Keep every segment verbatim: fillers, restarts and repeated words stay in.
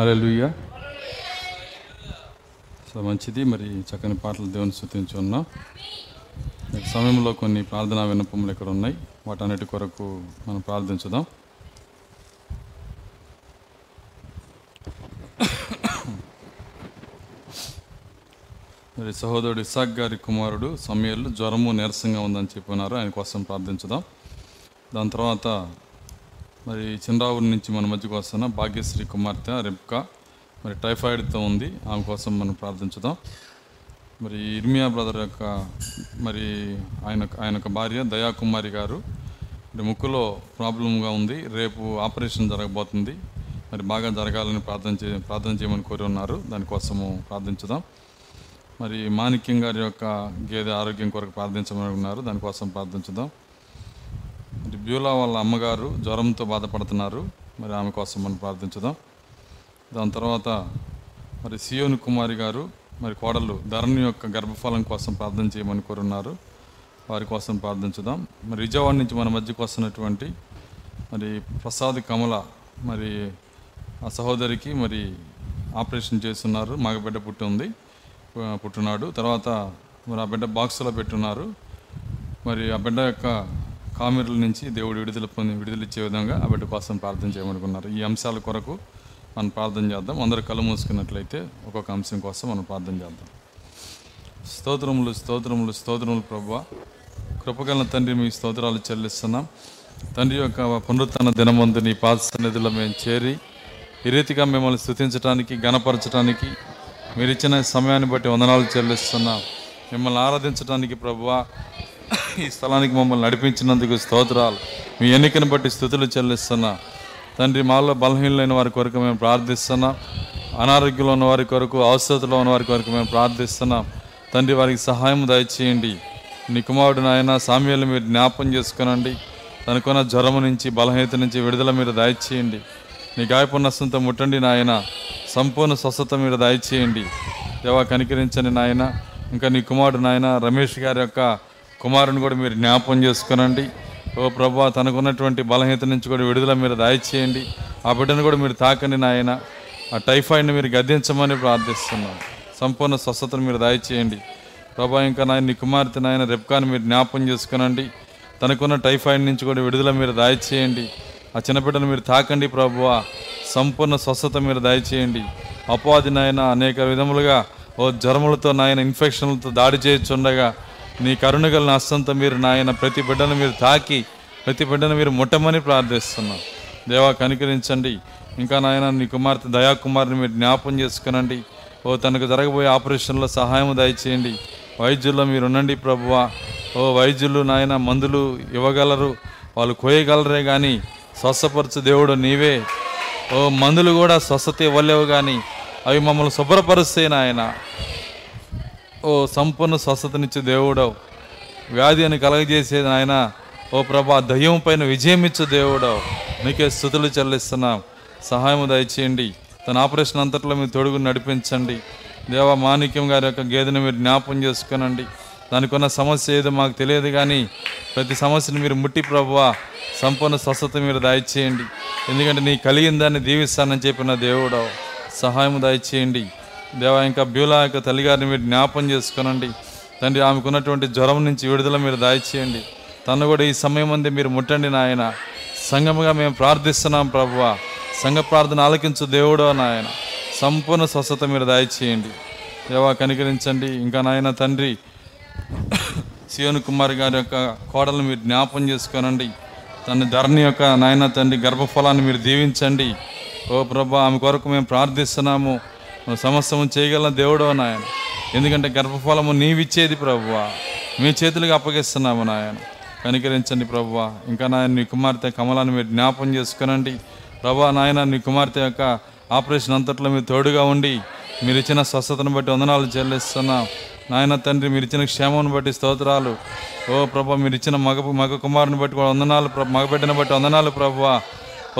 హల్లెలూయా. So మంచిది, మరి చక్కని పాటలు దేవుని స్తుతించి ఉన్నాం. ఈ సమయంలో కొన్ని ప్రార్థనా విన్నపములు ఇక్కడ ఉన్నాయి, వాటన్నిటి కొరకు మనం ప్రార్థించుదాం. మరి సహోదరుడు విశాఖ గారి కుమారుడు సమీరులు జ్వరము నీరసంగా ఉందని చెప్పినారు, ఆయన కోసం ప్రార్థించుదాం. దాని తర్వాత మరి చంద్రావూరి నుంచి మన మధ్యకు వస్తున్న భాగ్యశ్రీ కుమార్తె రెబ్కా మరి టైఫాయిడ్తో ఉంది, ఆమె కోసం మనం ప్రార్థించుదాం. మరి ఇర్మియా బ్రదర్ యొక్క మరి ఆయన ఆయన యొక్క భార్య దయా కుమారి గారు మరి ముక్కులో ప్రాబ్లంగా ఉంది, రేపు ఆపరేషన్ జరగబోతుంది, మరి బాగా జరగాలని ప్రార్థన చే ప్రార్థన చేయమని కోరి ఉన్నారు, దానికోసము ప్రార్థించుదాం. మరి మాణిక్యం గారి యొక్క గేదె ఆరోగ్యం కొరకు ప్రార్థించమని ఉన్నారు, దానికోసం ప్రార్థించుదాం. మరి బెula వాళ్ళ అమ్మగారు జ్వరంతో బాధపడుతున్నారు, మరి ఆమె కోసం మనం ప్రార్థించుదాం. దాని తర్వాత మరి సియోన్ కుమారి గారు మరి కోడలు ధరణి యొక్క గర్భఫలం కోసం ప్రార్థన చేయమని కోరున్నారు, వారి కోసం ప్రార్థించుదాం. మరి విజయవాడ నుంచి మన మధ్యకు వస్తున్నటువంటి మరి ప్రసాద్ కమల మరి ఆ సహోదరికి మరి ఆపరేషన్ చేస్తున్నారు, మగ బిడ్డ పుట్టింది పుట్టున్నాడు, తర్వాత మరి ఆ బిడ్డ బాక్సులో పెట్టున్నారు, మరి ఆ బిడ్డ యొక్క కామెర్ల నుంచి దేవుడు విడుదల పొంది విడుదలిచ్చే విధంగా ఆ బిడ్డ కోసం ప్రార్థన చేయమనుకున్నారు. ఈ అంశాల కొరకు మనం ప్రార్థన చేద్దాం. అందరూ కళ్ళు మూసుకున్నట్లయితే ఒక్కొక్క అంశం కోసం మనం ప్రార్థన చేద్దాం. స్తోత్రములు స్తోత్రములు స్తోత్రములు ప్రభువా, కృపగల తండ్రి మీ స్తోత్రాలు చెల్లిస్తున్నాం. తండ్రి యొక్క పునరుత్థాన దినమందు నీ పాద సన్నిధిలో మేము చేరి ఈ రీతిగా మిమ్మల్ని స్తుతించడానికి ఘనపరచడానికి మీరు ఇచ్చిన సమయాన్ని బట్టి వందనాలు చెల్లిస్తున్నాం. మిమ్మల్ని ఆరాధించడానికి ప్రభువా, ఈ స్థలానికి మమ్మల్ని నడిపించినందుకు స్తోత్రాలు. మీ ఎన్నికను బట్టి స్తుతులు చెల్లిస్తున్నా తండ్రి. మాలో బలహీనలైన వారి కొరకు మేము ప్రార్థిస్తున్నాం, అనారోగ్యంలో ఉన్న వారి కొరకు, అవసరతలో ఉన్న వారి కొరకు మేము ప్రార్థిస్తున్నాం తండ్రి. వారికి సహాయం దయచేయండి. నీ కుమారుడు నాయన సామ్యాలు మీరు జ్ఞాపం చేసుకునండి. తనకున్న జ్వరం నుంచి బలహీనత నుంచి విడుదల మీరు దయచేయండి. నీ గాయపున్నస్తంతో ముట్టండి నాయన, సంపూర్ణ స్వస్థత మీరు దయచేయండి. దేవా కనికరించండి నాయన. ఇంకా నీ కుమారుడు నాయన రమేష్ గారి యొక్క కుమారుని కూడా మీరు జ్ఞాపం చేసుకునండి. ఓ ప్రభువా, తనకున్నటువంటి బలహీనత నుంచి కూడా విడుదల మీరు దయచేయండి. ఆ బిడ్డను కూడా మీరు తాకండి నాయన. ఆ టైఫాయిడ్ని మీరు గద్దించమని ప్రార్థిస్తున్నాం. సంపూర్ణ స్వస్థతను మీరు దయచేయండి ప్రభువా. ఇంకా నాయన నీ కుమార్తె నాయన రెబ్కాని మీరు జ్ఞాపం చేసుకునండి. తనకున్న టైఫాయిడ్ నుంచి కూడా విడుదల మీరు దయచేయండి. ఆ చిన్నబిడ్డను మీరు తాకండి ప్రభువా, సంపూర్ణ స్వస్థత మీరు దయచేయండి. అపవాది నాయన అనేక విధములుగా ఓ జ్వరములతో నాయన ఇన్ఫెక్షన్లతో దాడి చేయొచ్చుండగా నీ కరుణగల నష్టంతో మీరు నాయన ప్రతి బిడ్డను మీరు తాకి ప్రతి బిడ్డను మీరు ముట్టమని ప్రార్థిస్తున్నాం. దేవా కనికరించండి. ఇంకా నాయన నీ కుమార్తె దయాకుమారిని మీరు జ్ఞాపం చేసుకునండి. ఓ తనకు జరగబోయే ఆపరేషన్లో సహాయం దయచేయండి. వైద్యుల్లో మీరు ఉండండి ప్రభువా. ఓ వైద్యులు నాయన మందులు ఇవ్వగలరు, వాళ్ళు కోయగలరే కానీ స్వస్థపరచు దేవుడు నీవే. ఓ మందులు కూడా స్వస్థత ఇవ్వలేవు కానీ అవి మమ్మల్ని శుభ్రపరుస్తే నాయన. ఓ సంపూర్ణ స్వస్థతనిచ్చే దేవుడవు, వ్యాధి అని కలగజేసేది నాయన. ఓ ప్రభా, దయ్యం పైన విజయం ఇచ్చే దేవుడవు, నీకే స్తుతులు చెల్లిస్తున్నాం. సహాయం దయచేయండి. తన ఆపరేషన్ అంతట్లో మీరు తొడుగుని నడిపించండి. దేవా మాణిక్యం గారి యొక్క గేదెను మీరు జ్ఞాపం చేసుకునండి. దానికి ఉన్న సమస్య ఏదో మాకు తెలియదు కానీ ప్రతి సమస్యను మీరు ముట్టి ప్రభువా, సంపూర్ణ స్వస్థత మీరు దయచేయండి. ఎందుకంటే నీ కలిగిన దాన్ని దీవిస్తానని చెప్పిన దేవుడవు, సహాయం దయచేయండి. దేవా ఇంకా బెula యొక్క తల్లిగారిని మీరు జ్ఞాపం చేసుకునండి తండ్రి. ఆమెకున్నటువంటి జ్వరం నుంచి విడుదల మీరు దయచేయండి. తను కూడా ఈ సమయం అందే మీరు ముట్టండి నాయన. సంఘముగా మేము ప్రార్థిస్తున్నాం ప్రభువా, సంఘ ప్రార్థన ఆలకించు దేవుడో నాయన. సంపూర్ణ స్వస్థత మీరు దయచేయండి. దేవా కనికరించండి. ఇంకా నాయన తండ్రి సియోన్ కుమార్ గారి యొక్క కోడలను మీరు జ్ఞాపం చేసుకునండి. తన ధరణి యొక్క నాయన తండ్రి గర్భఫలాన్ని మీరు దీవించండి. ఓ ప్రభువా, ఆమె కొరకు మేము ప్రార్థిస్తున్నాము. సమస్తము చేయగల దేవుడో నాయన. ఎందుకంటే గర్భఫలము నీవిచ్చేది ప్రభువా, మీ చేతులకు అప్పగిస్తున్నాము నాయన. కనికరించండి ప్రభువా. ఇంకా నాయన నీ కుమార్తె కమలాన్ని మీరు జ్ఞాపం చేసుకునండి ప్రభువా. నాయన నీ కుమార్తె యొక్క ఆపరేషన్ అంతట్లో మీరు తోడుగా ఉండి మీరు ఇచ్చిన స్వస్థతను బట్టి వందనాలు చెల్లిస్తున్నాం నాయన తండ్రి. మీరు ఇచ్చిన క్షేమాన్ని బట్టి స్తోత్రాలు. ఓ ప్రభువా, మీరు ఇచ్చిన మగ మగ కుమారుని బట్టి కూడా వందనాలు, మగబిడ్డను బట్టి వందనాలు ప్రభువా.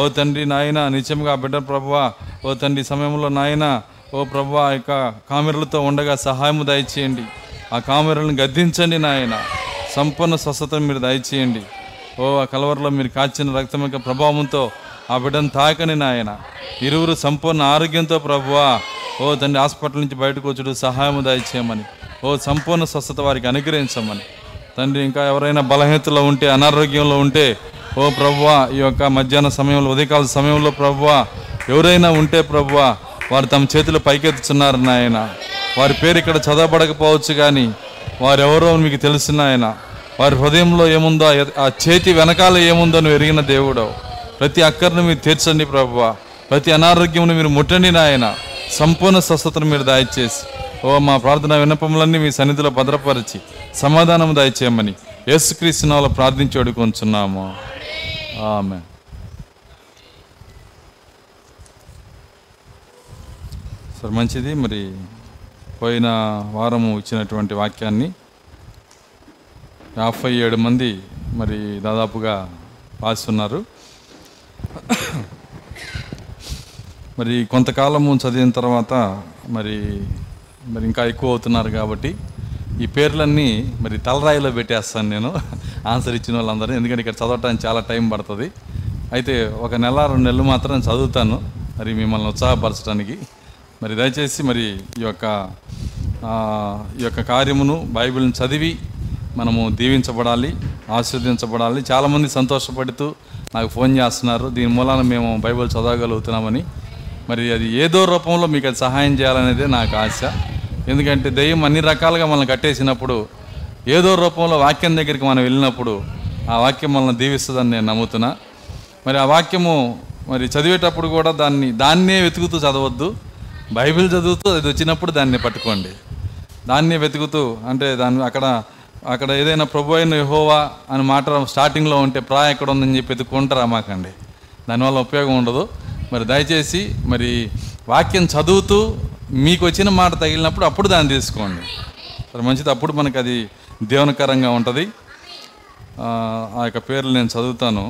ఓ తండ్రి నాయన నిత్యంగా బిడ్డ ప్రభువా, ఓ తండ్రి సమయంలో నాయన ఓ ప్రభువా ఆ యొక్క కామెరలతో ఉండగా సహాయము దయచేయండి. ఆ కామెరలను గద్దించండి నాయన. సంపూర్ణ స్వస్థతను మీరు దయచేయండి. ఓ ఆ కలవరలో మీరు కాచిన రక్తం యొక్క ప్రభావంతో ఆ ఆ బిడ్డను తాకని నాయన. ఇరువురు సంపూర్ణ ఆరోగ్యంతో ప్రభువా ఓ తండ్రి హాస్పిటల్ నుంచి బయటకు వచ్చుడు సహాయం దయచేయమని, ఓ సంపూర్ణ స్వస్థత వారికి అనుగ్రహించమని తండ్రి. ఇంకా ఎవరైనా బలహీనతలో ఉంటే, అనారోగ్యంలో ఉంటే ఓ ప్రభువా ఈ యొక్క మధ్యాహ్న సమయంలో, ఉదయకాల సమయంలో ప్రభువా ఎవరైనా ఉంటే ప్రభువా వారు తమ చేతులు పైకెత్తుతున్నారు నాయన. వారి పేరు ఇక్కడ చదవబడకపోవచ్చు కానీ వారెవరో మీకు తెలుసు నాయన. వారి హృదయంలో ఏముందో, ఆ చేతి వెనకాల ఏముందో నువ్వు ఎరిగిన దేవుడవు. ప్రతి అక్కర్ను మీరు తీర్చండి ప్రభువా, ప్రతి అనారోగ్యంను మీరు ముట్టండి నాయన. సంపూర్ణ స్వస్థతను మీరు దయచేసి ఓ మా ప్రార్థన విన్నపములన్నీ మీ సన్నిధిలో భద్రపరిచి సమాధానం దయచేయమని యేసుక్రీస్తు నామములో ప్రార్థించి అడుగుకొనుచున్నాము, ఆమేన్. సరే మంచిది, మరి పోయిన వారము ఇచ్చినటువంటి వాక్యాన్ని యాభై ఏడు మంది మరి దాదాపుగా రాస్తున్నారు. మరి కొంతకాలము చదివిన తర్వాత మరి మరి ఇంకా ఎక్కువ అవుతున్నారు కాబట్టి ఈ పేర్లన్నీ మరి తలరాయిలో పెట్టేస్తాను నేను, ఆన్సర్ ఇచ్చిన వాళ్ళందరూ. ఎందుకంటే ఇక్కడ చదవటానికి చాలా టైం పడుతుంది. అయితే ఒక నెల రెండు నెలలు మాత్రం చదువుతాను మరి మిమ్మల్ని ఉత్సాహపరచడానికి. మరి దయచేసి మరి ఈ యొక్క ఈ యొక్క కార్యమును బైబిల్ని చదివి మనము దీవించబడాలి, ఆశీర్వదించబడాలి. చాలామంది సంతోషపడుతూ నాకు ఫోన్ చేస్తున్నారు దీని మూలాన మేము బైబిల్ చదవగలుగుతున్నామని. మరి అది ఏదో రూపంలో మీకు అది సహాయం చేయాలనేదే నాకు ఆశ. ఎందుకంటే దెయ్యం అన్ని రకాలుగా మనల్ని కట్టేసినప్పుడు ఏదో రూపంలో వాక్యం దగ్గరికి మనం వెళ్ళినప్పుడు ఆ వాక్యం మనల్ని దీవిస్తుందని నేను నమ్ముతున్నా. మరి ఆ వాక్యము మరి చదివేటప్పుడు కూడా దాన్ని దాన్నే వెతుకుతూ చదవద్దు. బైబిల్ చదువుతూ అది వచ్చినప్పుడు దాన్ని పట్టుకోండి. దాన్నే వెతుకుతూ అంటే దాన్ని అక్కడ అక్కడ ఏదైనా ప్రభు అయిన యెహోవా అని మాట స్టార్టింగ్లో ఉంటే ప్రా ఎక్కడ ఉందని చెప్పి ఎత్తుకుంటారా మాకండి, దానివల్ల ఉపయోగం ఉండదు. మరి దయచేసి మరి వాక్యం చదువుతూ మీకు వచ్చిన మాట తగిలినప్పుడు అప్పుడు దాన్ని తీసుకోండి, సరే మంచిది. అప్పుడు మనకు అది దీవనకరంగా ఉంటుంది. ఆ యొక్క పేర్లు నేను చదువుతాను.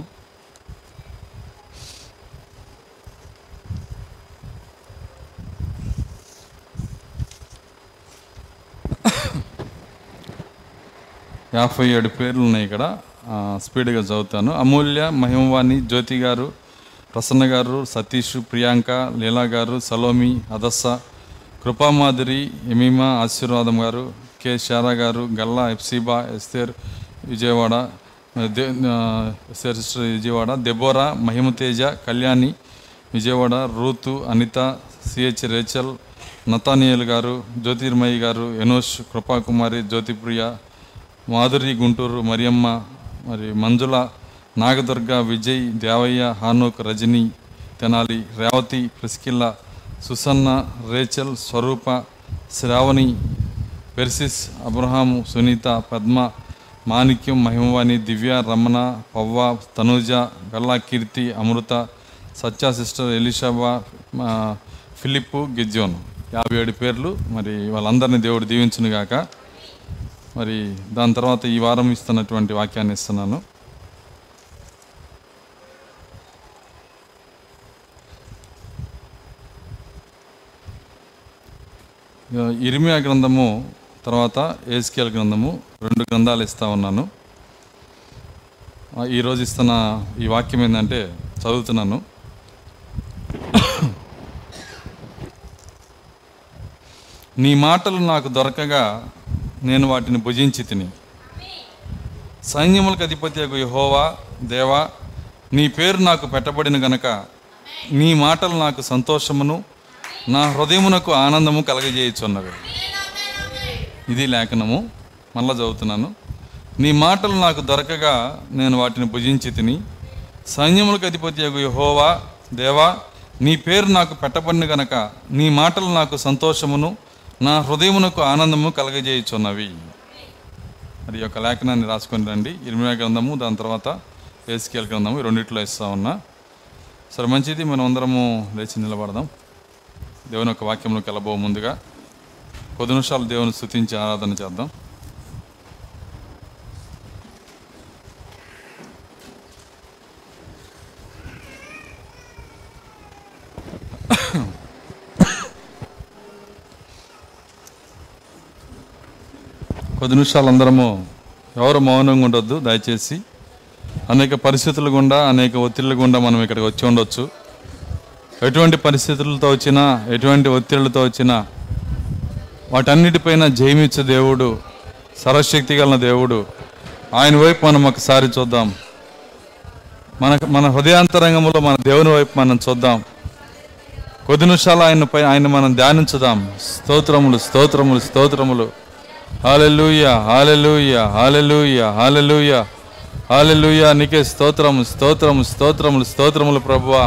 యాభై ఏడు పేర్లు ఉన్నాయి ఇక్కడ, స్పీడ్గా చదువుతాను. అమూల్య, మహిమవాణి, జ్యోతి గారు, ప్రసన్న గారు, సతీష్, ప్రియాంక, లీలా గారు, సలోమి, అదస్స, కృపామాధురి, ఎమీమా, ఆశీర్వాదం గారు, కే శారా గారు, Galla, ఎఫ్సీబా, Esther Vijayawada, Esther Vijayawada, Deborah, Mahimateja, Kalyani Vijayawada, Ruth, Anitha, CH Rachel, Nathaniel గారు, జ్యోతిర్మయి గారు, ఎనోష్, కృపాకుమారి, జ్యోతిప్రియ, మాధురి గుంటూరు, మరియమ్మ, మరి మంజుల, నాగదుర్గ, విజయ్, దేవయ్య, హానోక్, రజనీ, తెనాలి, రేవతి, ప్రిస్కిల్ల, సుసన్న, రేచల్, స్వరూప, శ్రావణి, పెర్సిస్, అబ్రహాము, సునీత, పద్మ, మాణిక్యం, మహిమవాణి, దివ్య, రమణ, పవ్వ, తనూజ, గల్లా, కీర్తి, అమృత, సత్య సిస్టర్, ఎలిషాబా, ఫిలిప్పు, గిజ్జోన్. యాభై ఏడు పేర్లు. మరి వాళ్ళందరినీ దేవుడు దీవించునుగాక. మరి దాని తర్వాత ఈ వారం ఇస్తున్నటువంటి వాక్యాన్ని ఇస్తున్నాను. యిర్మియా గ్రంథము తర్వాత ఎజెకియల్ గ్రంథము, రెండు గ్రంథాలు ఇస్తూ ఉన్నాను. ఈరోజు ఇస్తున్న ఈ వాక్యం ఏంటంటే, చదువుతున్నాను, నీ మాటలు నాకు దొరకగా నేను వాటిని భుజించి తిని, సైన్యములకు అధిపతి అగు యెహోవా దేవా నీ పేరు నాకు పెట్టబడిన గనక నీ మాటలు నాకు సంతోషమును నా హృదయమునకు ఆనందము కలగజేయుచున్నవి. ఇది లేఖనము. మళ్ళా చదువుతున్నాను, నీ మాటలు నాకు దొరకగా నేను వాటిని భుజించి తిని, సైన్యములకు అధిపతి అగు యెహోవా దేవా నీ పేరు నాకు పెట్టబడిన గనక నీ మాటలు నాకు సంతోషమును నా హృదయమునకు ఆనందము కలగజేయుచున్నవి. మరి యొక్క లేఖనాన్ని రాసుకొని రండి. యిర్మియా గ్రంథము, దాని తర్వాత ఎజెకియల్ గ్రంథము, రెండిట్లో ఇస్తా ఉన్నా. సరే మంచిది, మనం అందరము లేచి నిలబడదాం. దేవుని యొక్క వాక్యంలోకి వెళ్ళబో ముందుగా కొద్ది నిమిషాలు దేవుని స్తుతించి ఆరాధన చేద్దాం. కొద్ది నిమిషాలు అందరము ఎవరు మౌనంగా ఉండొద్దు, దయచేసి అనేక పరిస్థితుల గుండా అనేక ఒత్తిళ్ల గుండా మనం ఇక్కడికి వచ్చి ఉండొచ్చు. ఎటువంటి పరిస్థితులతో వచ్చినా ఎటువంటి ఒత్తిళ్లతో వచ్చినా వాటన్నిటిపైన జయమిచ్చే దేవుడు, సర్వశక్తి గల దేవుడు. ఆయన వైపు మనం ఒకసారి చూద్దాం. మన మన హృదయాంతరంగంలో మన దేవుని వైపు మనం చూద్దాం. కొద్ది నిమిషాలు ఆయన పైన ఆయన మనం ధ్యానించుదాం. స్తోత్రములు, స్తోత్రములు, స్తోత్రములు. హల్లెలూయా, హల్లెలూయా, హల్లెలూయా, హల్లెలూయా, హల్లెలూయా. నీకే స్తోత్రము, స్తోత్రము, స్తోత్రములు, స్తోత్రములు ప్రభువా.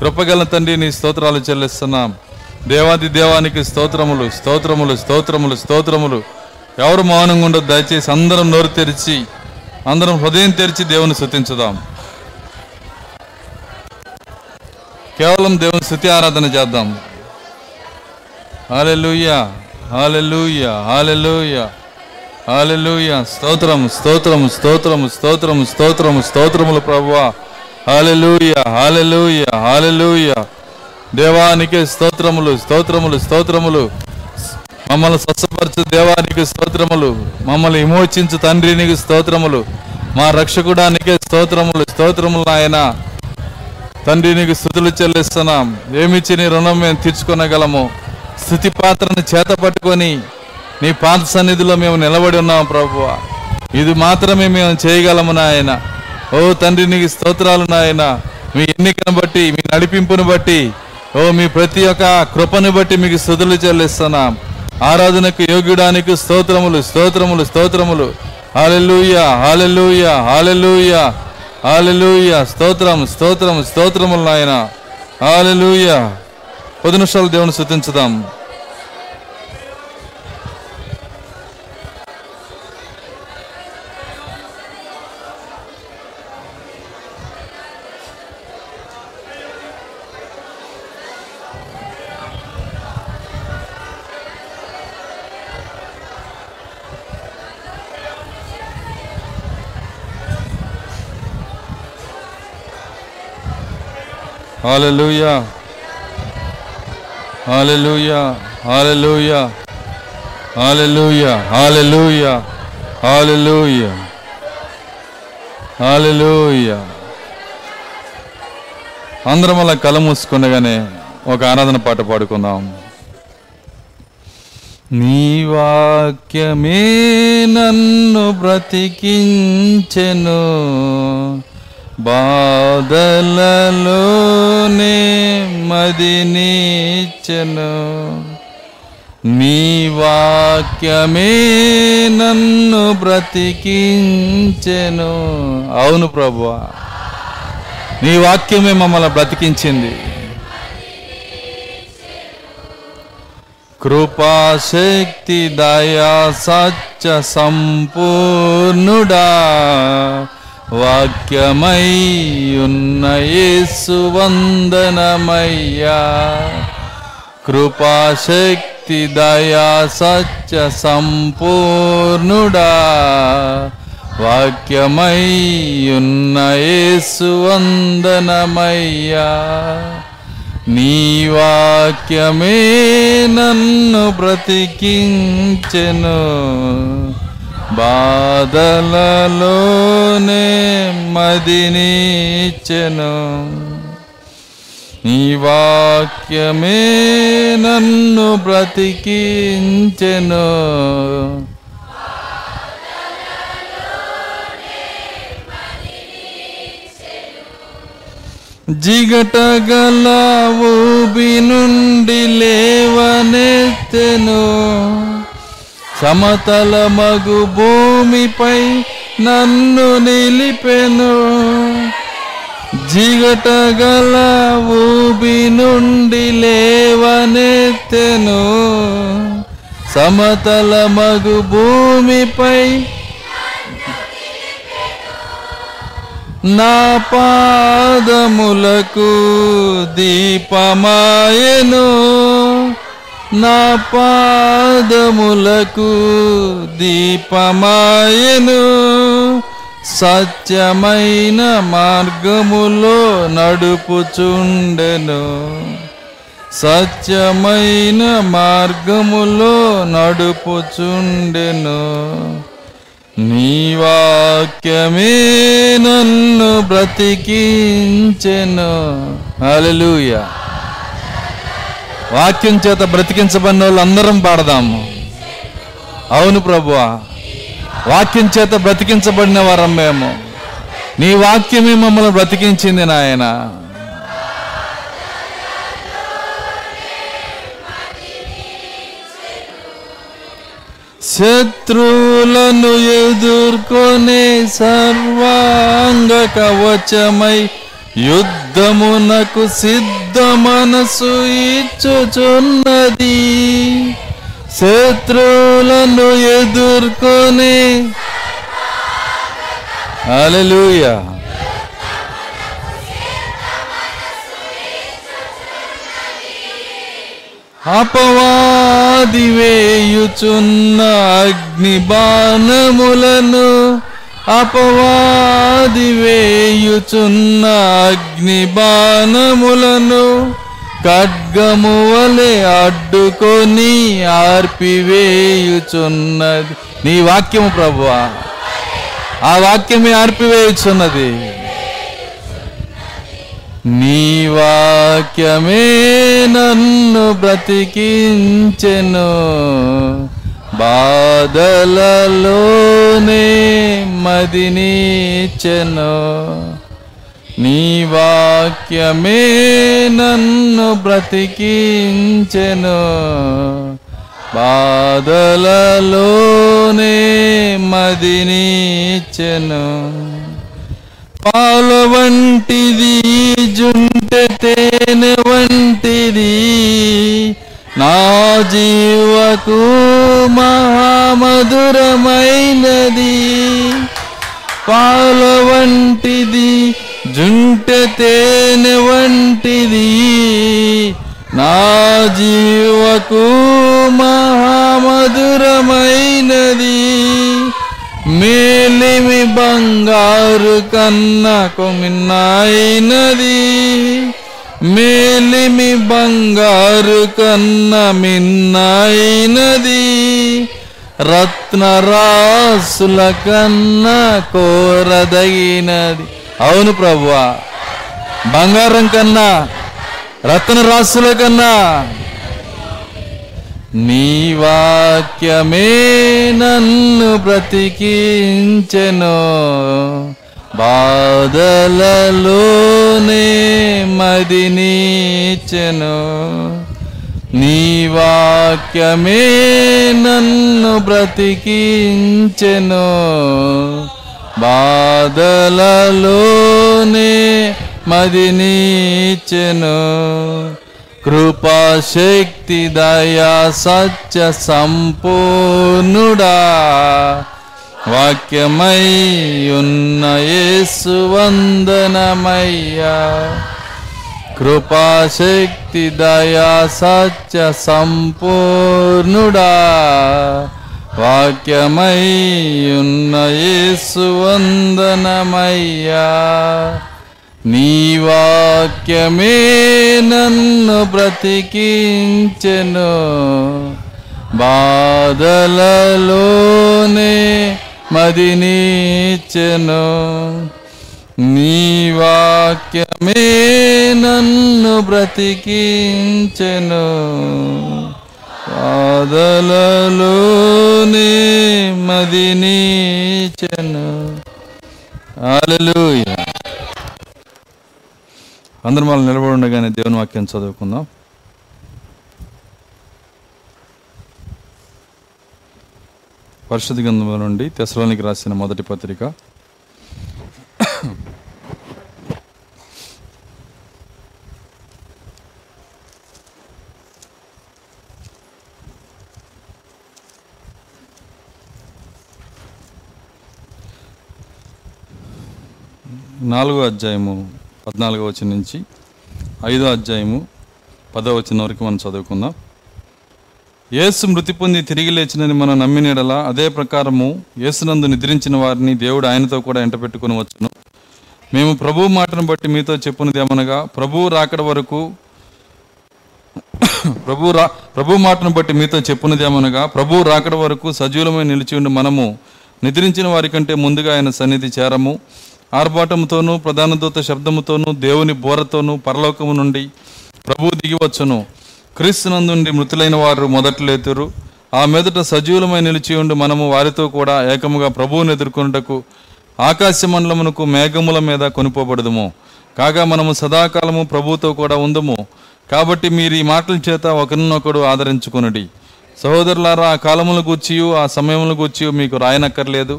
కృపగల తండ్రి, నీ స్తోత్రాలు చెల్లిస్తున్నాం. దేవాది దేవానికి స్తోత్రములు, స్తోత్రములు, స్తోత్రములు, స్తోత్రములు. ఎవరు మౌనంగా ఉండదు. దయచేసి అందరం నోరు తెరిచి, అందరం హృదయం తెరిచి దేవుని స్తుతించుదాం. కేవలం దేవుని స్తుతి ఆరాధన చేద్దాం. హల్లెలూయా, హల్లెలూయా, హల్లెలూయా, హల్లెలూయా. స్తోత్రం, స్తోత్రం, స్తోత్రం, స్తోత్రం, స్తోత్రం, స్తోత్రములు ప్రభువా. హల్లెలూయా, హల్లెలూయా, హల్లెలూయా. దేవానికి స్తోత్రములు, స్తోత్రములు, స్తోత్రములు. మమ్మల్ని స్వస్థపరచు దేవానికి స్తోత్రములు. మమ్మల్ని విమోచించు తండ్రి నీకు స్తోత్రములు. మా రక్షకుడానికే స్తోత్రములు, స్తోత్రములు. ఆయన తండ్రి నీకు స్తుతులు చెల్లిస్తున్నాం. ఏమిచ్చి నీ రుణం మేము తీర్చుకొనగలము. స్తుతి పాత్రను చేత పట్టుకొని నీ పాద సన్నిధిలో మేము నిలబడి ఉన్నాము ప్రభువా. ఇది మాత్రమే మేము చేయగలము నాయన. ఓ తండ్రి నీకు స్తోత్రాలు నాయన. మీ ఎన్నికను బట్టి, మీ నడిపింపును బట్టి, ఓ మీ ప్రతి ఒక్క కృపను బట్టి మీకు స్తుతులు చెల్లిస్తున్నాం. ఆరాధనకు యోగ్యుడానికి స్తోత్రములు, స్తోత్రములు, స్తోత్రములు. హల్లెలూయా, హల్లెలూయా, హల్లెలూయా, హల్లెలూయా. స్తోత్రం, స్తోత్రం, స్తోత్రములు నాయన. హల్లెలూయా. పది నిమిషాలు దేవుని స్తుతించుదాం. హల్లెలూయా, హల్లెలూయా, హల్లెలూయా, హల్లెలూయా, హల్లెలూయా, హల్లెలూయా, హల్లెలూయా. అందరం అలా కళ్ళ మూసుకుండగానే ఒక ఆరాధన పాట పాడుకుందాం. నీ వాక్యమే నన్ను బ్రతికించెను, బాధలలోనే మదినిచ్చెను. నీ వాక్యమే నన్ను బ్రతికించెను. అవును ప్రభువా, నీ వాక్యమే మమ్మల్ని బ్రతికించింది. కృపాశక్తి దయా సత్య సంపూర్ణుడా, వాక్యమై ఉన్న యేసు వందనమయ్యా. కృపాశక్తి దయా సత్య సంపూర్ణుడా, వాక్యమై ఉన్న యేసు వందనమయ్యా. నీ వాక్యమే నన్ను బ్రతికించెను, బాధలలోనే మదినిచ్చెను. నీ వాక్యమే నన్ను బ్రతికించెను, జిగటగల ఊబి నుండి లేవనెత్తెను. సమతల మగు భూమిపై నన్ను నిలిపెను, జిగటగల ఊబి నుండి లేవనెత్తెను. సమతల మగు భూమిపై నా పాదములకు దీపమాయెను, నా పాదములకు దీపమాయెను. సత్యమైన మార్గములో నడుపుచుండెను, సత్యమైన మార్గములో నడుపుచుండెను. నీ వాక్యమే నన్ను బ్రతికించెను. హల్లెలూయా. వాక్యం చేత బ్రతికించబడిన వాళ్ళు అందరం పాడదాము. అవును ప్రభువా, వాక్యం చేత బ్రతికించబడిన వారం మేము. నీ వాక్యమే మమ్మల్ని బ్రతికించింది నాయన. శత్రువులను ఎదుర్కొనే సర్వాంగ కవచమై యుద్ధమునకు సిద్ధ మనసు ఇచ్చుచున్నది. శత్రువులను ఎదుర్కొనే హల్లెలూయా అపవాది వేయుచున్న అగ్ని బాణములను అపవాది వేయుచున్న అగ్ని బాణములను ఖడ్గము వలె అడ్డుకొని ఆర్పివేయుచున్నది నీ వాక్యము ప్రభువా. ఆ వాక్యమే ఆర్పివేయుచున్నది. నీ వాక్యమే నన్ను బ్రతికించెను, బాధలలోనే మదినిచెను. నీ వాక్యమే నన్ను బ్రతికించెను, బాధలలోనే మదినిచెను. పాల వంటిది జుంటె తేనె వంటిది, నా జీవకు మహామధురమైనది. పాల వంటిది జుంటె తేనె వంటిది, నా జీవకు మహామధురమైనది. మేలిమి బంగారు కన్నా కొమిన్నైనది, మేలిమి బంగారు కన్నా మిన్నైనది. రత్నరాసుల కన్నా కోరదగినది. అవును ప్రభువా, బంగారం కన్నా, రత్నరాసుల కన్నా నీ వాక్యమే నన్ను బ్రతికించెను, బాధలలోనే మదినిచెను. నీ వాక్యమే నన్ను బ్రతికించెను, బాధలలోనే మదినిచెను. కృపా శక్తి దయా సత్య సంపూర్ణుడా, వాక్యమై ఉన్న యేసు వందనమయ్యా. కృపా శక్తి దయా సత్య సంపూర్ణుడా, వాక్యమై ఉన్న యేసు వందనమయ్యా. నీ వాక్యమే నన్ను బ్రతికించెను, బాధలలోనే మదినిచెను. నీ వాక్యమే నన్ను బ్రతికించెను, బాధలలోనే మదినిచెను. హల్లెలూయా. అందరం మనం నిలబడి ఉండగానే దేవుని వాక్యం చదువుకుందాం. పరిశుద్ధ గ్రంథం నుండి తెస్సలోనికి రాసిన మొదటి పత్రిక నాలుగో అధ్యాయము పద్నాలుగో వచనం నుంచి ఐదో అధ్యాయము పదో వచనం వరకు మనం చదువుకుందాం. యేసు మృతి పొంది తిరిగి లేచినని మనం నమ్మిన యెడల అదే ప్రకారము యేసునందు నిద్రించిన వారిని దేవుడు ఆయనతో కూడా ఎంటపెట్టుకుని వచ్చును. మేము ప్రభువు మాటను బట్టి మీతో చెప్పున్నది ఏమనగా, ప్రభువు రాకడ వరకు ప్రభు రా ప్రభువు మాటను బట్టి మీతో చెప్పున్నది ఏమనగా ప్రభువు రాకడ వరకు సజీవులమై నిలిచి ఉండి మనము నిద్రించిన వారి కంటే ముందుగా ఆయన సన్నిధి చేరము. ఆర్భాటముతోనూ ప్రధాన దూత శబ్దముతోనూ దేవుని బోరతోనూ పరలోకము నుండి ప్రభువు దిగివచ్చును. క్రీస్తునందుండి మృతులైన వారు మొదట లేతురు. ఆ మీదట సజీవులమై నిలిచి ఉండి మనము వారితో కూడా ఏకముగా ప్రభువును ఎదుర్కొనుటకు ఆకాశమండలమునకు మేఘముల మీద కొనిపోబడదుము. కాగా మనము సదాకాలము ప్రభువుతో కూడా ఉందము. కాబట్టి మీరు ఈ మాటల చేత ఒకరినొకడు ఆదరించుకునుడి. సహోదరులారా, ఆ కాలముల గూర్చియు ఆ సమయముల గూర్చియు మీకు రాయనక్కర్లేదు.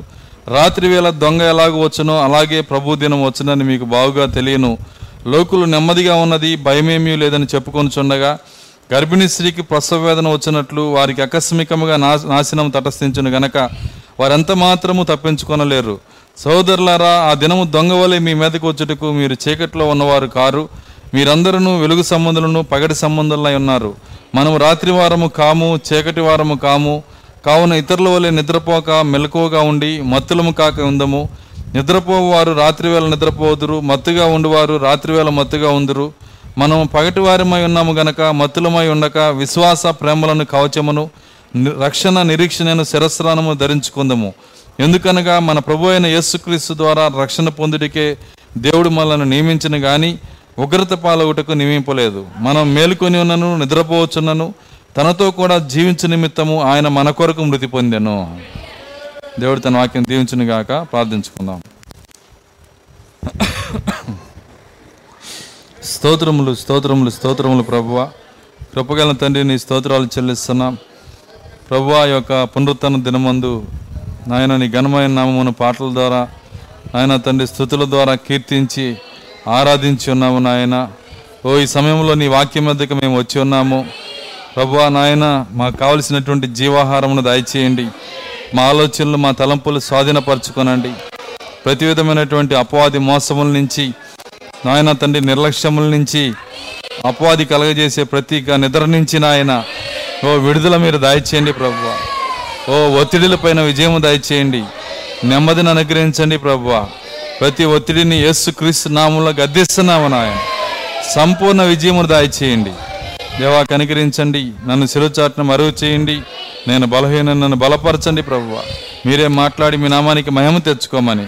రాత్రి వేళ దొంగ ఎలాగ వచ్చునో అలాగే ప్రభు దినం వచ్చునని మీకు బావుగా తెలియను. లోకులు నెమ్మదిగా ఉన్నది, భయమేమీ లేదని చెప్పుకొని చుండగా గర్భిణీ స్త్రీకి ప్రసవ వేదన వచ్చినట్లు వారికి ఆకస్మికముగా నా నాశనం తటస్థించును గనక వారెంత మాత్రము తప్పించుకొనలేరు. సహోదరులారా, ఆ దినము దొంగ వలె మీ మీదకు వచ్చుటకు మీరు చీకట్లో ఉన్నవారు కారు. మీరందరూ వెలుగు సంబంధులను పగటి సంబంధులై ఉన్నారు. మనము రాత్రి వారము కాము, చీకటి వారము కాము. కావున ఇతరుల వలె నిద్రపోక మెలకువగా ఉండి మత్తులము కాక ఉందము. నిద్రపోవారు రాత్రివేళ నిద్రపోదురు, మత్తుగా ఉండివారు రాత్రివేళ మత్తుగా ఉందురు. మనం పగటివారమై ఉన్నాము గనక మత్తులమై ఉండక విశ్వాస ప్రేమలను కవచమును రక్షణ నిరీక్షణను శిరస్రానము ధరించుకుందము. ఎందుకనగా మన ప్రభు అయిన యేసుక్రీస్తు ద్వారా రక్షణ పొందుడికే దేవుడు మనలను నియమించిన గాని ఉగ్రత పాలవుటకు నియమింపలేదు. మనం మేలుకొని ఉన్నను నిద్రపోవచ్చున్నను తనతో కూడా జీవించు నిమిత్తము ఆయన మన కొరకు మృతి పొందెను. దేవుడు తన వాక్యం దీవించును గాక. ప్రార్థించుకుందాం. స్తోత్రములు స్తోత్రములు స్తోత్రములు ప్రభువా, కృపగల తండ్రి, నీ స్తోత్రాలు చెల్లిస్తున్నాం. ప్రభువా, యొక్క పునరుత్థాన దినమందు నాయన నీ ఘనమైన నామమును పాటల ద్వారా నాయన తండ్రి స్తుతుల ద్వారా కీర్తించి ఆరాధించి ఉన్నాము నాయన. ఓ ఈ సమయంలో నీ వాక్యం మధ్యకి మేము వచ్చి ఉన్నాము ప్రభువా. నాయన మాకు కావలసినటువంటి జీవాహారమును దయచేయండి. మా ఆలోచనలు మా తలంపులు స్వాధీనపరచుకొనండి. ప్రతి విధమైనటువంటి అపవాది మోసముల నుంచి నాయన తండ్రి నిర్లక్ష్యముల నుంచి అపవాది కలగజేసే ప్రతి నిద్ర నుంచి నాయన ఓ విడుదల మీరు దయచేయండి ప్రభువా. ఓ ఒత్తిడిల పైన విజయము దయచేయండి. నెమ్మదిని అనుగ్రహించండి ప్రభువా. ప్రతి ఒత్తిడిని యేసుక్రీస్తు నామములో గద్దిస్తున్నాము నాయన. సంపూర్ణ విజయమును దయచేయండి. దేవా కనికరించండి, నన్ను శిరోచాటును మరుగు చేయండి. నేను బలహీన, నన్ను బలపరచండి ప్రభువా. మీరే మాట్లాడి మీ నామానికి మహిమ తెచ్చుకోమని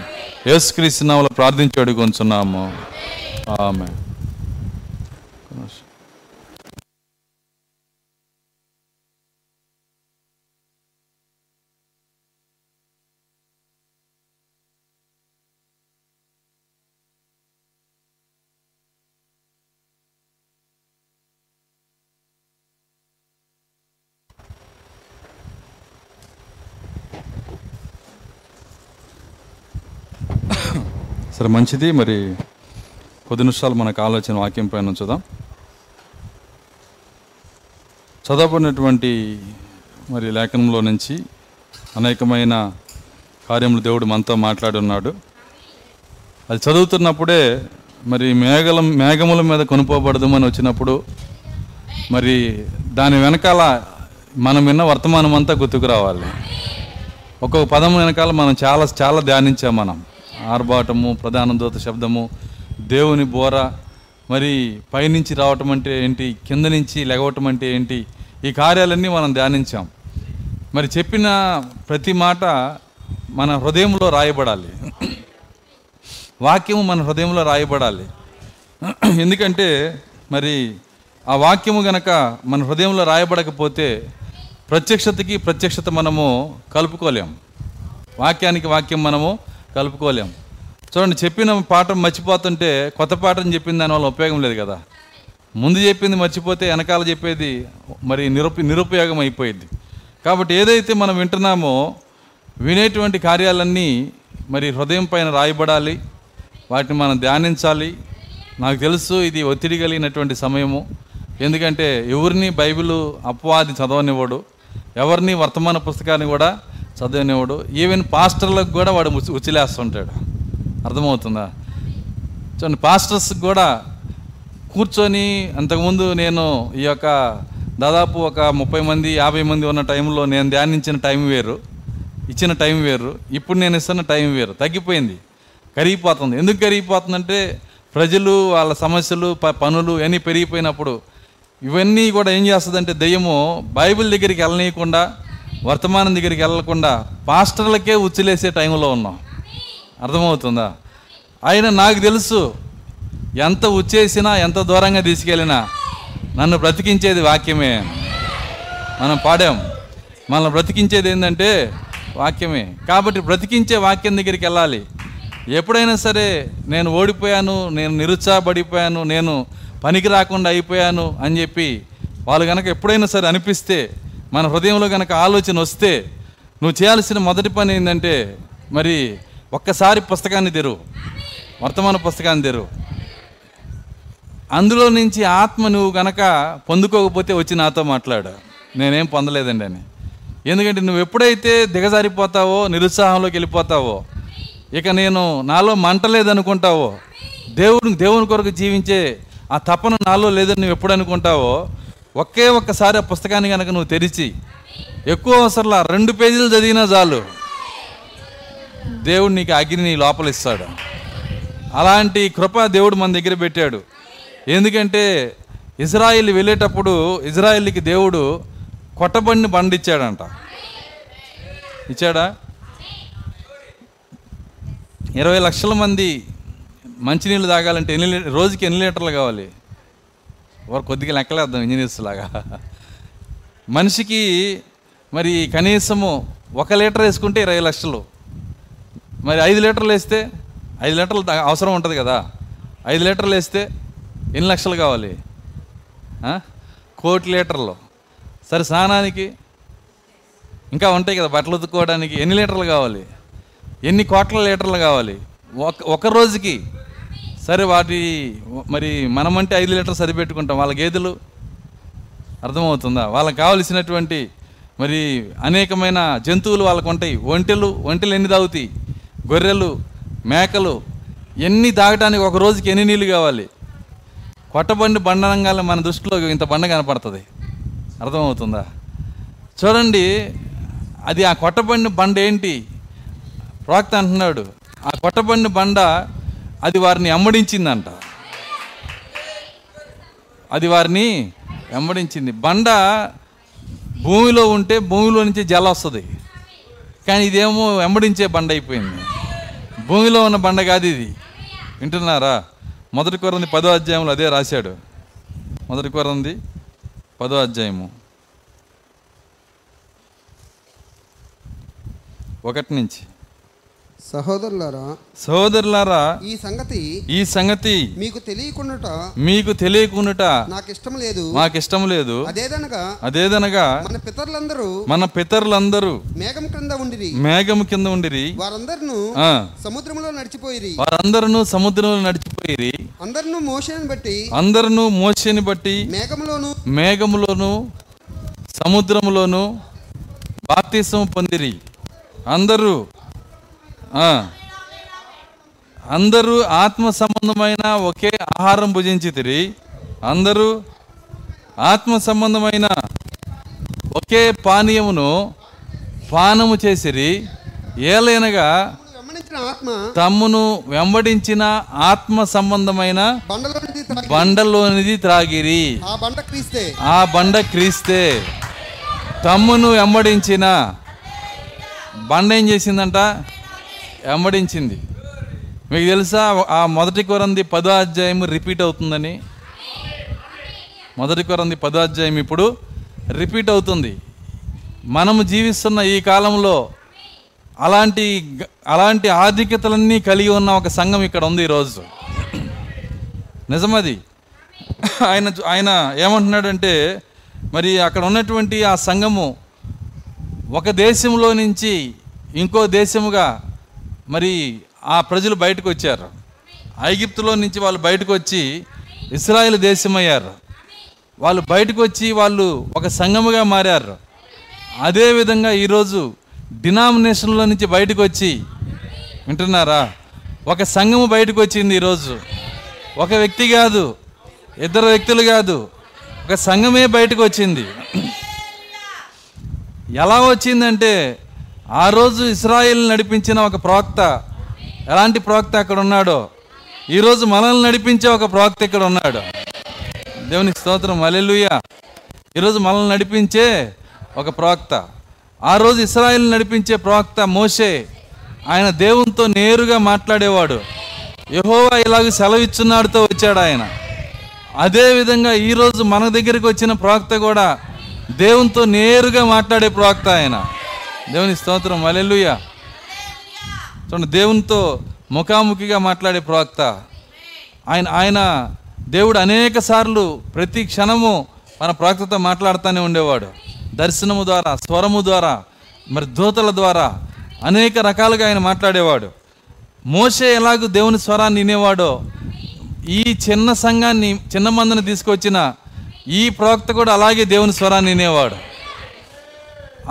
యేసుక్రీస్తు నామములో ప్రార్థించి అడుగుచున్నాము. ఆమేన్. సరే, మంచిది. మరి కొద్ది నిమిషాలు మనకు ఆలోచన వాక్యం పైన చూద్దాం. చదవబడినటువంటి మరి లేఖనంలో నుంచి అనేకమైన కార్యములు దేవుడు మనతో మాట్లాడి ఉన్నాడు. అది చదువుతున్నప్పుడే మరి మేఘల మేఘముల మీద కొనుక్కోబడదు అని వచ్చినప్పుడు మరి దాని వెనకాల మనం విన్న వర్తమానం అంతా గుర్తుకు రావాలి. ఒక్కొక్క పదం వెనకాల మనం చాలా చాలా ధ్యానించాం. మనం ఆర్భాటము, ప్రధాన దూత శబ్దము, దేవుని బోర, మరి పైనుంచి రావటం అంటే ఏంటి, కింద నుంచి లెగవటం అంటే ఏంటి, ఈ కార్యాలన్నీ మనం ధ్యానించాం. మరి చెప్పిన ప్రతి మాట మన హృదయంలో రాయబడాలి. వాక్యము మన హృదయంలో రాయబడాలి. ఎందుకంటే మరి ఆ వాక్యము గనక మన హృదయంలో రాయబడకపోతే ప్రత్యక్షతకి ప్రత్యక్షత మనము కలుపుకోలేం, వాక్యానికి వాక్యం మనము కలుపుకోలేం. చూడండి, చెప్పిన పాఠం మర్చిపోతుంటే కొత్త పాఠం చెప్పింది దానివల్ల ఉపయోగం లేదు కదా. ముందు చెప్పింది మర్చిపోతే వెనకాల చెప్పేది మరి నిరుప నిరుపయోగం అయిపోయింది. కాబట్టి ఏదైతే మనం వింటున్నామో వినేటువంటి కార్యాలన్నీ మరి హృదయం పైన రాయబడాలి. వాటిని మనం ధ్యానించాలి. నాకు తెలుసు ఇది ఒత్తిడి కలిగినటువంటి సమయము. ఎందుకంటే ఎవరిని బైబిల్ అపవాది చదవనివ్వడు, ఎవరిని వర్తమాన పుస్తకాన్ని కూడా చదివినవాడు, ఈవెన్ పాస్టర్లకు కూడా వాడు ఉచిలేస్తుంటాడు. అర్థమవుతుందా? చూడండి, పాస్టర్స్కి కూడా కూర్చొని అంతకుముందు నేను ఈ యొక్క దాదాపు ఒక ముప్పై మంది యాభై మంది ఉన్న టైంలో నేను ధ్యానించిన టైం వేరు, ఇచ్చిన టైం వేరు, ఇప్పుడు నేను ఇస్తున్న టైం వేరు. తగ్గిపోయింది, కరిగిపోతుంది. ఎందుకు కరిగిపోతుందంటే ప్రజలు వాళ్ళ సమస్యలు ప పనులు ఇవన్నీ పెరిగిపోయినప్పుడు ఇవన్నీ కూడా ఏం చేస్తుందంటే దెయ్యము బైబిల్ దగ్గరికి వెళ్ళనీయకుండా వర్తమానం దగ్గరికి వెళ్ళకుండా పాస్టర్లకే ఉచ్చులేసే టైంలో ఉన్నాం. అర్థమవుతుందా? ఆయన నాకు తెలుసు ఎంత ఉచ్చేసినా ఎంత దూరంగా తీసుకెళ్ళినా నన్ను బ్రతికించేది వాక్యమే. మనం పాడాం, మనం బ్రతికించేది ఏంటంటే వాక్యమే. కాబట్టి బ్రతికించే వాక్యం దగ్గరికి వెళ్ళాలి. ఎప్పుడైనా సరే నేను ఓడిపోయాను, నేను నిరుత్సాహపడిపోయాను, నేను పనికి రాకుండా అయిపోయాను అని చెప్పి వాళ్ళు కనుక ఎప్పుడైనా సరే అనిపిస్తే, మన హృదయంలో కనుక ఆలోచన వస్తే, నువ్వు చేయాల్సిన మొదటి పని ఏంటంటే మరి ఒక్కసారి పుస్తకాన్ని తెరువు, వర్తమాన పుస్తకాన్ని తెరువు. అందులో నుంచి ఆత్మ నువ్వు కనుక పొందుకోకపోతే వచ్చి నాతో మాట్లాడు, నేనేం పొందలేదండి అని. ఎందుకంటే నువ్వు ఎప్పుడైతే దిగజారిపోతావో, నిరుత్సాహంలోకి వెళ్ళిపోతావో, ఇక నేను నాలో మంటలేదనుకుంటావో, దేవుని దేవుని కొరకు జీవించే ఆ తపన నాలో లేదని నువ్వు ఎప్పుడు అనుకుంటావో, ఒకే ఒక్కసారి ఆ పుస్తకాన్ని కనుక నువ్వు తెరిచి, ఎక్కువ అవసరంలా రెండు పేజీలు చదివినా చాలు, దేవుడు నీకు అగ్ని లోపలిస్తాడు. అలాంటి కృప దేవుడు మన దగ్గర పెట్టాడు. ఎందుకంటే ఇజ్రాయిల్ వెళ్ళేటప్పుడు ఇజ్రాయిల్కి దేవుడు కొట్టబడిని బండిచ్చాడంట. ఇచ్చాడా? ఇరవై లక్షల మంది మంచినీళ్ళు తాగాలంటే ఎన్ని రోజుకి ఎన్ని లీటర్లు కావాలి? వారు కొద్దిగా లెక్కలేద్దాం ఇంజనీర్స్ లాగా. మనిషికి మరి కనీసము ఒక లీటర్ వేసుకుంటే ఇరవై లక్షలు, మరి ఐదు లీటర్లు వేస్తే ఐదు లీటర్లు అవసరం ఉంటుంది కదా. ఐదు లీటర్లు వేస్తే ఎన్ని లక్షలు కావాలి? కోటి లీటర్లు. సరే, స్నానానికి ఇంకా ఉంటాయి కదా, బట్టలు ఉతుక్కోవడానికి ఎన్ని లీటర్లు కావాలి? ఎన్ని కోట్ల లీటర్లు కావాలి ఒక ఒక రోజుకి? సరే, వాటి మరి మనమంటే ఐదు లీటర్లు సరిపెట్టుకుంటాం, వాళ్ళ గేదెలు, అర్థమవుతుందా, వాళ్ళకి కావలసినటువంటి మరి అనేకమైన జంతువులు వాళ్ళకు ఉంటాయి. ఒంటెలు ఒంటెలు ఎన్ని తాగుతాయి? గొర్రెలు, మేకలు, ఎన్ని తాగటానికి ఒక రోజుకి ఎన్ని నీళ్ళు కావాలి? కొట్టబండి బండనంగాల మన దృష్టిలో ఇంత బండ కనపడుతుంది. అర్థమవుతుందా? చూడండి, అది ఆ కొట్టబండి బండ. ఏంటి ప్రవక్త అంటున్నాడు, ఆ కొట్టబండి బండ అది వారిని ఎమ్మడించిందంట. అది వారిని ఎమ్మడించింది. బండ భూమిలో ఉంటే భూమిలో నుంచి జలం వస్తుంది, కానీ ఇదేమో ఎమ్మడించే బండ అయిపోయింది. భూమిలో ఉన్న బండ కాదు ఇది. వింటున్నారా? మొదటి కొరింథీ పదో అధ్యాయంలో అదే రాశాడు. మొదటి కొరింథీ పదో అధ్యాయము ఒకటి నుంచి. సహోదరులారా సహోదరులారా ఈ సంగతి ఈ సంగతి మీకు తెలియకుండా మీకు తెలియకుండా నాకు ఇష్టం లేదు నాకు ఇష్టం లేదు అదేదనగా అదేదనగా మన పితరులందరూ మన పితరులందరూ మేఘం కింద ఉండిరి మేఘం కింద ఉండిరి వారందరూ సముద్రంలో నడిచిపోయిరి వారందరూ సముద్రంలో నడిచిపోయిరి అందరూ మోషేని బట్టి అందరూ మోషేని బట్టి మేఘములోను మేఘములోను సముద్రములోను బాప్తిసం పొందిరి. అందరూ అందరూ ఆత్మ సంబంధమైన ఒకే ఆహారం భుజించితిరి. అందరూ ఆత్మ సంబంధమైన ఒకే పానీయమును పానము చేసిరి. ఏలైనగా తమ్మును వెంబడించిన ఆత్మ సంబంధమైన బండలోనిది త్రాగిరి. ఆ బండ క్రీస్తే. తమ్మును వెంబడించిన బండ ఏం చేసిందంట? వెంబడించింది. మీకు తెలుసా ఆ మొదటి కొరింథీ పదో అధ్యాయం రిపీట్ అవుతుందని? మొదటి కొరింథీ పదో అధ్యాయం ఇప్పుడు రిపీట్ అవుతుంది. మనము జీవిస్తున్న ఈ కాలంలో అలాంటి అలాంటి ఆధిక్యతలన్నీ కలిగి ఉన్న ఒక సంఘం ఇక్కడ ఉంది ఈరోజు. నిజమది. ఆయన ఆయన ఏమంటున్నాడంటే మరి అక్కడ ఉన్నటువంటి ఆ సంఘము ఒక దేశంలో నుంచి ఇంకో దేశముగా మరి ఆ ప్రజలు బయటకు వచ్చారు. ఐగిప్తులో నుంచి వాళ్ళు బయటకు వచ్చి ఇశ్రాయేలు దేశమయ్యారు. వాళ్ళు బయటకు వచ్చి వాళ్ళు ఒక సంఘముగా మారారు. అదేవిధంగా ఈరోజు డినామినేషన్లో నుంచి బయటకు వచ్చి, వింటున్నారా, ఒక సంఘము బయటకు వచ్చింది ఈరోజు. ఒక వ్యక్తి కాదు, ఇద్దరు వ్యక్తులు కాదు, ఒక సంఘమే బయటకు వచ్చింది. ఎలా వచ్చిందంటే ఆ రోజు ఇశ్రాయేల్ నడిపించిన ఒక ప్రవక్త, ఎలాంటి ప్రవక్త అక్కడ ఉన్నాడో, ఈరోజు మనల్ని నడిపించే ఒక ప్రవక్త ఇక్కడ ఉన్నాడు. దేవుని స్తోత్రం, హల్లెలూయా. ఈరోజు మనల్ని నడిపించే ఒక ప్రవక్త, ఆ రోజు ఇశ్రాయేల్ నడిపించే ప్రవక్త మోషే ఆయన దేవునితో నేరుగా మాట్లాడేవాడు. యెహోవా ఇలాగ సెలవిచ్చున్నాడుతో వచ్చాడు ఆయన. అదేవిధంగా ఈరోజు మన దగ్గరికి వచ్చిన ప్రవక్త కూడా దేవునితో నేరుగా మాట్లాడే ప్రవక్త ఆయన. దేవుని స్తోత్రం, హల్లెలూయా. చూడండి, దేవునితో ముఖాముఖిగా మాట్లాడే ప్రవక్త ఆయన. ఆయన దేవుడు అనేక సార్లు ప్రతి క్షణము మన ప్రవక్తతో మాట్లాడుతూనే ఉండేవాడు. దర్శనము ద్వారా, స్వరము ద్వారా, మరి దూతల ద్వారా అనేక రకాలుగా ఆయన మాట్లాడేవాడు. మోషే ఎలాగూ దేవుని స్వరాన్ని వినేవాడో, ఈ చిన్న సంఘాన్ని, చిన్న మందిని తీసుకొచ్చిన ఈ ప్రవక్త కూడా అలాగే దేవుని స్వరాన్ని వినేవాడు.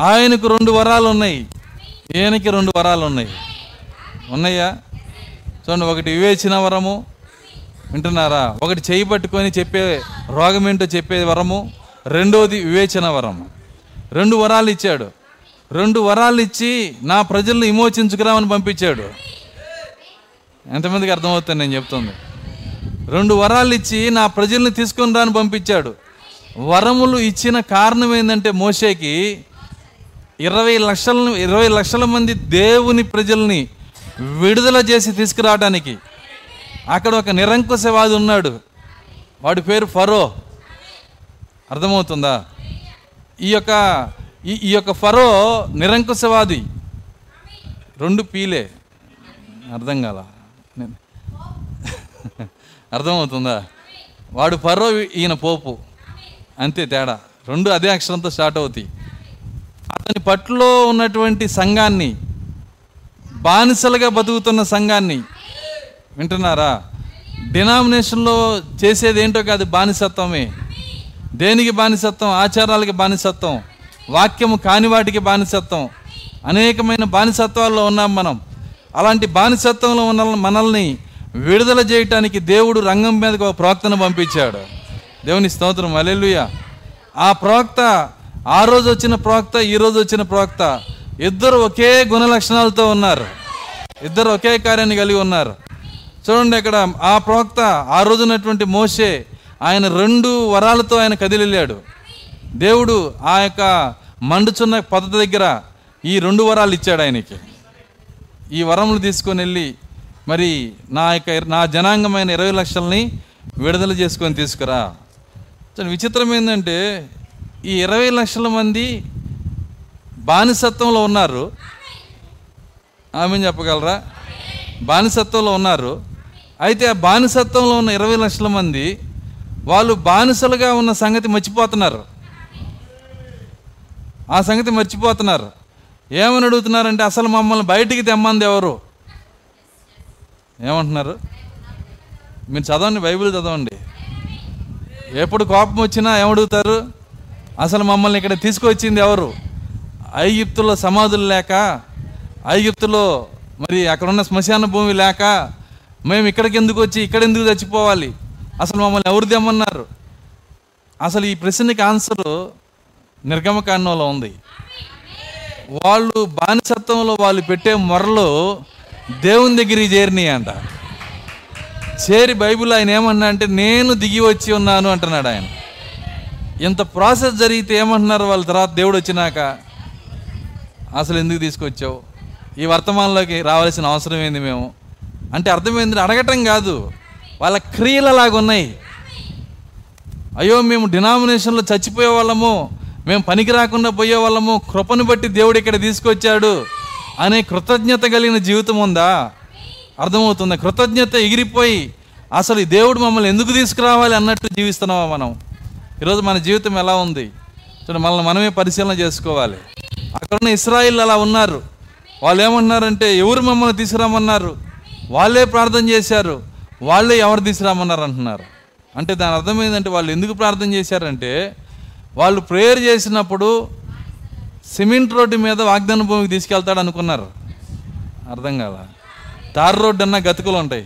ఆయనకు రెండు వరాలు ఉన్నాయి, ఈయనకి రెండు వరాలు ఉన్నాయి. ఉన్నాయా చూడండి, ఒకటి వివేచన వరము, వింటున్నారా, ఒకటి చేయి పట్టుకొని చెప్పే రోగం ఏంటో చెప్పే వరము, రెండోది వివేచన వరము. రెండు వరాలు ఇచ్చాడు. రెండు వరాలు ఇచ్చి నా ప్రజలను విమోచించుకురామని పంపించాడు. ఎంతమందికి అర్థమవుతుంది నేను చెప్తుంది? రెండు వరాలు ఇచ్చి నా ప్రజల్ని తీసుకొని రాని పంపించాడు. వరములు ఇచ్చిన కారణం ఏంటంటే, మోషేకి ఇరవై లక్షల ఇరవై లక్షల మంది దేవుని ప్రజల్ని విడుదల చేసి తీసుకురావడానికి అక్కడ ఒక నిరంకుశవాది ఉన్నాడు, వాడి పేరు ఫరో. అర్థమవుతుందా? ఈ యొక్క ఈ ఈ యొక్క ఫరో నిరంకుశవాది. రెండు పీలే, అర్థం కాల, అర్థమవుతుందా? వాడు ఫరో, ఈయన పోపు, అంతే తేడా. రెండు అదే అక్షరంతో స్టార్ట్ అవుతాయి. అతని పట్టులో ఉన్నటువంటి సంఘాన్ని, బానిసలుగా బతుకుతున్న సంఘాన్ని, వింటున్నారా, డినామినేషన్లో చేసేది ఏంటో కాదు, బానిసత్వమే. దేనికి బానిసత్వం? ఆచారాలకి బానిసత్వం, వాక్యము కాని వాటికి బానిసత్వం, అనేకమైన బానిసత్వాల్లో ఉన్నాం మనం. అలాంటి బానిసత్వంలో ఉన్న మనల్ని విడుదల చేయటానికి దేవుడు రంగం మీదకి ఒక ప్రవక్తను పంపించాడు. దేవుని స్తోత్రం, హల్లెలూయా. ఆ ప్రవక్త, ఆ రోజు వచ్చిన ప్రవక్త, ఈరోజు వచ్చిన ప్రవక్త ఇద్దరు ఒకే గుణ లక్షణాలతో ఉన్నారు, ఇద్దరు ఒకే కార్యాన్ని కలిగి ఉన్నారు. చూడండి, అక్కడ ఆ ప్రవక్త, ఆ రోజున్నటువంటి మోషే, ఆయన రెండు వరాలతో ఆయన కదిలిల్లాడు. దేవుడు ఆ యొక్క మండుచున్న పొద దగ్గర ఈ రెండు వరాలు ఇచ్చాడు ఆయనకి. ఈ వరములు తీసుకొని వెళ్ళి మరి నా యొక్క నా జనాంగమైన ఇరవై లక్షలని విడుదల చేసుకొని తీసుకురా. విచిత్రం ఏంటంటే, ఈ ఇరవై లక్షల మంది బానిసత్వంలో ఉన్నారు. ఆమె చెప్పగలరా? బానిసత్వంలో ఉన్నారు. అయితే ఆ బానిసత్వంలో ఉన్న ఇరవై లక్షల మంది వాళ్ళు బానిసలుగా ఉన్న సంగతి మర్చిపోతున్నారు. ఆ సంగతి మర్చిపోతున్నారు. ఏమని అడుగుతున్నారంటే, అసలు మమ్మల్ని బయటికి తెమ్మంది ఎవరు? ఏమంటున్నారు? మీరు చదవండి, బైబిల్ చదవండి. ఎప్పుడు కోపం వచ్చినా ఏమడుగుతారు? అసలు మమ్మల్ని ఇక్కడ తీసుకొచ్చింది ఎవరు? ఐగుప్తులో సమాధులు లేక, ఐగుప్తులో మరి అక్కడున్న శ్మశాన భూమి లేక మేము ఇక్కడికి ఎందుకు వచ్చి ఇక్కడ ఎందుకు చచ్చిపోవాలి? అసలు మమ్మల్ని ఎవరు తెమ్మన్నారు? అసలు ఈ ప్రశ్నకి ఆన్సరు నిర్గమకాండంలో ఉంది. వాళ్ళు బానిసత్వంలో వాళ్ళు పెట్టే మొరలు దేవుని దగ్గరికి చేరినాయి అంట. చేరి బైబిల్ ఆయన ఏమన్నా అంటే, నేను దిగి వచ్చి ఉన్నాను అంటున్నాడు ఆయన. ఇంత ప్రాసెస్ జరిగితే ఏమంటున్నారు వాళ్ళ తర్వాత దేవుడు వచ్చినాక? అసలు ఎందుకు తీసుకొచ్చావు? ఈ వర్తమానంలోకి రావాల్సిన అవసరం ఏంది మేము అంటే? అర్థం ఏంది అడగటం కాదు, వాళ్ళ క్రియలలాగా ఉన్నాయి. అయ్యో, మేము డినామినేషన్లో చచ్చిపోయే వాళ్ళము, మేము పనికి రాకుండా పోయే వాళ్ళము, కృపను బట్టి దేవుడు ఇక్కడ తీసుకొచ్చాడు అనే కృతజ్ఞత కలిగిన జీవితం ఉందా? అర్థమవుతుందా? కృతజ్ఞత ఎగిరిపోయి అసలు ఈ దేవుడు మమ్మల్ని ఎందుకు తీసుకురావాలి అన్నట్టు జీవిస్తున్నామా మనం? ఈరోజు మన జీవితం ఎలా ఉంది? చూడండి, మనల్ని మనమే పరిశీలన చేసుకోవాలి. అక్కడున్న ఇశ్రాయేల్ అలా ఉన్నారు. వాళ్ళు ఏమంటున్నారంటే, ఎవరు మమ్మల్ని తీసుకురామన్నారు? వాళ్ళే ప్రార్థన చేశారు, వాళ్ళే ఎవరు తీసుకురామన్నారు అంటున్నారు. అంటే దాని అర్థం ఏంటంటే, వాళ్ళు ఎందుకు ప్రార్థన చేశారంటే, వాళ్ళు ప్రేయర్ చేసినప్పుడు సిమెంట్ రోడ్డు మీద వాగ్దాన భూమికి తీసుకెళ్తాడు అనుకున్నారు. అర్థం కదా? తార్ రోడ్డు అన్న గతుకులు ఉంటాయి.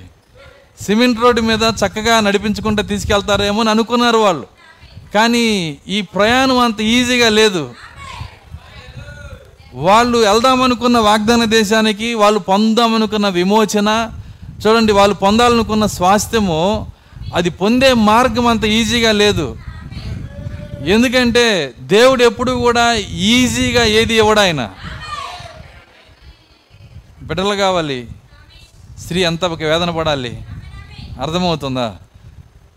సిమెంట్ రోడ్డు మీద చక్కగా నడిపించుకుంటే తీసుకెళ్తారేమో అని అనుకున్నారు వాళ్ళు. కానీ ఈ ప్రయాణం అంత ఈజీగా లేదు. వాళ్ళు వెళ్దామనుకున్న వాగ్దాన దేశానికి, వాళ్ళు పొందామనుకున్న విమోచన, చూడండి, వాళ్ళు పొందాలనుకున్న స్వాస్థ్యము, అది పొందే మార్గం అంత ఈజీగా లేదు. ఎందుకంటే దేవుడు ఎప్పుడు కూడా ఈజీగా ఏది ఇవ్వడు. ఆయన బిడ్డలు కావాలి, స్త్రీ ఎంత వేదన పడాలి, అర్థమవుతుందా?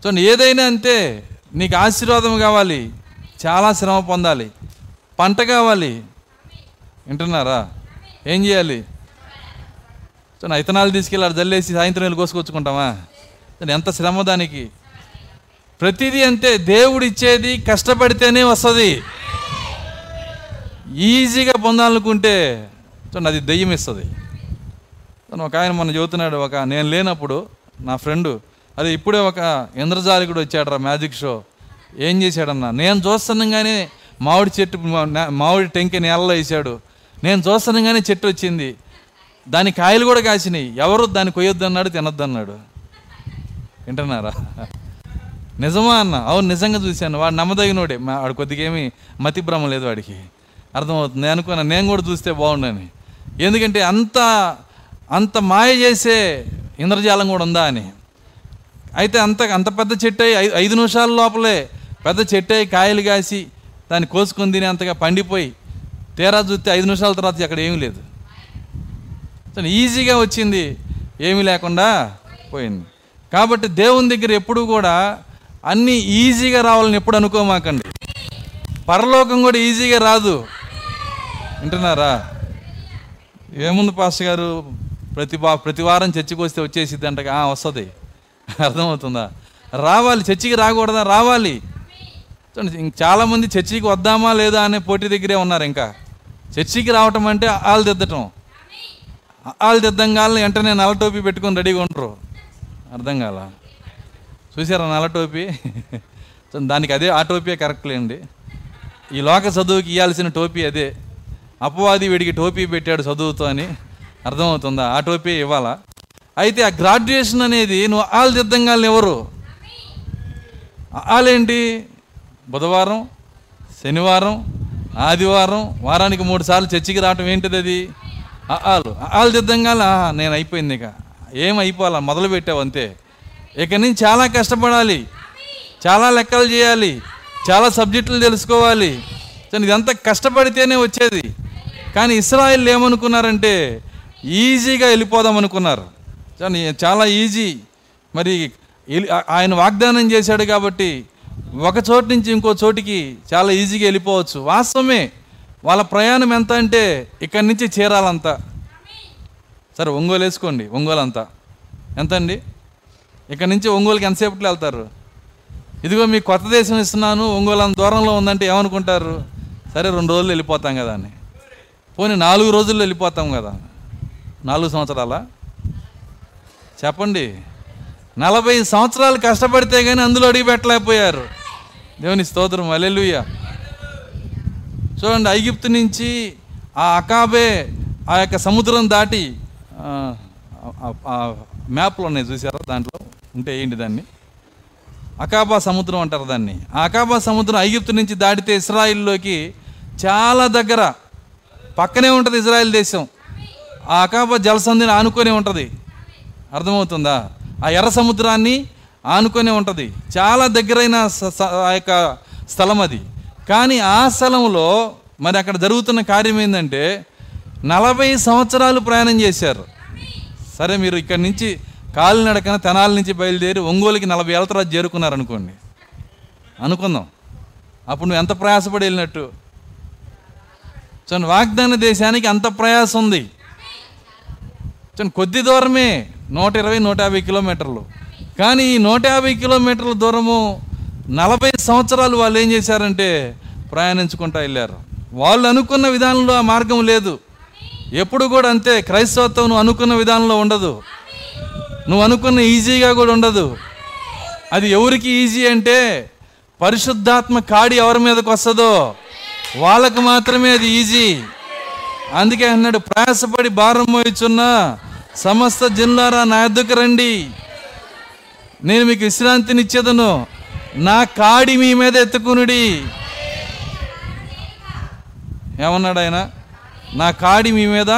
చూడండి, ఏదైనా అంతే, నీకు ఆశీర్వాదం కావాలి, చాలా శ్రమ పొందాలి, పంట కావాలి, వింటున్నారా? ఏం చేయాలి? చూడండి, ఇతనాలు తీసుకెళ్ళారు జల్లేసి సాయంత్రం వెళ్ళి కోసుకొచ్చుకుంటామా? ఎంత శ్రమ దానికి. ప్రతిదీ అంతే, దేవుడు ఇచ్చేది కష్టపడితేనే వస్తుంది. ఈజీగా పొందాలనుకుంటే చూడండి అది దెయ్యం ఇస్తుంది. ఒక ఆయన మొన్న చెబుతున్నాడు, ఒక నేను లేనప్పుడు నా ఫ్రెండు, అదే ఇప్పుడే ఒక ఇంద్రజాలికుడు వచ్చాడరా మ్యాజిక్ షో, ఏం చేశాడన్నా, నేను చూస్తున్నాగానే మామిడి చెట్టు మామిడి టెంకి నేలలో వేసాడు, నేను చూస్తున్నాగానే చెట్టు వచ్చింది, దాని కాయలు కూడా కాసినాయి, ఎవరు దాన్ని కొయ్యొద్దు అన్నాడు, తినొద్దు అన్నాడు. వింటున్నారా? నిజమా అన్న? అవును నిజంగా చూశాను, వాడు నమ్మదగినోడే, వాడు కొద్దిగా ఏమీ మతి భ్రమ లేదు వాడికి, అర్థమవుతుంది అనుకున్నా, నేను కూడా చూస్తే బాగుండని. ఎందుకంటే అంత అంత మాయ చేసే ఇంద్రజాలం కూడా ఉందా అని. అయితే అంత అంత పెద్ద చెట్టు అయి ఐదు నిమిషాల లోపలే పెద్ద చెట్టు అయి కాయలు కాసి దాన్ని కోసుకొని తిని అంతగా పండిపోయి తేరా చూస్తే ఐదు నిమిషాల తర్వాత అక్కడ ఏమీ లేదు. ఈజీగా వచ్చింది, ఏమీ లేకుండా పోయింది. కాబట్టి దేవుని దగ్గర ఎప్పుడు కూడా అన్నీ ఈజీగా రావాలని ఎప్పుడు అనుకోమాకండి. పరలోకం కూడా ఈజీగా రాదు, వింటున్నారా? ఏముంది పాస్టర్ గారు, ప్రతి బా ప్రతి వారం చర్చికి వస్తే వచ్చేసిద్ది అంటే వస్తుంది, అర్థమవుతుందా? రావాలి, చర్చికి రాకూడదా? రావాలి. చాలామంది చర్చికి వద్దామా లేదా అనే పోటీ దగ్గరే ఉన్నారు. ఇంకా చర్చికి రావటం అంటే వాళ్ళు దిద్దటం, వాళ్ళు దిద్దంగాలని వెంటనే నల్ల టోపీ పెట్టుకొని రెడీగా ఉంటారు, అర్థం కాల? చూసారా నల్ల టోపీ? దానికి అదే, ఆ టోపీ కరెక్ట్ లేండి, ఈ లోక చదువుకి ఇవ్వాల్సిన టోపీ అదే. అపవాది వీడికి టోపీ పెట్టాడు చదువుతో అని, అర్థమవుతుందా? ఆ టోపీ ఇవ్వాలా? అయితే ఆ గ్రాడ్యుయేషన్ అనేది నువ్వు వాళ్ళు దిద్దంగా ఎవరు వాళ్ళేంటి, బుధవారం, శనివారం, ఆదివారం, వారానికి మూడు సార్లు చర్చికి రావటం ఏంటిది? అది వాళ్ళు వాళ్ళు దిద్దంగా నేను అయిపోయింది, ఇక ఏం అయిపోవాలా, మొదలు పెట్టావు అంతే. ఇక నుంచి చాలా కష్టపడాలి, చాలా లెక్కలు చేయాలి, చాలా సబ్జెక్టులు తెలుసుకోవాలి, ఇదంతా కష్టపడితేనే వచ్చేది. కానీ ఇశ్రాయేల్ ఏమనుకున్నారంటే ఈజీగా వెళ్ళిపోదాం అనుకున్నారు, చాలా ఈజీ. మరి ఆయన వాగ్దానం చేశాడు కాబట్టి ఒక చోటు నుంచి ఇంకో చోటికి చాలా ఈజీగా వెళ్ళిపోవచ్చు. వాస్తవమే, వాళ్ళ ప్రయాణం ఎంత అంటే ఇక్కడి నుంచి చీరాలంతా, సరే ఒంగోలు వేసుకోండి, ఒంగోలు అంతా ఎంత అండి? ఇక్కడి నుంచి ఒంగోలుకి ఎంతసేపట్లో వెళ్తారు? ఇదిగో మీకు కొత్త దేశం ఇస్తున్నాను, ఒంగోలు అంత దూరంలో ఉందంటే ఏమనుకుంటారు, సరే రెండు రోజులు వెళ్ళిపోతాం కదా అని. పోనీ నాలుగు రోజుల్లో వెళ్ళిపోతాం కదా, నాలుగు సంవత్సరాల చెప్పండి, నలభై సంవత్సరాలు కష్టపడితే కానీ అందులో అడిగి పెట్టలేకపోయారు. దేవుని స్తోత్రం, హల్లెలూయా. చూడండి, ఐగుప్తు నుంచి ఆ అకాబే ఆ యొక్క సముద్రం దాటి, మ్యాప్లు ఉన్నాయి చూసారా, దాంట్లో ఉంటే ఏంటి దాన్ని అకాబా సముద్రం అంటారు దాన్ని. ఆ అకాబా సముద్రం ఐగుప్తు నుంచి దాటితే ఇశ్రాయిల్లోకి చాలా దగ్గర, పక్కనే ఉంటుంది ఇజ్రాయెల్ దేశం. ఆ అకాబా జలసంధిని ఆనుకొనే ఉంటుంది, అర్థమవుతుందా? ఆ ఎర్ర సముద్రాన్ని ఆనుకొనే ఉంటుంది, చాలా దగ్గరైన ఆ యొక్క స్థలం అది. కానీ ఆ స్థలంలో మరి అక్కడ జరుగుతున్న కార్యం ఏంటంటే నలభై సంవత్సరాలు ప్రయాణం చేశారు. సరే మీరు ఇక్కడి నుంచి కాలినడకన తెనాల నుంచి బయలుదేరి ఒంగోలుకి నలభై ఏళ్ళ తర్వాత చేరుకున్నారనుకోండి, అనుకుందాం, అప్పుడు నువ్వు ఎంత ప్రయాసపడి వెళ్ళినట్టు. చూడండి, వాగ్దాన దేశానికి అంత ప్రయాసం ఉంది. చూడండి, కొద్ది దూరమే, నూట ఇరవై నూట యాభై కిలోమీటర్లు. కానీ ఈ నూట యాభై కిలోమీటర్ల దూరము నలభై సంవత్సరాలు వాళ్ళు ఏం చేశారంటే ప్రయాణించుకుంటా వెళ్ళారు. వాళ్ళు అనుకున్న విధానంలో ఆ మార్గం లేదు. ఎప్పుడు కూడా అంతే, క్రైస్తవత్వం నువ్వు అనుకున్న విధానంలో ఉండదు, నువ్వు అనుకున్న ఈజీగా కూడా ఉండదు. అది ఎవరికి ఈజీ అంటే పరిశుద్ధాత్మ కాడి ఎవరి మీదకి వస్తుందో వాళ్ళకు మాత్రమే అది ఈజీ. అందుకే అన్నాడు, ప్రయాసపడి భారం మోయిచున్న సమస్త జనులారా నా యొద్దకు రండి, నేను మీకు విశ్రాంతినిచ్చేదను, నా కాడి మీ మీద ఎత్తుకునుడి. ఏమన్నాడు ఆయన? నా కాడి మీ మీద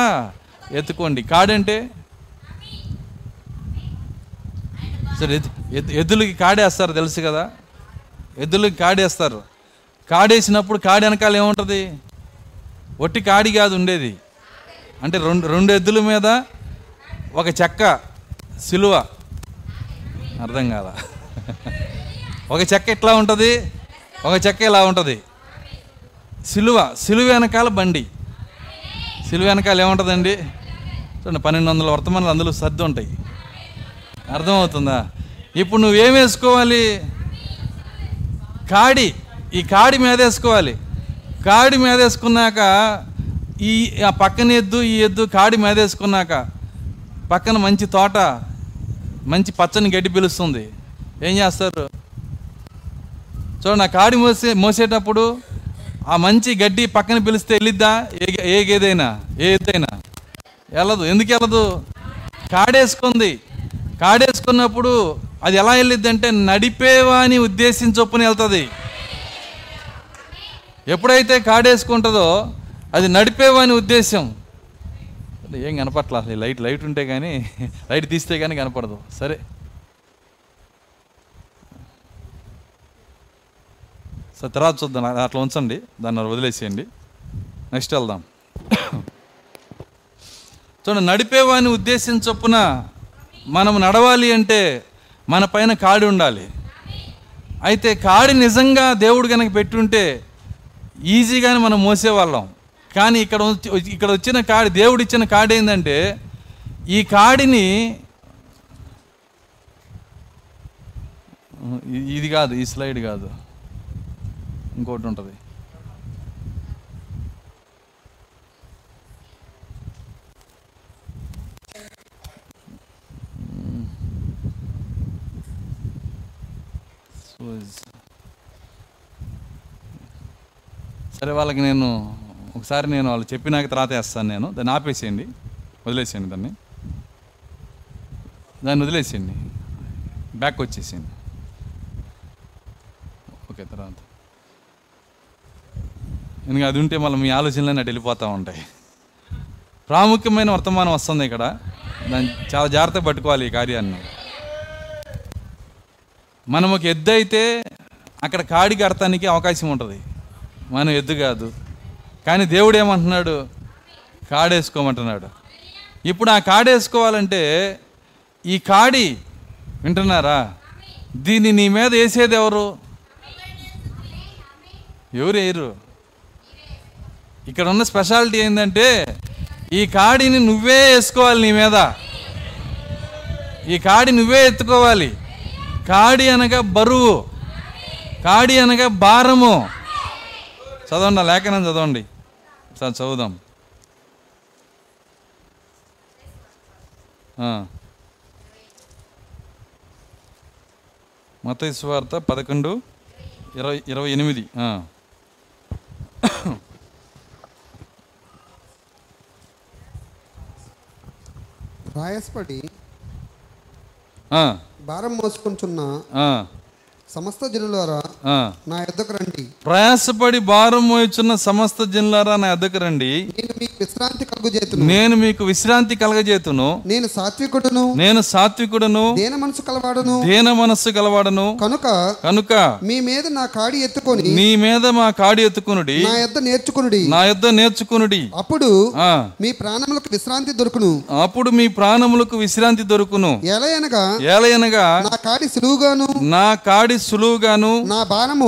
ఎత్తుకోండి. కాడంటే సరే, ఎద్దులకి కాడేస్తారు తెలుసు కదా, ఎద్దులకి కాడేస్తారు. కాడేసినప్పుడు కాడి వెనకాల ఏముంటుంది? ఒట్టి కాడి కాదు ఉండేది, అంటే రెండు రెండు ఎద్దుల మీద ఒక చెక్క సిలువ. అర్థం కాల. ఒక చెక్క ఎట్లా ఉంటుంది, ఒక చెక్క ఇలా ఉంటుంది. సిలువ, సిలువ వెనకాల బండి. సిలువ వెనకాల ఏముంటుందండి? చూడండి, పన్నెండు వందల వర్తమానాలు అందులో సర్ది ఉంటాయి. అర్థమవుతుందా? ఇప్పుడు నువ్వేం వేసుకోవాలి? కాడి. ఈ కాడి మీద వేసుకోవాలి. కాడి మీద వేసుకున్నాక ఈ పక్కన ఎద్దు, ఈ ఎద్దు కాడి మీద వేసుకున్నాక పక్కన మంచి తోట, మంచి పచ్చని గడ్డి పిలుస్తుంది. ఏం చేస్తారు చూడండి, ఆ కాడి మోసే మోసేటప్పుడు ఆ మంచి గడ్డి పక్కన పిలిస్తే వెళ్ళిద్దా? ఏ ఏ గేదైనా, ఏ ఎద్దైనా వెళ్ళదు. ఎందుకు వెళ్ళదు? కాడేసుకుంది. కాడేసుకున్నప్పుడు అది ఎలా వెళ్ళిద్ది అంటే నడిపేవాని ఉద్దేశించి చొప్పున వెళ్తుంది. ఎప్పుడైతే కాడేసుకుంటుందో అది నడిపేవాని ఉద్దేశం. ఏం కనపట్లా, లైట్ లైట్ ఉంటే కానీ, లైట్ తీస్తే కానీ కనపడదు. సరే సరే తర్వాత చూద్దాం, అట్లా ఉంచండి, దాన్ని వదిలేసేయండి, నెక్స్ట్ వెళ్దాం. చూడండి, నడిపేవాని ఉద్దేశం చొప్పున మనం నడవాలి అంటే మన పైన కాడి ఉండాలి. అయితే కాడి నిజంగా దేవుడు కనుక పెట్టుంటే ఈజీగానే మనం మోసేవాళ్ళం. కానీ ఇక్కడ ఇక్కడ వచ్చిన కాడి, దేవుడు ఇచ్చిన కాడి ఏంటంటే ఈ కాడిని, ఇది కాదు, ఈ స్లైడ్ కాదు, ఇంకోటి ఉంటుంది. సరే, వాళ్ళకి నేను ఒకసారి నేను వాళ్ళు చెప్పినాక తర్వాత వేస్తాను. నేను దాన్ని ఆపేసేయండి, వదిలేసేయండి, దాన్ని దాన్ని వదిలేసేయండి, బ్యాక్ వచ్చేసేయండి. ఓకే, తర్వాత ఎందుకంటే అది ఉంటే మళ్ళీ మీ ఆలోచనలన్నీ అటు వెళ్ళిపోతూ ఉంటాయి. ప్రాముఖ్యమైన వర్తమానం వస్తుంది ఇక్కడ, దాన్ని చాలా జాగ్రత్తగా పట్టుకోవాలి. ఈ కార్యాన్ని మనం ఒక ఎద్దు అయితే అక్కడ కాడి కడతానికి అవకాశం ఉంటుంది, మనం ఎద్దు కాదు. కానీ దేవుడు ఏమంటున్నాడు? కాడేసుకోమంటున్నాడు. ఇప్పుడు ఆ కాడేసుకోవాలంటే ఈ కాడి, వింటున్నారా, దీన్ని నీ మీద వేసేది ఎవరు? ఎవరు వేయరు. ఇక్కడ ఉన్న స్పెషాలిటీ ఏంటంటే ఈ కాడిని నువ్వే వేసుకోవాలి, నీ మీద ఈ కాడి నువ్వే ఎత్తుకోవాలి. కాడి అనగా బరువు, కాడి అనగా భారము. చదవండి, ఆ లేఖనం చదవండి, సార్ చదువుదాం. మత్తయి సువార్త పదకొండు ఇరవై ఇరవై ఎనిమిది ప్రయాసపడి భారం మోసుకుంటున్న సమస్త జనులారా నా యొద్దకు రండి. ప్రయాసపడి భారం మోయుచున్న సమస్త జనులారా నా యొద్దకు రండి, నేను మీకు విశ్రాంతి కలుగజేతును. నేను మీకు విశ్రాంతి కలుగజేతును. నేను సాత్వికుడను, నేను సాత్వికుడను, దేన మనసు కలవాడను, దేన మనసు కలవాడను. కనుక కనుక మీ మీద నా కాడి ఎత్తుకొని, మీ మీద మా కాడి ఎత్తుకొనుడి, నా యొద్ద నేర్చుకొనుడి, నా యొద్ద నేర్చుకొనుడి. అప్పుడు మీ ప్రాణములకు విశ్రాంతి దొరుకును. అప్పుడు మీ ప్రాణములకు విశ్రాంతి దొరుకును. ఎలయనగా ఎలయనగా నా కాడి సులువుగాను, నా కాడి సులువుగాను, నా భారము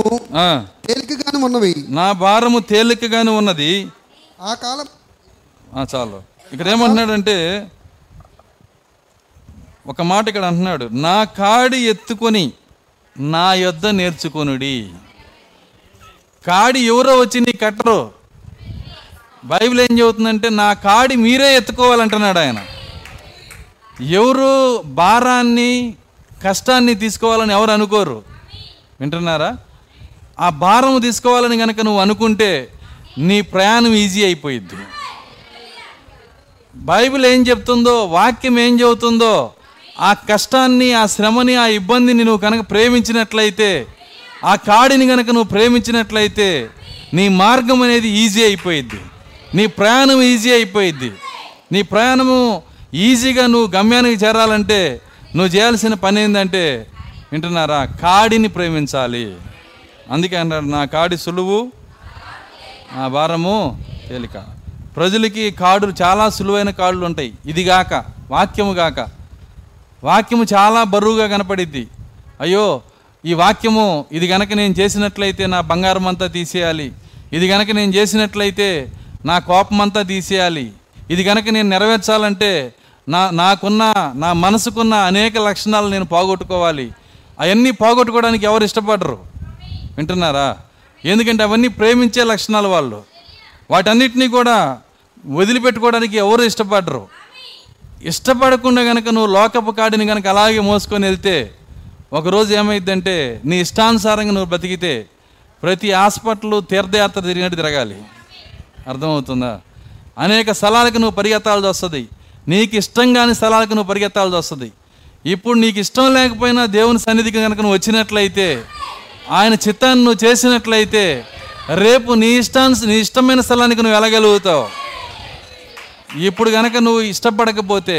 తేలికగాను ఉన్నవి, నా భారము తేలికగాను ఉన్నది. ఆ కాలం చాలు. ఇక్కడ ఏమంటున్నాడంటే ఒక మాట ఇక్కడ అంటున్నాడు, నా కాడి ఎత్తుకొని నా యొద్ద నేర్చుకొనుడి. కాడి ఎవరో వచ్చి నీ కట్టరు. బైబిల్ ఏం చెబుతుందంటే నా కాడి మీరే ఎత్తుకోవాలంటున్నాడు ఆయన. ఎవరు భారాన్ని, కష్టాన్ని తీసుకోవాలని ఎవరు అనుకోరు. వింటున్నారా? ఆ భారం తీసుకోవాలని కనుక నువ్వు అనుకుంటే నీ ప్రయాణం ఈజీ అయిపోయిద్ది. బైబిల్ ఏం చెప్తుందో, వాక్యం ఏం చెబుతుందో, ఆ కష్టాన్ని, ఆ శ్రమని, ఆ ఇబ్బందిని నువ్వు కనుక ప్రేమించినట్లయితే, ఆ కాడిని కనుక నువ్వు ప్రేమించినట్లయితే నీ మార్గం అనేది ఈజీ అయిపోయిద్ది, నీ ప్రయాణం ఈజీ అయిపోయిద్ది. నీ ప్రయాణము ఈజీగా నువ్వు గమ్యానికి చేరాలంటే నువ్వు చేయాల్సిన పని ఏంటంటే, వింటున్నారా, కాడిని ప్రేమించాలి. అందుకే అన్నాడు, నా కాడి సులువు, నా భారము తేలిక. ప్రజలకి కాడులు చాలా సులువైన కాళ్ళు ఉంటాయి. ఇదిగాక వాక్యము గాక వాక్యము చాలా బరువుగా కనపడిద్ది. అయ్యో ఈ వాక్యము ఇది గనక నేను చేసినట్లయితే నా బంగారం అంతా తీసేయాలి, ఇది గనక నేను చేసినట్లయితే నా కోపం అంతా తీసేయాలి, ఇది గనక నేను నెరవేర్చాలంటే నా నాకున్న నా మనసుకున్న అనేక లక్షణాలు నేను పోగొట్టుకోవాలి. అవన్నీ పోగొట్టుకోవడానికి ఎవరు ఇష్టపడరు, వింటున్నారా? ఎందుకంటే అవన్నీ ప్రేమించే లక్షణాలు. వాళ్ళు వాటన్నిటినీ కూడా వదిలిపెట్టుకోవడానికి ఎవరు ఇష్టపడరు. ఇష్టపడకుండా కనుక నువ్వు లోకపు కాడిని కనుక అలాగే మోసుకొని వెళ్తే ఒకరోజు ఏమైందంటే నీ ఇష్టానుసారంగా నువ్వు బ్రతికితే ప్రతి హాస్పిటల్ తీర్థయాత్ర తిరిగినట్టు తిరగాలి, అర్థమవుతుందా? అనేక స్థలాలకు నువ్వు పరిగెత్తాల్సి వస్తుంది, నీకు ఇష్టం కాని స్థలాలకు నువ్వు పరిగెత్తాల్సి వస్తుంది. ఇప్పుడు నీకు ఇష్టం లేకపోయినా దేవుని సన్నిధికి కనుక నువ్వు వచ్చినట్లయితే, ఆయన చిత్తాన్ని నువ్వు చేసినట్లయితే, రేపు నీ ఇష్టాన్ని నీ ఇష్టమైన స్థలానికి నువ్వు వెళ్ళగలుగుతావు. ఇప్పుడు కనుక నువ్వు ఇష్టపడకపోతే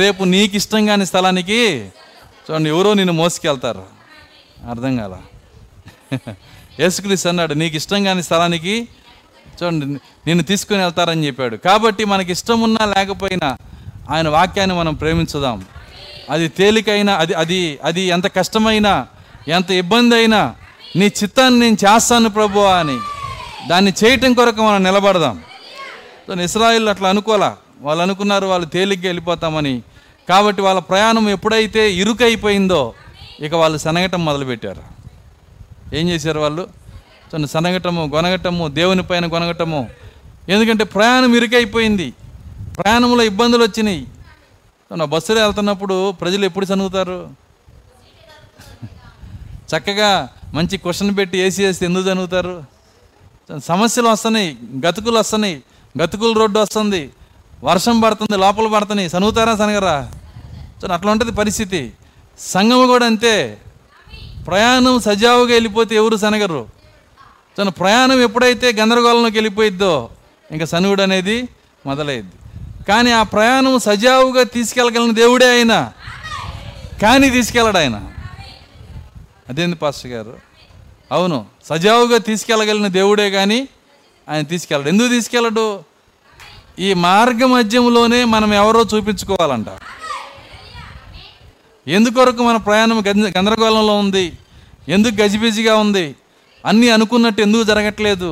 రేపు నీకు ఇష్టం కాని స్థలానికి చూడండి ఎవరో నిన్ను మోసుకెళ్తారు, అర్థం కాల. యేసుక్రీస్తు అన్నాడు, నీకు ఇష్టం కాని స్థలానికి చూడండి నిన్ను తీసుకుని వెళ్తారని చెప్పాడు. కాబట్టి మనకి ఇష్టం ఉన్నా లేకపోయినా ఆయన వాక్యాన్ని మనం ప్రేమించుదాం. అది తేలికైనా, అది అది అది ఎంత కష్టమైనా, ఎంత ఇబ్బంది అయినా, నీ చిత్తాన్ని నేను చేస్తాను ప్రభువా అని దాన్ని చేయటం కొరకు మనం నిలబడదాం. ఇశ్రాయేలు అట్లా అనుకోలే, వాళ్ళు అనుకున్నారు వాళ్ళు తేలిగ్గా వెళ్ళిపోతామని. కాబట్టి వాళ్ళ ప్రయాణం ఎప్పుడైతే ఇరుకైపోయిందో ఇక వాళ్ళు శనగటం మొదలుపెట్టారు. ఏం చేశారు వాళ్ళు? శనగటము, గొనగటము, దేవుని పైన గొనగటము. ఎందుకంటే ప్రయాణం ఇరుకైపోయింది, ప్రయాణంలో ఇబ్బందులు వచ్చినాయి. బస్సులో వెళ్తున్నప్పుడు ప్రజలు ఎప్పుడు చనుగుతారు? చక్కగా మంచి క్వశ్చన్ పెట్టి ఏసీ వేస్తే ఎందుకు చనుగుతారు? సమస్యలు వస్తున్నాయి, గతుకులు వస్తున్నాయి, గతుకుల రోడ్డు వస్తుంది, వర్షం పడుతుంది, లోపల పడుతున్నాయి, చనుగుతారా సనగరా? సో అట్లా ఉంటుంది పరిస్థితి. సంఘము కూడా అంతే. ప్రయాణం సజావుగా వెళ్ళిపోతే ఎవరు సనగరు. సో ప్రయాణం ఎప్పుడైతే గందరగోళంలోకి వెళ్ళిపోయిద్దో ఇంకా సనుగుడు అనేది మొదలైద్ది. కానీ ఆ ప్రయాణం సజావుగా తీసుకెళ్ళగలిగిన దేవుడే ఆయన, కానీ తీసుకెళ్ళడు ఆయన. అదేంది పాస్టర్ గారు? అవును, సజావుగా తీసుకెళ్ళగలిగిన దేవుడే కానీ ఆయన తీసుకెళ్ళడు. ఎందుకు తీసుకెళ్ళడు? ఈ మార్గ మధ్యంలోనే మనం ఎవరో చూపించుకోవాలంట. ఎందుకొరకు మన ప్రయాణం గందరగోళంలో ఉంది, ఎందుకు గజిబిజిగా ఉంది, అన్నీ అనుకున్నట్టు ఎందుకు జరగట్లేదు,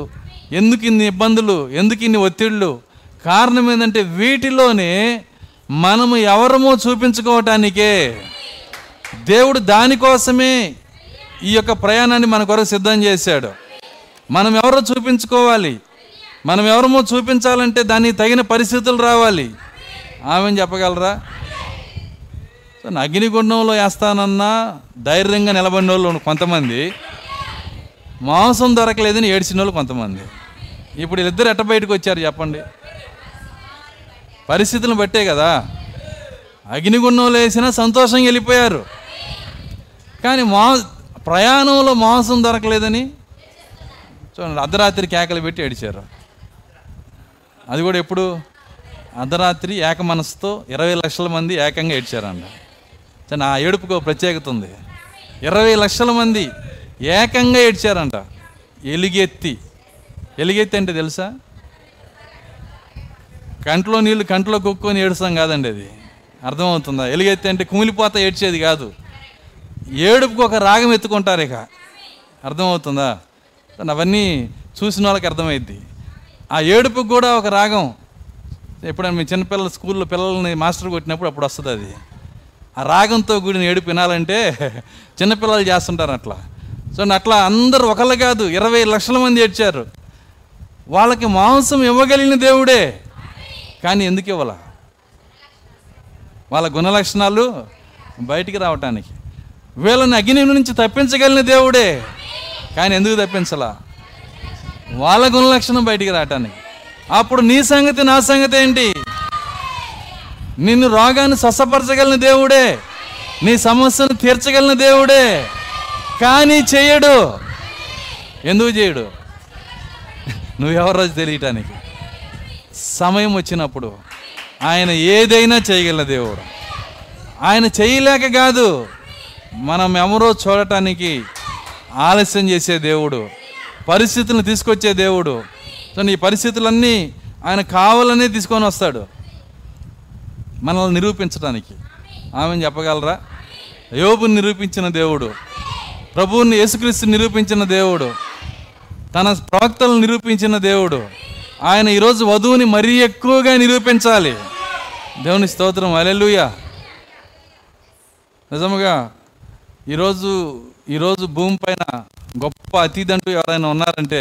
ఎందుకు ఇన్ని ఇబ్బందులు, ఎందుకు ఇన్ని ఒత్తిళ్ళు? కారణం ఏంటంటే వీటిలోనే మనము ఎవరమో చూపించుకోవటానికే దేవుడు దానికోసమే ఈ యొక్క ప్రయాణాన్ని మన కొరకు సిద్ధం చేశాడు. మనం ఎవరో చూపించుకోవాలి, మనం ఎవరమో చూపించాలంటే దానికి తగిన పరిస్థితులు రావాలి. ఆమె చెప్పగలరా? అగ్నిగుండంలో వేస్తానన్నా ధైర్యంగా నిలబడిన వాళ్ళు కొంతమంది, మాంసం దొరకలేదని ఏడ్చిన వాళ్ళు కొంతమంది. ఇప్పుడు వీళ్ళిద్దరు ఎట్ట బయటకు వచ్చారు చెప్పండి? పరిస్థితులను బట్టే కదా. అగ్నిగుండంలో వేసినా సంతోషంగా వెళ్ళిపోయారు, కానీ మా ప్రయాణంలో మాంసం దొరకలేదని చూడండి అర్ధరాత్రి కేకలు పెట్టి ఏడిచారు. అది కూడా ఎప్పుడు? అర్ధరాత్రి ఏక మనసుతో ఇరవై లక్షల మంది ఏకంగా ఏడ్చారంట. సో ఆ ఏడుపుకో ప్రత్యేకత ఉంది. ఇరవై లక్షల మంది ఏకంగా ఏడ్చారంట, ఎలుగెత్తి. ఎలుగెత్తి అంటే తెలుసా? కంట్లో నీళ్ళు కంట్లో కొక్కుని ఏడుస్తాం కాదండి అది, అర్థమవుతుందా? ఎలుగెత్తి అంటే కుమిలిపోతా ఏడ్చేది కాదు, ఏడుపుకు ఒక రాగం ఎత్తుకుంటారు ఇక, అర్థమవుతుందా? అవన్నీ చూసిన వాళ్ళకి అర్థమైద్ది. ఆ ఏడుపుకి కూడా ఒక రాగం. ఎప్పుడైనా మీ చిన్నపిల్లల స్కూల్లో పిల్లల్ని మాస్టర్ కొట్టినప్పుడు అప్పుడు వస్తుంది అది. ఆ రాగంతో కూడిన ఏడుపు వినాలంటే చిన్నపిల్లలు చేస్తుంటారు అట్లా. సో అట్లా అందరూ ఒకళ్ళు కాదు, ఇరవై లక్షల మంది ఏడ్చారు. వాళ్ళకి మాంసం ఇవ్వగలిగిన దేవుడే, కానీ ఎందుకు ఇవ్వాల? వాళ్ళ గుణలక్షణాలు బయటికి రావటానికి. వీళ్ళని అగ్ని నుంచి తప్పించగలిగిన దేవుడే, కానీ ఎందుకు తప్పించలా? వాళ్ళ గుణలక్షణం బయటికి రావటానికి. అప్పుడు నీ సంగతి నా సంగతి ఏంటి? నిన్ను రోగాన్ని స్వస్థపరచగలిగిన దేవుడే, నీ సమస్యను తీర్చగలిగిన దేవుడే, కానీ చేయడు. ఎందుకు చేయడు? నువ్వెవరో తెలియటానికి, సమయం వచ్చినప్పుడు. ఆయన ఏదైనా చేయగలిగిన దేవుడు. ఆయన చేయలేక కాదు, మనం ఎవరో చూడటానికి ఆలస్యం చేసే దేవుడు, పరిస్థితులను తీసుకొచ్చే దేవుడు. సో నీ పరిస్థితులన్నీ ఆయన కావాలనే తీసుకొని వస్తాడు మనల్ని నిరూపించడానికి. ఆమెను చెప్పగలరా? యోబుని నిరూపించిన దేవుడు, ప్రభువుని యేసుక్రీస్తుని నిరూపించిన దేవుడు, తన ప్రవక్తలను నిరూపించిన దేవుడు. ఆయన ఈరోజు వధువుని మరీ ఎక్కువగా నిరూపించాలి. దేవుని స్తోత్రం, హల్లెలూయా. నిజముగా ఈరోజు ఈరోజు భూమి పైన గొప్ప అతిథి అంటూ ఎవరైనా ఉన్నారంటే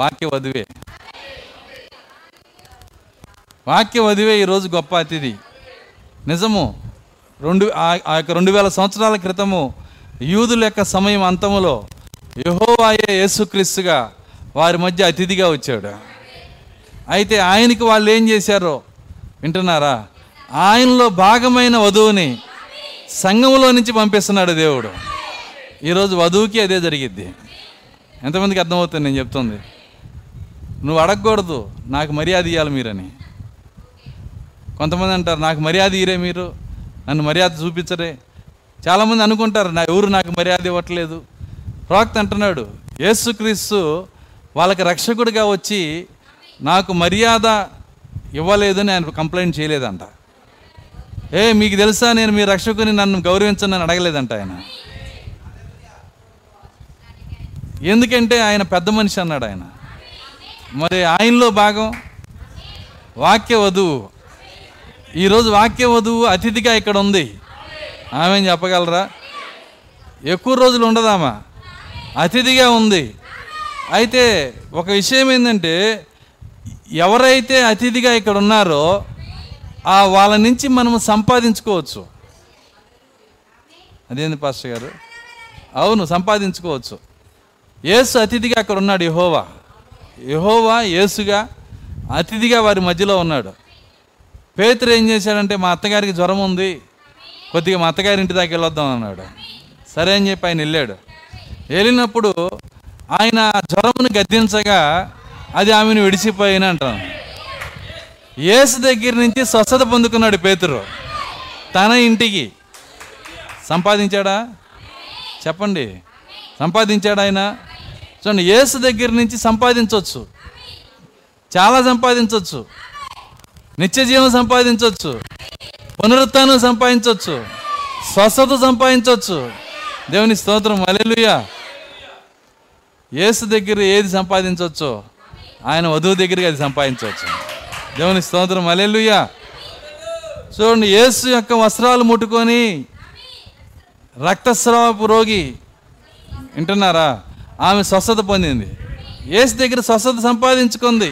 వాక్య వధువే. వాక్య వధువే ఈరోజు గొప్ప అతిథి. నిజము, రెండు ఆ యొక్క రెండు వేల సంవత్సరాల క్రితము యూదుల యొక్క సమయం అంతములో యెహోవాయే యేసుక్రీస్తుగా వారి మధ్య అతిథిగా వచ్చాడు. అయితే ఆయనకి వాళ్ళు ఏం చేశారో వింటున్నారా? ఆయనలో భాగమైన వధువుని సంఘంలో నుంచి పంపిస్తున్నాడు దేవుడు. ఈరోజు వధువుకి అదే జరిగిద్ది. ఎంతమందికి అర్థమవుతుంది నేను చెప్తుంది? నువ్వు అడగకూడదు నాకు మర్యాద ఇవ్వాలి మీరని. కొంతమంది అంటారు నాకు మర్యాద ఇరే, మీరు నన్ను మర్యాద చూపించరే. చాలామంది అనుకుంటారు నా ఎవరు నాకు మర్యాద ఇవ్వట్లేదు. ప్రవక్త అంటున్నాడు యేసుక్రీస్తు వాళ్ళకి రక్షకుడిగా వచ్చి నాకు మర్యాద ఇవ్వలేదని ఆయన కంప్లైంట్ చేయలేదంట. ఏ మీకు తెలుసా నేను మీ రక్షకుని, నన్ను గౌరవించని నన్ను అడగలేదంట ఆయన. ఎందుకంటే ఆయన పెద్ద మనిషి అన్నాడు ఆయన. మరి ఆయనలో భాగం వాక్య వధువు. ఈరోజు వాక్య వధువు అతిథిగా ఇక్కడ ఉంది. ఆమె చెప్పగలరా? ఎక్కువ రోజులు ఉండదామా, అతిథిగా ఉంది. అయితే ఒక విషయం ఏంటంటే ఎవరైతే అతిథిగా ఇక్కడ ఉన్నారో ఆ వాళ్ళ నుంచి మనము సంపాదించుకోవచ్చు. అదేంది పాస్టర్ గారు? అవును, సంపాదించుకోవచ్చు. యేసు అతిథిగా అక్కడ ఉన్నాడు. యెహోవా యెహోవా యేసుగా అతిథిగా వారి మధ్యలో ఉన్నాడు. పేతురు ఏం చేశాడంటే మా అత్తగారికి జ్వరం ఉంది, కొద్దిగా మా అత్తగారి ఇంటి దాకా వెళ్ళొద్దాం అన్నాడు. సరే అని చెప్పి ఆయన వెళ్ళాడు. వెళ్ళినప్పుడు ఆయన జ్వరమును గద్దించగా అది ఆమెను విడిచిపోయిన అంటాను. యేసు దగ్గర నుంచి స్వస్థత పొందుకున్నాడు పేతురు తన ఇంటికి. సంపాదించాడా? చెప్పండి, సంపాదించాడు ఆయన. చూడండి, యేసు దగ్గర నుంచి సంపాదించవచ్చు, చాలా సంపాదించవచ్చు. నిత్య జీవం సంపాదించవచ్చు, పునరుత్థానం సంపాదించవచ్చు, స్వస్థత సంపాదించవచ్చు. దేవుని స్తోత్రం, హల్లెలూయా. యేసు దగ్గర ఏది సంపాదించవచ్చో ఆయన వధువు దగ్గరికి అది సంపాదించవచ్చు. దేవుని స్తోత్రం, హల్లెలూయా. చూడండి, యేసు యొక్క వస్త్రాలు ముట్టుకొని రక్తస్రావపు రోగి వింటున్నారా, ఆమె స్వస్థత పొందింది. యేసు దగ్గర స్వస్థత సంపాదించుకుంది.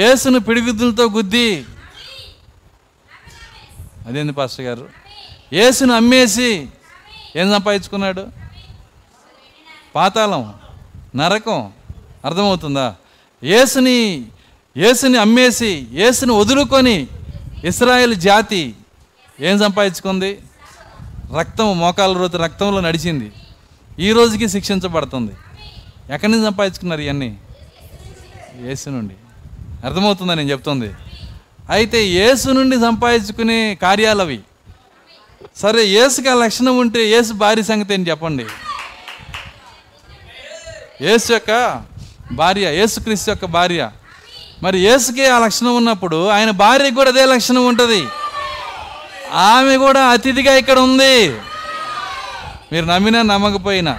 యేసును పిడిగుద్దులతో గుద్ది, అదేంది పాస్టర్ గారు? యేసును అమ్మేసి ఏం సంపాదించుకున్నాడు? పాతాళం, నరకం. అర్థమవుతుందా? యేసుని యేసుని అమ్మేసి యేసుని వదులుకొని ఇశ్రాయేల్ జాతి ఏం సంపాదించుకుంది? రక్తం, మోకాళ్ళ రోత రక్తంలో నడిచింది. ఈ రోజుకి శిక్షించబడుతుంది. ఎక్కడి నుంచి సంపాదించుకున్నారు ఇవన్నీ? యేసు నుండి. అర్థమవుతుందా నేను చెప్తుంది? అయితే యేసు నుండి సంపాదించుకునే కార్యాలు అవి. సరే, యేసుకి ఆ లక్షణం ఉంటే యేసు భార్య సంగతి ఏంటి చెప్పండి? యేసు యొక్క భార్య, యేసుక్రీస్తు యొక్క భార్య. మరి యేసుకే ఆ లక్షణం ఉన్నప్పుడు ఆయన భార్యకి కూడా అదే లక్షణం ఉంటుంది. ఆమె కూడా అతిథిగా ఇక్కడ ఉంది. మీరు నమ్మినా నమ్మకపోయినా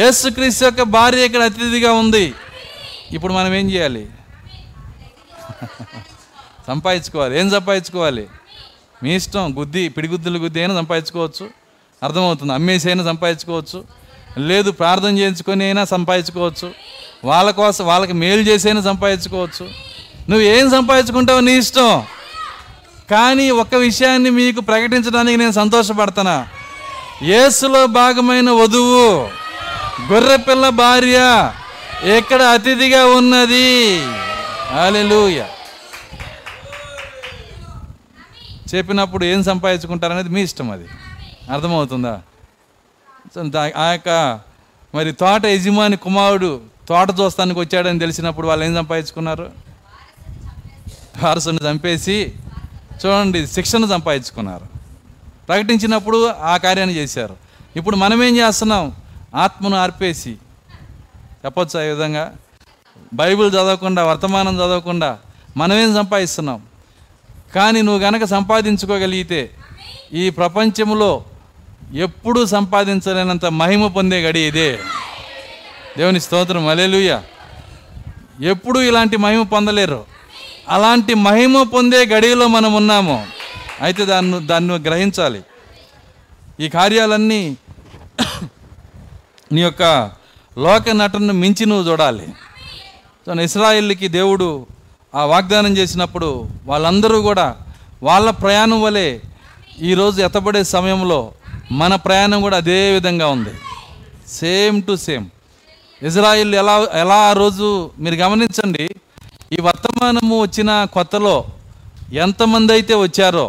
యేసుక్రీస్తు యొక్క భార్య ఇక్కడ అతిథిగా ఉంది. ఇప్పుడు మనం ఏం చేయాలి? సంపాదించుకోవాలి. ఏం సంపాదించుకోవాలి? మీ ఇష్టం, గుద్ది పిడిగుద్దులు గుద్ది అయినా సంపాదించుకోవచ్చు. అర్థమవుతుంది, అమ్మేసి అయినా సంపాదించుకోవచ్చు, లేదు ప్రార్థన చేయించుకొని అయినా సంపాదించుకోవచ్చు, వాళ్ళ కోసం వాళ్ళకి మేలు చేసైనా సంపాదించుకోవచ్చు. నువ్వు ఏం సంపాదించుకుంటావు నీ ఇష్టం. కానీ ఒక విషయాన్ని మీకు ప్రకటించడానికి నేను సంతోషపడుతున్నా. యేసులో భాగమైన వధువు, గొర్రెపిల్ల భార్య ఎక్కడ అతిథిగా ఉన్నది. హల్లెలూయా. చెప్పినప్పుడు ఏం సంపాదించుకుంటారనేది మీ ఇష్టం. అది అర్థమవుతుందా? ఆ యొక్క మరి తోట యజమాని కుమారుడు తోట చూస్తానికి వచ్చాడని తెలిసినప్పుడు వాళ్ళు ఏం సంపాదించుకున్నారు? వారసుని చంపేసి చూడండి శిక్షను సంపాదించుకున్నారు. ప్రకటించినప్పుడు ఆ కార్యాన్ని చేశారు. ఇప్పుడు మనమేం చేస్తున్నాం? ఆత్మను ఆర్పేసి చెప్పచ్చు. ఆ విధంగా బైబిల్ చదవకుండా, వర్తమానం చదవకుండా మనమేం సంపాదిస్తున్నాం? కానీ నువ్వు గనక సంపాదించుకోగలిగితే ఈ ప్రపంచంలో ఎప్పుడూ సంపాదించలేనంత మహిమ పొందే గడి ఇదే. దేవుని స్తోత్రం, హల్లెలూయా. ఎప్పుడూ ఇలాంటి మహిమ పొందలేరు. అలాంటి మహిమ పొందే గడిలో మనం ఉన్నాము. అయితే దాన్ని దాన్ని గ్రహించాలి. ఈ కార్యాలన్నీ నీ యొక్క లోక నటనను మించి నువ్వు చూడాలి. సో ఇశ్రాయేలుకి దేవుడు ఆ వాగ్దానం చేసినప్పుడు వాళ్ళందరూ కూడా వాళ్ళ ప్రయాణం వలె ఈరోజు ఎత్తబడే సమయంలో మన ప్రయాణం కూడా అదే విధంగా ఉంది, సేమ్ టు సేమ్. ఇజ్రాయిల్ ఎలా ఎలా ఆ రోజు మీరు గమనించండి, ఈ వర్తమానము వచ్చిన కొత్తలో ఎంతమంది అయితే వచ్చారో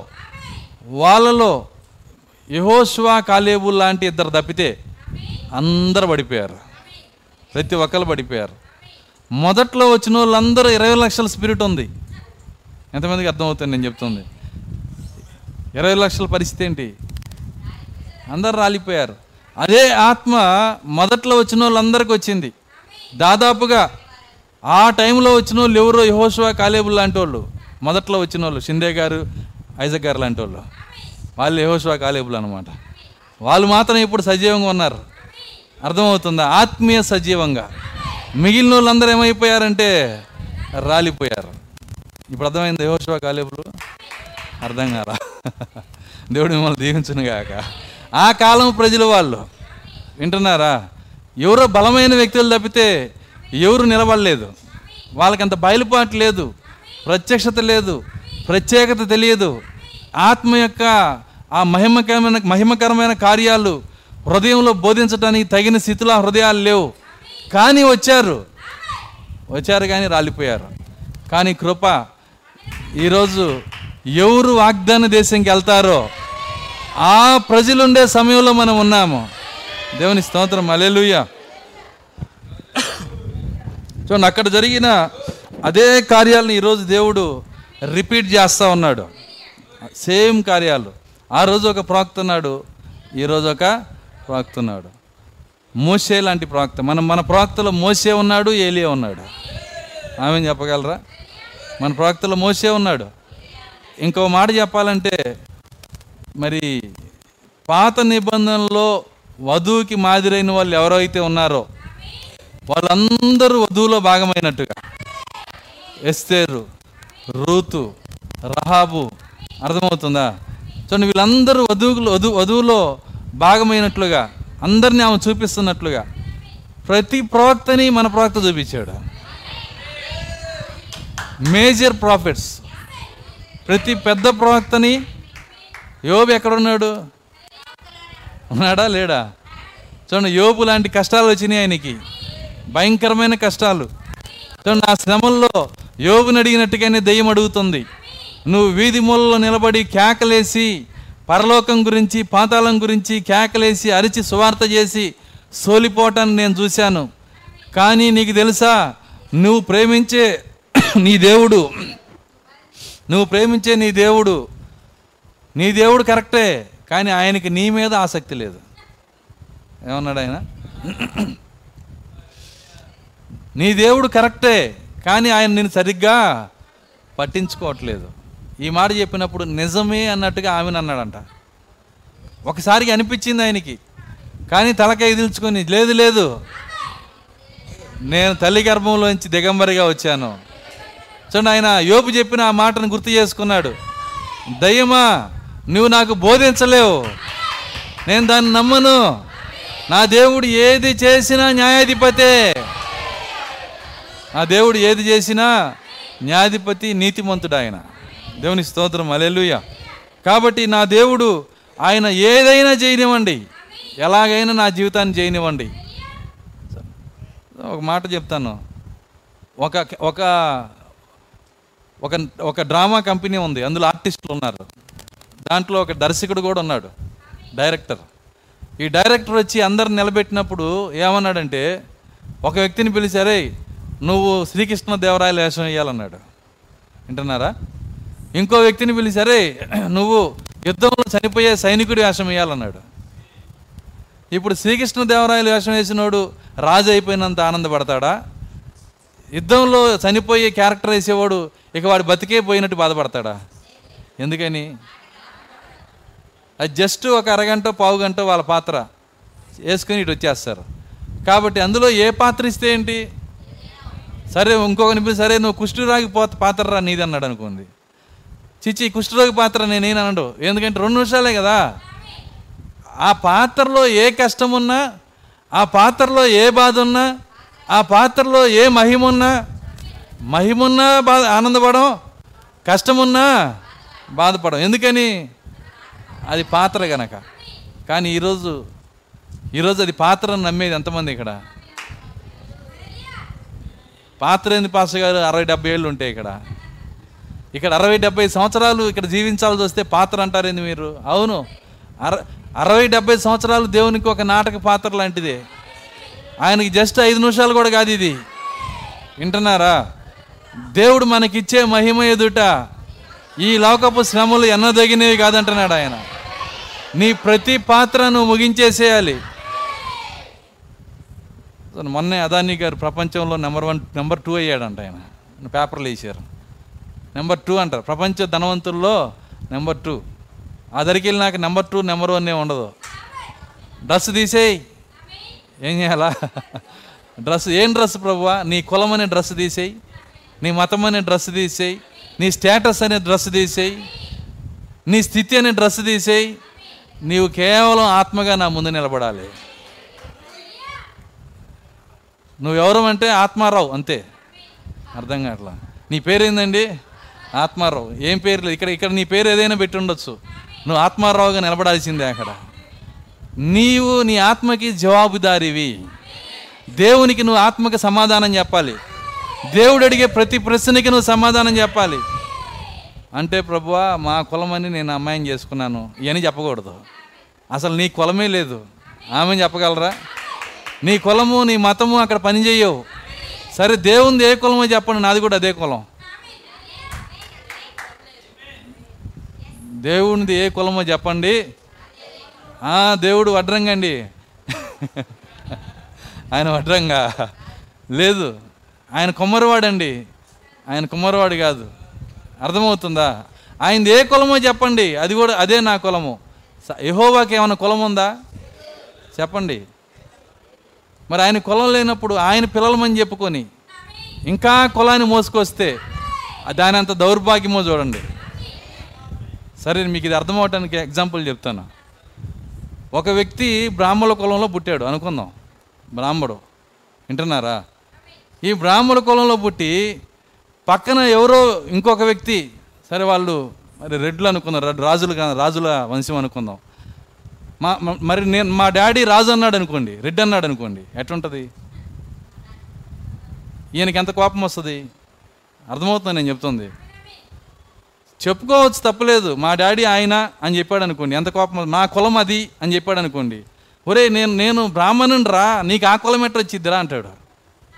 వాళ్ళలో యెహోషువ, కాలేబు లాంటి ఇద్దరు తప్పితే అందరు పడిపోయారు, ప్రతి ఒక్కరు పడిపోయారు. మొదట్లో వచ్చిన వాళ్ళందరూ ఇరవై లక్షల స్పిరిట్ ఉంది. ఎంతమందికి అర్థమవుతుంది నేను చెప్తుంది? ఇరవై లక్షల పరిస్థితి ఏంటి? అందరు రాలిపోయారు. అదే ఆత్మ మొదట్లో వచ్చిన వాళ్ళందరికీ వచ్చింది. దాదాపుగా ఆ టైంలో వచ్చిన వాళ్ళు ఎవరో యెహోషువ, కాలేబు లాంటి వాళ్ళు. మొదట్లో వచ్చిన వాళ్ళు షిందే గారు, ఐజక్ గారు లాంటి వాళ్ళు, వాళ్ళు యెహోషువ, కాలేబులు అనమాట. వాళ్ళు మాత్రం ఇప్పుడు సజీవంగా ఉన్నారు. అర్థమవుతుందా? ఆత్మీయ సజీవంగా. మిగిలిన వాళ్ళందరూ ఏమైపోయారంటే రాలిపోయారు. ఇప్పుడు అర్థమైంది యెహోషువ, కాలేబులు? అర్థం కారా? దేవుడు మిమ్మల్ని దీవించును గాక. ఆ కాలం ప్రజలు వాళ్ళు వింటున్నారా? ఎవరో బలమైన వ్యక్తులు తప్పితే ఎవరు నిలబడలేదు. వాళ్ళకంత బయలుపాటు లేదు, ప్రత్యక్షత లేదు, ప్రత్యేకత తెలియదు. ఆత్మ యొక్క ఆ మహిమకరమైన మహిమకరమైన కార్యాలు హృదయంలో బోధించడానికి తగిన స్థితిలో హృదయాలు లేవు. కానీ వచ్చారు, వచ్చారు కానీ రాలిపోయారు. కానీ కృప ఈరోజు ఎవరు వాగ్దాన దేశంకి వెళ్తారో ఆ ప్రజలుండే సమయంలో మనం ఉన్నాము. దేవుని స్తోత్రం, హల్లెలూయా. చూడండి, అక్కడ జరిగిన అదే కార్యాలను ఈరోజు దేవుడు రిపీట్ చేస్తూ ఉన్నాడు, సేమ్ కార్యాలు. ఆ రోజు ఒక ప్రవక్త ఉన్నాడు, ఈరోజు ఒక ప్రవక్త ఉన్నాడు. మోషే లాంటి ప్రవక్త. మనం మన ప్రవక్తలో మోషే ఉన్నాడు, ఏలియా ఉన్నాడు. ఆమె చెప్పగలరా? మన ప్రవక్తలో మోషే ఉన్నాడు. ఇంకో మాట చెప్పాలంటే మరి పాత నిబంధనలో వధువుకి మాదిరైన వాళ్ళు ఎవరైతే ఉన్నారో వాళ్ళందరూ వధువులో భాగమైనట్టుగా ఎస్తేరు, రూతు, రహాబు. అర్థమవుతుందా? చూడండి, వీళ్ళందరూ వధువులు వధు వధువులో భాగమైనట్లుగా అందరినీ ఆమె చూపిస్తున్నట్లుగా ప్రతి ప్రవక్తని మన ప్రవక్త చూపించాడు. మేజర్ ప్రాఫిట్స్, ప్రతి పెద్ద ప్రవక్తని. యోబు ఎక్కడున్నాడు? ఉన్నాడా లేడా? చూడండి, యోబు లాంటి కష్టాలు వచ్చినాయి ఆయనకి, భయంకరమైన కష్టాలు. చూడండి, ఆ శ్రమల్లో యోబుని అడిగినట్టుగానే దెయ్యం అడుగుతుంది, నువ్వు వీధి మూలలో నిలబడి కేకలేసి పరలోకం గురించి, పాతాళం గురించి కేకలేసి అరిచి సువార్త చేసి సోలిపోవటాన్ని నేను చూశాను. కానీ నీకు తెలుసా, నువ్వు ప్రేమించే నీ దేవుడు, నువ్వు ప్రేమించే నీ దేవుడు నీ దేవుడు కరెక్టే, కానీ ఆయనకి నీ మీద ఆసక్తి లేదు. ఏమన్నాడు ఆయన? నీ దేవుడు కరెక్టే, కానీ ఆయన నేను సరిగ్గా పట్టించుకోవట్లేదు. ఈ మాట చెప్పినప్పుడు నిజమే అన్నట్టుగా ఆమెను అన్నాడంట. ఒకసారికి అనిపించింది ఆయనకి, కానీ తలకై దిల్చుకొని లేదు లేదు నేను తల్లి గర్భంలోంచి దిగంబరిగా వచ్చాను. చూడండి, ఆయన యోబు చెప్పిన ఆ మాటను గుర్తు చేసుకున్నాడు. దయ్యమా, నువ్వు నాకు బోధించలేవు, నేను దాన్ని నమ్మను. నా దేవుడు ఏది చేసినా న్యాయాధిపతే, నా దేవుడు ఏది చేసినా న్యాయాధిపతి, నీతిమంతుడు ఆయన. దేవుని స్తోత్రం, హల్లెలూయా. కాబట్టి నా దేవుడు ఆయన ఏదైనా చేయనివ్వండి, ఎలాగైనా నా జీవితాన్ని చేయనివ్వండి. ఒక మాట చెప్తాను, ఒక ఒక ఒక ఒక డ్రామా కంపెనీ ఉంది, అందులో ఆర్టిస్టులు ఉన్నారు, దాంట్లో ఒక దర్శకుడు కూడా ఉన్నాడు, డైరెక్టర్. ఈ డైరెక్టర్ వచ్చి అందరిని నిలబెట్టినప్పుడు ఏమన్నాడంటే, ఒక వ్యక్తిని పిలిచారే, నువ్వు శ్రీకృష్ణదేవరాయల వేషం వేయాలన్నాడు. వింటున్నారా? ఇంకో వ్యక్తిని పిలిచారే, నువ్వు యుద్ధంలో చనిపోయే సైనికుడి వేషం వేయాలన్నాడు. ఇప్పుడు శ్రీకృష్ణదేవరాయలు వేషం వేసినోడు రాజు అయిపోయినంత ఆనందపడతాడా? యుద్ధంలో చనిపోయే క్యారెక్టర్ వేసేవాడు ఇక వాడు బతికే పోయినట్టు బాధపడతాడా? ఎందుకని? అది జస్ట్ ఒక అరగంట పావు గంట వాళ్ళ పాత్ర వేసుకుని ఇటు వచ్చేస్తారు. కాబట్టి అందులో ఏ పాత్ర ఇస్తే ఏంటి? సరే ఇంకొకని పిలిచి సరే నువ్వు కుష్ఠురాగి పో పాత్రరా నీది అన్నాడు అనుకుంది. చిచ్చి కుష్ఠురాగి పాత్ర నేనేం అనడు, ఎందుకంటే రెండు నిమిషాలే కదా. ఆ పాత్రలో ఏ కష్టం ఉన్నా, ఆ పాత్రలో ఏ బాధ ఉన్నా, ఆ పాత్రలో ఏ మహిమున్నా, మహిమున్నా బాధ ఆనందపడం, కష్టమున్నా బాధపడం. ఎందుకని? అది పాత్ర కనుక. కానీ ఈరోజు ఈరోజు అది పాత్రను నమ్మేది ఎంతమంది ఇక్కడ? పాత్ర ఏంది పాస్టర్ గారు? అరవై డెబ్బై ఏళ్ళు ఉంటాయి ఇక్కడ. ఇక్కడ అరవై డెబ్బై సంవత్సరాలు ఇక్కడ జీవించాల్సి వస్తే పాత్ర అంటారేంది మీరు? అవును, అర అరవై డెబ్బై సంవత్సరాలు దేవునికి ఒక నాటక పాత్ర లాంటిదే. ఆయనకి జస్ట్ ఐదు నిమిషాలు కూడా కాదు ఇది. వింటున్నారా? దేవుడు మనకిచ్చే మహిమ ఎదుట ఈ లోకపు శ్రమలు ఎన్నదగినవి కాదంటున్నాడు ఆయన. నీ ప్రతి పాత్రను ముగించేసేయాలి. మొన్నే అదానీ గారు ప్రపంచంలో నెంబర్ వన్ నెంబర్ టూ అయ్యాడంట. ఆయన పేపర్లు వేసారు, నెంబర్ టూ అంటారు ప్రపంచ ధనవంతుల్లో నెంబర్ టూ. ఆ దగ్గరికి వెళ్ళి నాకు నెంబర్ టూ నెంబర్ వన్ ఏమి ఉండదు. డ్రస్ తీసేయి. ఏం చేయాలా? డ్రస్ ఏం డ్రస్ ప్రభువా? నీ కులం అనే డ్రస్ తీసేయి, నీ మతం అనే డ్రస్ తీసేయి, నీ స్టేటస్ అనే డ్రస్ తీసేయి, నీ స్థితి అనే డ్రస్ తీసేయి. నీవు కేవలం ఆత్మగా నా ముందు నిలబడాలి. నువ్వెవరు అంటే ఆత్మారావు అంతే. అర్థం కావట్లా. నీ పేరేందండి? ఆత్మారావు. ఏం పేరు లేదు ఇక్కడ. ఇక్కడ నీ పేరు ఏదైనా పెట్టి ఉండొచ్చు. నువ్వు ఆత్మారావుగా నిలబడాల్సిందే అక్కడ. నీవు నీ ఆత్మకి జవాబుదారివి. దేవునికి నువ్వు ఆత్మకి సమాధానం చెప్పాలి. దేవుడు అడిగే ప్రతి ప్రశ్నకి నువ్వు సమాధానం చెప్పాలి. అంటే ప్రభువా మా కులమని నేను అమ్మాయిని చేసుకున్నాను ఇవన్నీ చెప్పకూడదు. అసలు నీ కులమే లేదు. ఆమె చెప్పగలరా? నీ కులము నీ మతము అక్కడ పనిచేయవు. సరే దేవుంది ఏ కులమో చెప్పండి, నాది కూడా అదే కులం. దేవునిది ఏ కులమో చెప్పండి. దేవుడు వడ్రంగండి. ఆయన వడ్రంగా లేదు, ఆయన కుమ్మరివాడండి. ఆయన కుమ్మరివాడు కాదు. అర్థమవుతుందా? ఆయనది ఏ కులమో చెప్పండి, అది కూడా అదే నా కులము. యెహోవాకి ఏమైనా కులం ఉందా చెప్పండి. మరి ఆయన కులం లేనప్పుడు ఆయన పిల్లలమని చెప్పుకొని ఇంకా కులాన్ని మోసుకొస్తే దాని అంత దౌర్భాగ్యమో చూడండి. సరే మీకు ఇది అర్థమవటానికి ఎగ్జాంపుల్ చెప్తాను. ఒక వ్యక్తి బ్రాహ్మణ కులంలో పుట్టాడు అనుకుందాం. బ్రాహ్మడు, వింటున్నారా? ఈ బ్రాహ్మణ కులంలో పుట్టి పక్కన ఎవరో ఇంకొక వ్యక్తి, సరే వాళ్ళు మరి రెడ్లు అనుకుందాం, రెడ్ రాజులు రాజుల వంశం అనుకుందాం. మా మరి నేను మా డాడీ రాజు అన్నాడు అనుకోండి, రెడ్డి అన్నాడు అనుకోండి, ఎట్లుంటుంది? ఈయనకి ఎంత కోపం వస్తుంది? అర్థమవుతుంది నేను చెప్తుంది. చెప్పుకోవచ్చు, తప్పలేదు. మా డాడీ ఆయన అని చెప్పాడు అనుకోండి, ఎంత కోపం. మా కులం అది అని చెప్పాడు అనుకోండి, ఒరే నేను నేను బ్రాహ్మణుని రా, నీకు ఆ కులం ఎట్లా వచ్చిద్దిరా అంటాడు.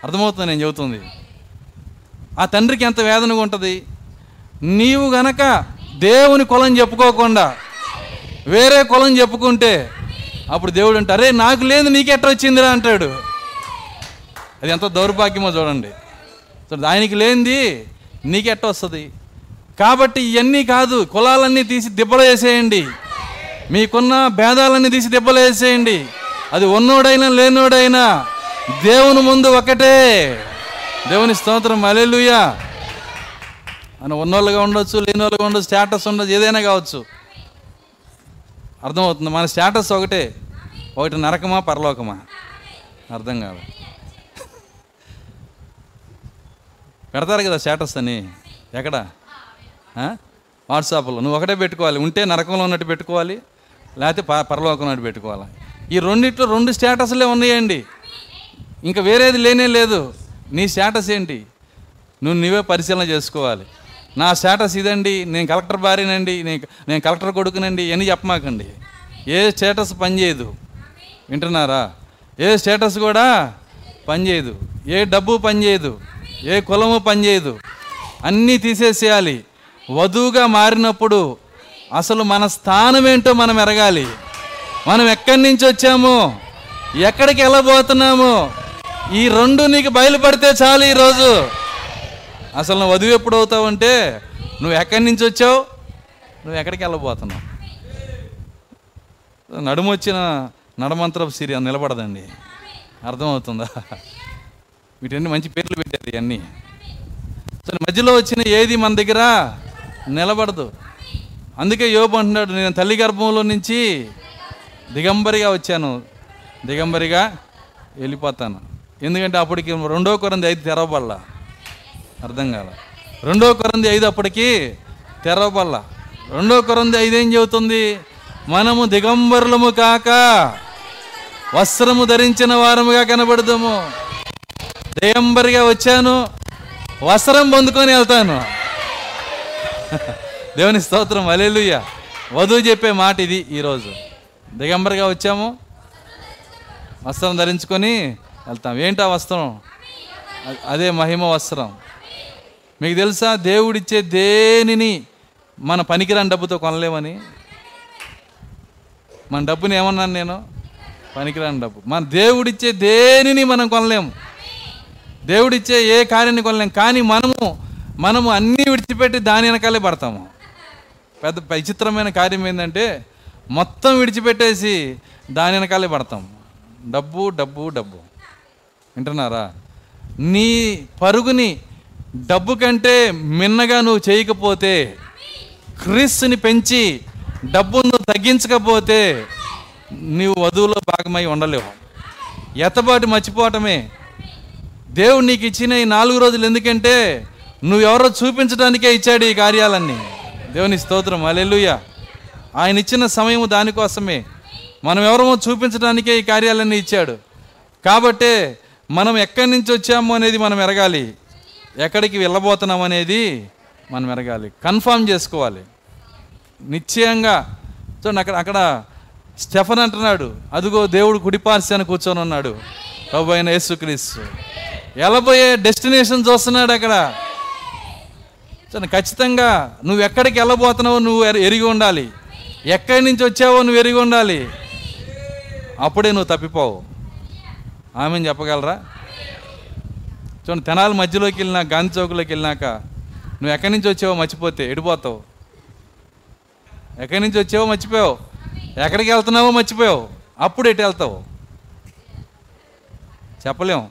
అర్థమవుతుంది నేను చెబుతుంది. ఆ తండ్రికి ఎంత వేదనగా ఉంటుంది. నీవు గనక దేవుని కులం చెప్పుకోకుండా వేరే కులం చెప్పుకుంటే అప్పుడు దేవుడు అంటే అరే నాకు లేదు నీకెట్లా వచ్చిందిరా అంటాడు. అది ఎంత దౌర్భాగ్యమో చూడండి. ఆయనకి లేనిది నీకెట్ట వస్తుంది? కాబట్టి ఇవన్నీ కాదు, కులాలన్నీ తీసి దెబ్బలు వేసేయండి. మీకున్న భేదాలన్నీ తీసి దెబ్బలు వేసేయండి. అది ఉన్నోడైనా లేనోడైనా దేవుని ముందు ఒకటే. దేవుని స్తోత్రం, హల్లెలూయా. అని ఉన్నోళ్ళుగా ఉండొచ్చు, లేనోళ్ళుగా ఉండొచ్చు, స్టేటస్ ఉండొచ్చు, ఏదైనా కావచ్చు. అర్థమవుతుంది. మన స్టేటస్ ఒకటే. ఒకటి నరకమా పరలోకమా అర్థం కాదు. పెడతారు కదా స్టేటస్ అని, ఎక్కడ వాట్సాప్లో. నువ్వు ఒకటే పెట్టుకోవాలి. ఉంటే నరకంలో ఉన్నట్టు పెట్టుకోవాలి, లేకపోతే ప పరలోకం ఉన్నట్టు పెట్టుకోవాలి. ఈ రెండిట్లో రెండు స్టేటస్లే ఉన్నాయండి. ఇంకా వేరేది లేనే లేదు. నీ స్టేటస్ ఏంటి? నువ్వు నువ్వే పరిశీలన చేసుకోవాలి. నా స్టేటస్ ఇదండి, నేను కలెక్టర్ భార్యనండి, నేను నేను కలెక్టర్ కొడుకునండి అని చెప్పమాకండి. ఏ స్టేటస్ పనిచేయదు. వింటున్నారా? ఏ స్టేటస్ కూడా పనిచేయదు. ఏ డబ్బు పనిచేయదు, ఏ కులము పనిచేయదు. అన్నీ తీసేసేయాలి. వధువుగా మారినప్పుడు అసలు మన స్థానం ఏంటో మనం ఎరగాలి. మనం ఎక్కడి నుంచి వచ్చాము, ఎక్కడికి వెళ్ళబోతున్నాము, ఈ రెండు నీకు బయలుపడితే చాలు. ఈరోజు అసలు నువ్వు వధువు ఎప్పుడు అవుతావంటే నువ్వు ఎక్కడి నుంచి వచ్చావు, నువ్వు ఎక్కడికి వెళ్ళబోతున్నావు. నడుము వచ్చిన నడమంత్రపు సిరి నిలబడదండి, అర్థమవుతుందా? వీటన్నీ మంచి పేర్లు పెట్టేది అన్నీ. సో మధ్యలో వచ్చిన ఏది మన దగ్గర నిలబడదు. అందుకే యోబు అంటున్నాడు, నేను తల్లి గర్భంలో నుంచి దిగంబరిగా వచ్చాను, దిగంబరిగా వెళ్ళిపోతాను. ఎందుకంటే అప్పటికి రెండో కొరింథీ ఐదు తెరవబల్లా, అర్థం కాల. రెండో కొరింథీ ఐదు అప్పటికి తెరవబల్లా. రెండో కొరింథీ ఐదు ఏం చెబుతుంది? మనము దిగంబరులము కాక వస్త్రము ధరించిన వారముగా కనబడదాము. దిగంబరిగా వచ్చాను, వస్త్రం పొందుకొని వెళ్తాను. దేవుని స్తోత్రం, హల్లెలూయా. వధువు చెప్పే మాట ఇది. ఈరోజు దిగంబరిగా వచ్చాము, వస్త్రం ధరించుకొని వెళ్తాం. ఏంటా వస్త్రం? అదే మహిమ వస్త్రం. మీకు తెలుసా, దేవుడిచ్చే దేనిని మన పనికిరాని డబ్బుతో కొనలేమని. మన డబ్బుని ఏమన్నాను నేను? పనికిరాని డబ్బు. మన దేవుడిచ్చే దేనిని మనం కొనలేము, దేవుడిచ్చే ఏ కార్యాన్ని కొనలేము. కానీ మనము మనము అన్నీ విడిచిపెట్టి దాని వెనకాలే పడతాము. పెద్ద విచిత్రమైన కార్యం ఏంటంటే, మొత్తం విడిచిపెట్టేసి దాని వెనకాలే పడతాము. డబ్బు డబ్బు డబ్బు వింటున్నారా? నీ పరుగుని డబ్బు కంటే మిన్నగా నువ్వు చేయకపోతే, క్రీస్తుని పెంచి డబ్బును నువ్వు తగ్గించకపోతే, నువ్వు వధువులో భాగమై ఉండలేవు. ఎతబాటు మర్చిపోవటమే దేవుడు నీకు ఇచ్చిన ఈ నాలుగు రోజులు. ఎందుకంటే నువ్వెవరో చూపించడానికే ఇచ్చాడు ఈ కార్యాలన్నీ. దేవుని స్తోత్రం, హల్లెలూయా. ఆయన ఇచ్చిన సమయం దానికోసమే. మనం ఎవరమో చూపించడానికే ఈ కార్యాలన్నీ ఇచ్చాడు. కాబట్టే మనం ఎక్కడి నుంచి వచ్చాము అనేది మనం ఎరగాలి, ఎక్కడికి వెళ్ళబోతున్నాం అనేది మనం ఎరగాలి, కన్ఫర్మ్ చేసుకోవాలి నిశ్చయంగా. చూడండి, అక్కడ అక్కడ స్టెఫన్ అంటున్నాడు, అదిగో దేవుడు కుడిపార్శ్వాన కూర్చొని ఉన్నాడు ప్రభు అయిన యేసుక్రీస్తు. వెళ్ళబోయే డెస్టినేషన్ చూస్తున్నాడు అక్కడ. ఖచ్చితంగా నువ్వు ఎక్కడికి వెళ్ళబోతున్నావో నువ్వు ఎరిగి ఉండాలి, ఎక్కడి నుంచి వచ్చావో నువ్వు ఎరిగి ఉండాలి, అప్పుడే నువ్వు తప్పిపోవు. ఆమెను చెప్పగలరా? చూడండి, తెనాలి మధ్యలోకి వెళ్ళినా, గాంధీ చౌక్లోకి వెళ్ళినాక నువ్వు ఎక్కడి నుంచి వచ్చావో మర్చిపోతే ఎడిపోతావు. ఎక్కడి నుంచి వచ్చావో మర్చిపోయావు, ఎక్కడికి వెళ్తున్నావో మర్చిపోయావు, అప్పుడు ఎటు వెళ్తావు చెప్పలేము.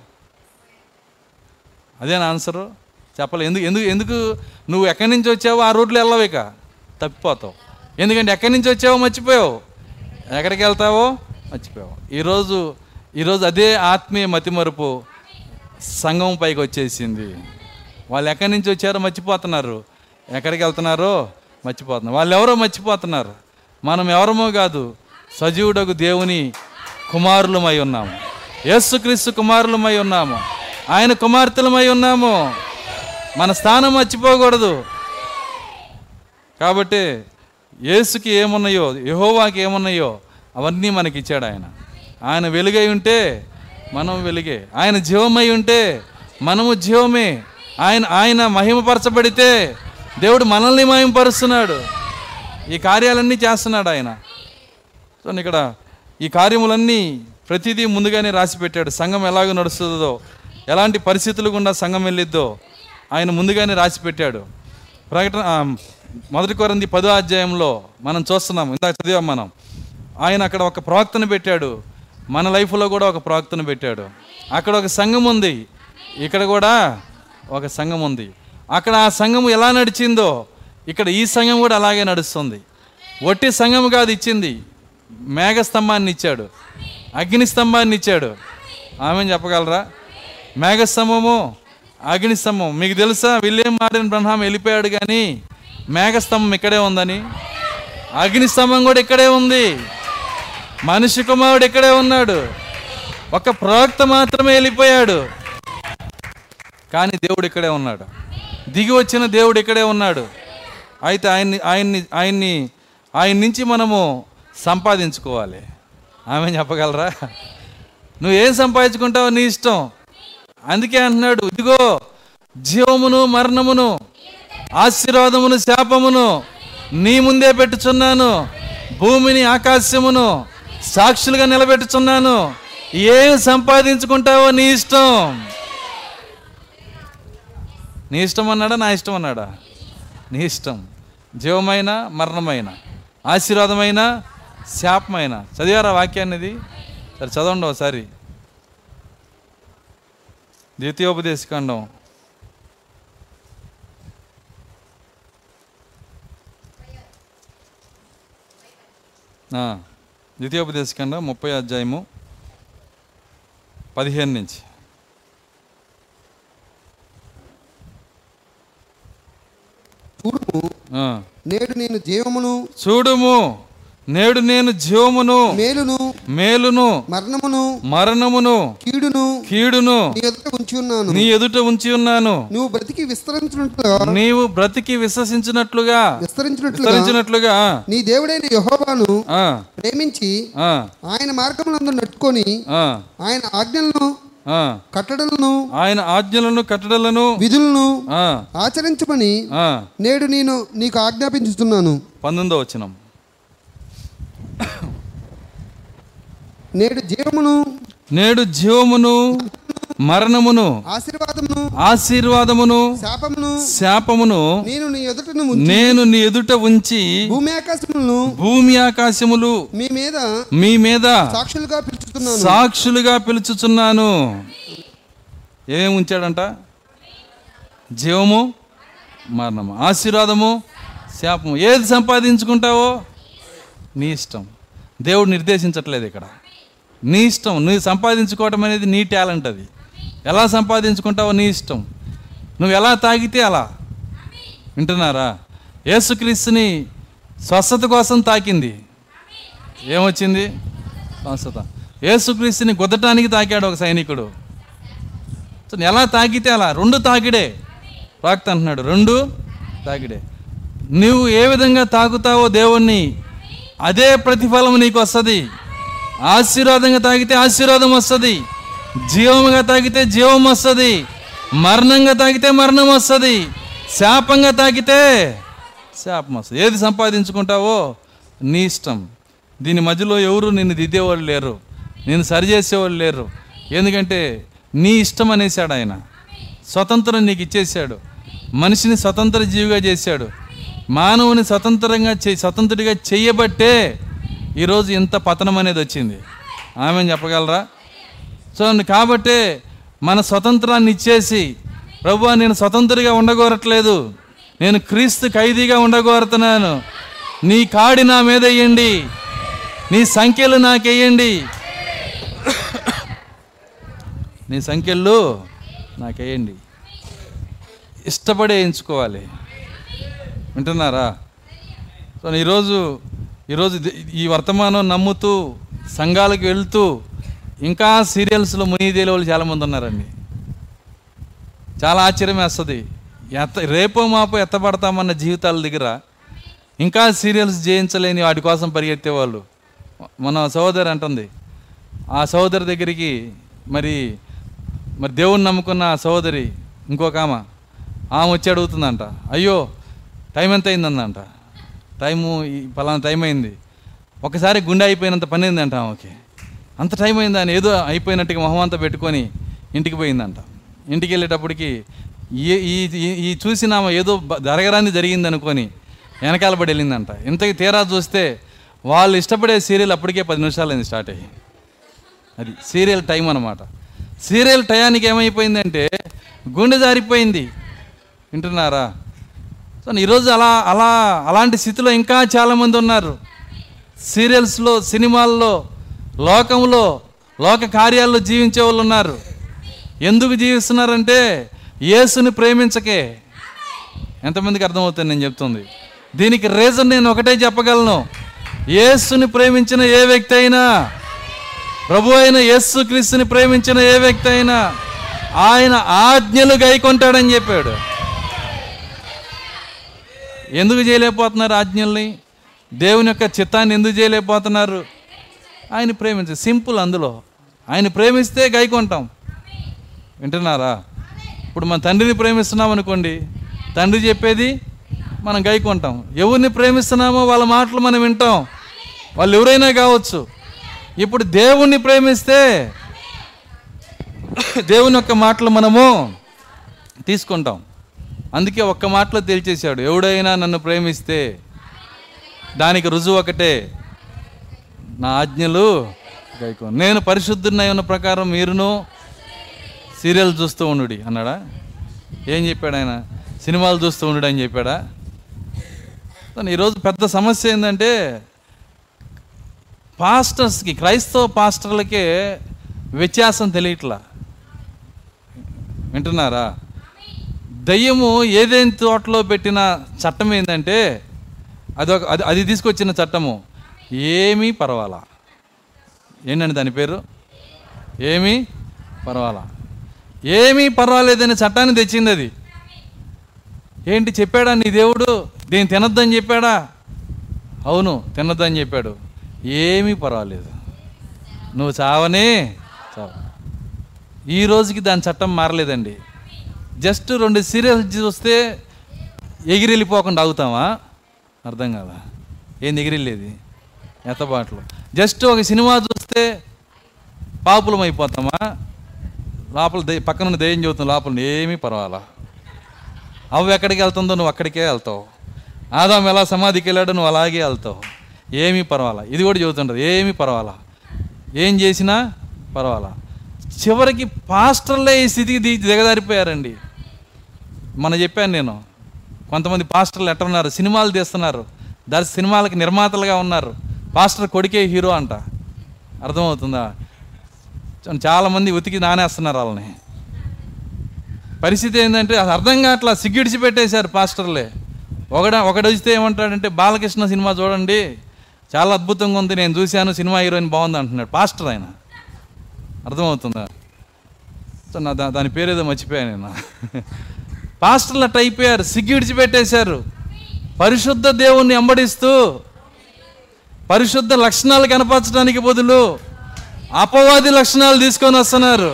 అదేనా ఆన్సరు? చెప్పలే. ఎందుకు ఎందుకు ఎందుకు నువ్వు ఎక్కడి నుంచి వచ్చావో ఆ రూట్లో వెళ్ళవు, ఇక తప్పిపోతావు. ఎందుకంటే ఎక్కడి నుంచి వచ్చావో మర్చిపోయావు, ఎక్కడికి వెళ్తావో మర్చిపోయావు. ఈరోజు ఈరోజు అదే ఆత్మీయ మతిమరుపు సంఘం పైకి వచ్చేసింది. వాళ్ళు ఎక్కడి నుంచి వచ్చారో మర్చిపోతున్నారు, ఎక్కడికి వెళ్తున్నారో మర్చిపోతున్నారు, వాళ్ళు ఎవరో మర్చిపోతున్నారు. మనం ఎవరమో కాదు, సజీవుడకు దేవుని కుమారులమై ఉన్నాము, యేసుక్రీస్తు కుమారులమై ఉన్నాము, ఆయన కుమార్తెలమై ఉన్నాము. మన స్థానం మర్చిపోకూడదు. కాబట్టి యేసుకి ఏమున్నాయో, యెహోవాకి ఏమున్నాయో అవన్నీ మనకి ఇచ్చాడు ఆయన. ఆయన వెలుగై ఉంటే మనం వెలుగే, ఆయన జీవమై ఉంటే మనము జీవమే. ఆయన ఆయన మహిమపరచబడితే దేవుడు మనల్ని మహిమపరుస్తున్నాడు, ఈ కార్యాలన్నీ చేస్తున్నాడు ఆయన. సో ఇక్కడ ఈ కార్యములన్నీ ప్రతిదీ ముందుగానే రాసి పెట్టాడు. సంఘం ఎలాగ నడుస్తుందో, ఎలాంటి పరిస్థితులు గుండా సంఘం వెళ్ళిద్దో ఆయన ముందుగానే రాసిపెట్టాడు. ప్రకటన మొదటి కొరింథీ పదో అధ్యాయంలో మనం చూస్తున్నాం, ఇందాక చదివాం మనం. ఆయన అక్కడ ఒక ప్రవక్తను పెట్టాడు, మన లైఫ్లో కూడా ఒక ప్రవక్తను పెట్టాడు. అక్కడ ఒక సంఘం ఉంది, ఇక్కడ కూడా ఒక సంఘం ఉంది. అక్కడ ఆ సంఘం ఎలా నడిచిందో ఇక్కడ ఈ సంఘం కూడా అలాగే నడుస్తుంది. ఒట్టి సంఘం కాదు ఇచ్చింది, మేఘస్తంభాన్ని ఇచ్చాడు, అగ్నిస్తంభాన్ని ఇచ్చాడు. ఆమెను చెప్పగలరా? మేఘస్తంభము, అగ్నిస్తంభం. మీకు తెలుసా, విలియం బ్రన్హాం వెళ్ళిపోయాడు కానీ మేఘస్తంభం ఇక్కడే ఉందని, అగ్నిస్తంభం కూడా ఇక్కడే ఉంది, మనిషి కుమారుడు ఇక్కడే ఉన్నాడు. ఒక ప్రవక్త మాత్రమే వెళ్ళిపోయాడు, కానీ దేవుడు ఇక్కడే ఉన్నాడు. దిగి వచ్చిన దేవుడు ఇక్కడే ఉన్నాడు. అయితే ఆయన్ని ఆయన్ని ఆయన్ని ఆయన నుంచి మనము సంపాదించుకోవాలి. ఆమె చెప్పగలరా? నువ్వేం సంపాదించుకుంటావో నీ ఇష్టం. అందుకే అంటున్నాడు, ఇదిగో జీవమును మరణమును ఆశీర్వాదమును శాపమును నీ ముందే పెట్టుచున్నాను, భూమిని ఆకాశమును సాక్షులుగా నిలబెట్టుచున్నాను. ఏం సంపాదించుకుంటావో నీ ఇష్టం. నీ ఇష్టం అన్నాడా, నా ఇష్టం అన్నాడా? నీ ఇష్టం. జీవమైన మరణమైన, ఆశీర్వాదమైన శాపమైన. చదివారా వాక్యాన్ని? ఇది సరే చదవండి ఒకసారి. ద్వితీయోపదేశకాండం ద్వితీయోపదేశకాండం ముప్పై అధ్యాయము పదిహేను నుంచి. నేడు నేను జీవమును చూడుము, నేడు నేను జీవమును, మేలును మేలును, మరణమును మరణమును, కీడును కీడును నీ ఎదుట ఉంచి ఉన్నాను. నువ్వు బ్రతికి విస్తరించినట్లుగా నీవు బ్రతికి విశ్వసించినట్లుగా విస్తరించినట్లుగా నీ దేవుడైన యెహోవాను ప్రేమించి ఆయన మార్గములందు నడుచుకొని ఆయన ఆజ్ఞలను కట్టడలను ఆయన ఆజ్ఞలను కట్టడలను విధులను ఆచరించమని నేడు నేను నీకు ఆజ్ఞాపించుతున్నాను. పంతొమ్మిదో వచనం. నేడు జీవమును నేడు జీవమును మరణమును ఆశీర్వాదమును ఆశీర్వాదమును శాపమును శాపమును నేను నీ ఎదుటను నేను నీ ఎదుట ఉంచి భూమి ఆకాశములను భూమి ఆకాశములు మీ మీద మీ మీద సాక్షులుగా పిలుచుచున్నాను సాక్షులుగా పిలుచుచున్నాను. ఏమేమి ఉంచాడంట? జీవము మరణము, ఆశీర్వాదము శాపము. ఏది సంపాదించుకుంటావో నీ ఇష్టం. దేవుడు నిర్దేశించట్లేదు ఇక్కడ. నీ ఇష్టం. నువ్వు సంపాదించుకోవటం అనేది నీ టాలెంట్. అది ఎలా సంపాదించుకుంటావో నీ ఇష్టం. నువ్వు ఎలా తాగితే అలా. వింటున్నారా? యేసుక్రీస్తుని స్వస్థత కోసం తాకింది, ఏమొచ్చింది? స్వస్థత. యేసుక్రీస్తుని గుద్దటానికి తాకాడు ఒక సైనికుడు. ఎలా తాకితే అలా. రెండు తాకిడే. ప్రాక్త అంటున్నాడు రెండు తాకిడే. నువ్వు ఏ విధంగా తాకుతావో దేవుణ్ణి అదే ప్రతిఫలం నీకు వస్తుంది. ఆశీర్వాదంగా తాగితే ఆశీర్వాదం వస్తుంది, జీవముగా తాగితే జీవం వస్తుంది, మరణంగా తాగితే మరణం వస్తుంది, శాపంగా తాగితే శాపం వస్తుంది. ఏది సంపాదించుకుంటావో నీ ఇష్టం. దీని మధ్యలో ఎవరు నిన్ను దిద్దేవాళ్ళు లేరు, నిన్ను సరిచేసేవాళ్ళు లేరు. ఎందుకంటే నీ ఇష్టం అనేసాడు ఆయన. స్వతంత్రం నీకు ఇచ్చేసాడు. మనిషిని స్వతంత్ర జీవిగా చేశాడు. మానవుని స్వతంత్రంగా చే స్వతంత్రుడిగా చేయబట్టే ఈరోజు ఇంత పతనం అనేది వచ్చింది. ఆమె చెప్పగలరా? సో కాబట్టే మన స్వతంత్రాన్ని ఇచ్చేసి, ప్రభువా నేను స్వతంత్రుడిగా ఉండగోరట్లేదు, నేను క్రీస్తు ఖైదీగా ఉండగోరుతున్నాను, నీ కాడి నా మీద వేయండి, నీ సంఖ్యలు నాకేయండి, నీ సంఖ్యలు నాకేయండి. ఇష్టపడే ఎంచుకోవాలి. వింటున్నారా? సో ఈరోజు ఈరోజు ఈ వర్తమానం నమ్ముతూ సంఘాలకు వెళ్తూ ఇంకా సీరియల్స్లో మునిగి తేలే వాళ్ళు చాలామంది ఉన్నారండి. చాలా ఆశ్చర్యం వేస్తుంది. ఎత్త రేపో మాపో ఎత్తపడతామన్న జీవితాల దగ్గర ఇంకా సీరియల్స్ జయించలేని వాటి కోసం పరిగెత్తేవాళ్ళు. మన సహోదరి అంటుంది, ఆ సహోదరి దగ్గరికి మరి మరి దేవుణ్ణి నమ్ముకున్న ఆ సహోదరి ఇంకొక ఆమె ఆమె వచ్చి అడుగుతుందంట, అయ్యో టైం ఎంత అయిందంట. టైము ఈ పలానా టైం అయింది. ఒకసారి గుండె అయిపోయినంత పని అయిందంట ఆమెకి. అంత టైం అయింది అని ఏదో అయిపోయినట్టుగా మొహం అంతా పెట్టుకొని ఇంటికి పోయిందంట. ఇంటికి వెళ్ళేటప్పటికి ఏ ఈ ఈ చూసిన ఆమె ఏదో జరగరాని జరిగింది అనుకొని వెనకాల పడి వెళ్ళిందంట. ఇంతకీ తీరా చూస్తే వాళ్ళు ఇష్టపడే సీరియల్ అప్పటికే పది నిమిషాలు అయింది స్టార్ట్ అయ్యి. అది సీరియల్ టైం అనమాట. సీరియల్ టయానికి ఏమైపోయిందంటే గుండె జారిపోయింది. వింటున్నారా? సో ఈరోజు అలా అలా అలాంటి స్థితిలో ఇంకా చాలామంది ఉన్నారు. సీరియల్స్లో, సినిమాల్లో, లోకంలో, లోక కార్యాల్లో జీవించే వాళ్ళు ఉన్నారు. ఎందుకు జీవిస్తున్నారంటే యేసుని ప్రేమించకే. ఎంతమందికి అర్థమవుతుంది నేను చెప్తుంది? దీనికి రీజన్ నేను ఒకటే చెప్పగలను. యేసుని ప్రేమించిన ఏ వ్యక్తి అయినా, ప్రభు అయిన యేసుక్రీస్తుని ప్రేమించిన ఏ వ్యక్తి అయినా ఆయన ఆజ్ఞలు గైకొంటాడని చెప్పాడు. ఎందుకు చేయలేకపోతున్నారు ఆజ్ఞల్ని? దేవుని యొక్క చిత్తాన్ని ఎందుకు చేయలేకపోతున్నారు? ఆయన ప్రేమించ సింపుల్. అందులో ఆయన ప్రేమిస్తే గైకొంటాం. వింటున్నారా? ఇప్పుడు మన తండ్రిని ప్రేమిస్తున్నాం అనుకోండి, తండ్రి చెప్పేది మనం గైకొంటాం. ఎవరిని ప్రేమిస్తున్నామో వాళ్ళ మాటలు మనం వింటాం. వాళ్ళు ఎవరైనా కావచ్చు. ఇప్పుడు దేవుణ్ణి ప్రేమిస్తే దేవుని యొక్క మాటలు మనము తీసుకుంటాం. అందుకే ఒక్క మాటలో తెలిచేశాడు, ఎవడైనా నన్ను ప్రేమిస్తే దానికి రుజువు ఒకటే, నా ఆజ్ఞలు గైకో, నేను పరిశుద్ధుడినై ఉన్న ప్రకారం మీరును సీరియల్ చూస్తూ ఉండు అన్నాడా? ఏం చెప్పాడు ఆయన? సినిమాలు చూస్తూ ఉండు అని చెప్పాడా? ఈరోజు పెద్ద సమస్య ఏంటంటే పాస్టర్స్కి, క్రైస్తవ పాస్టర్లకే వ్యత్యాసం తెలియట్లా. వింటున్నారా? దయ్యము ఏదైనా తోటలో పెట్టిన చట్టం ఏంటంటే అదొక అది అది తీసుకొచ్చిన చట్టము, ఏమీ పర్వాలా. ఏంటంటే దాని పేరు ఏమీ పర్వాలా. ఏమీ పర్వాలేదనే చట్టాన్ని తెచ్చింది అది. ఏంటి చెప్పాడా నీ దేవుడు? దీన్ని తినొద్దని చెప్పాడా? అవును తినొద్దని చెప్పాడు. ఏమీ పర్వాలేదు, నువ్వు చావనే చావు. ఈ రోజుకి దాని చట్టం మారలేదండి. జస్ట్ రెండు సీరియల్స్ చూస్తే ఎగిరి వెళ్ళిపోకుండా ఆగుతామా? అర్థం కాదా? ఏంది ఎగిరిల్లేది? ఎత్తబాట్లు. జస్ట్ ఒక సినిమా చూస్తే పాపులం అయిపోతామా? లోపల దయ పక్కనున్న దయ్యం చెబుతుంది లోపల ఏమీ పర్వాలా. అవి ఎక్కడికి వెళ్తుందో నువ్వు అక్కడికే వెళ్తావు. ఆదాము ఎలా సమాధికి వెళ్ళాడో నువ్వు అలాగే వెళ్తావు. ఏమీ పర్వాలా. ఇది కూడా చెబుతుంటుంది ఏమీ పర్వాలా, ఏం చేసినా పర్వాలా. చివరికి పాస్టర్లే ఈ స్థితికి ది దిగజారిపోయారండి. మన చెప్పాను నేను, కొంతమంది పాస్టర్లు ఎట్ట ఉన్నారు, సినిమాలు తీస్తున్నారు, దర్శ సినిమాలకు నిర్మాతలుగా ఉన్నారు, పాస్టర్ కొడుకే హీరో అంట. అర్థమవుతుందా? చాలామంది ఉతికి నానేస్తున్నారు వాళ్ళని. పరిస్థితి ఏంటంటే అర్థం కావట్లా, సిగ్గిడిచి పెట్టేశారు పాస్టర్లే. ఒకడ ఒకడిస్తే ఏమంటాడంటే బాలకృష్ణ సినిమా చూడండి చాలా అద్భుతంగా ఉంది, నేను చూశాను, సినిమా హీరోయిన్ బాగుంది అంటున్నాడు పాస్టర్ ఆయన. అర్థమవుతుందా? సో నా దా దాని పేరేదో మర్చిపోయాను నేను. పాస్టర్లు అట్ట అయిపోయారు, సిగ్గిడిచి పెట్టేశారు. పరిశుద్ధ దేవుణ్ణి అంబడిస్తూ పరిశుద్ధ లక్షణాలు కనపరచడానికి బదులు అపవాది లక్షణాలు తీసుకొని వస్తున్నారు.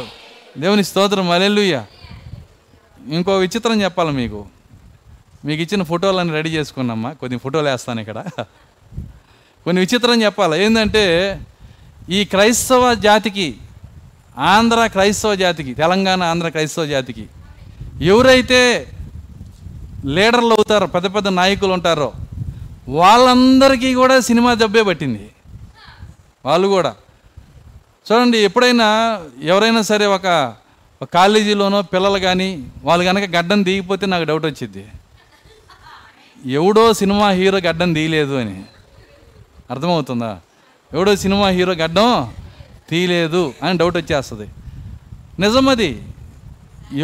దేవుని స్తోత్రం, హల్లెలూయా. ఇంకో విచిత్రం చెప్పాలి మీకు. మీకు ఇచ్చిన ఫోటోలను రెడీ చేసుకున్నామ్మా, కొన్ని ఫోటోలు వేస్తాను ఇక్కడ. కొన్ని విచిత్రం చెప్పాలి. ఏంటంటే ఈ క్రైస్తవ జాతికి, ఆంధ్ర క్రైస్తవ జాతికి, తెలంగాణ ఆంధ్ర క్రైస్తవ జాతికి ఎవరైతే లీడర్లు అవుతారో, పెద్ద పెద్ద నాయకులు ఉంటారో వాళ్ళందరికీ కూడా సినిమా జబ్బే పట్టింది. వాళ్ళు కూడా చూడండి, ఎప్పుడైనా ఎవరైనా సరే ఒక కాలేజీలోనో పిల్లలు కానీ వాళ్ళు కనుక గడ్డం దిగిపోతే నాకు డౌట్ వచ్చింది, ఎవడో సినిమా హీరో గడ్డం తీయలేదు అని. అర్థమవుతుందా? ఎవడో సినిమా హీరో గడ్డం తీయలేదు అని డౌట్ వచ్చేస్తుంది. నిజం అది.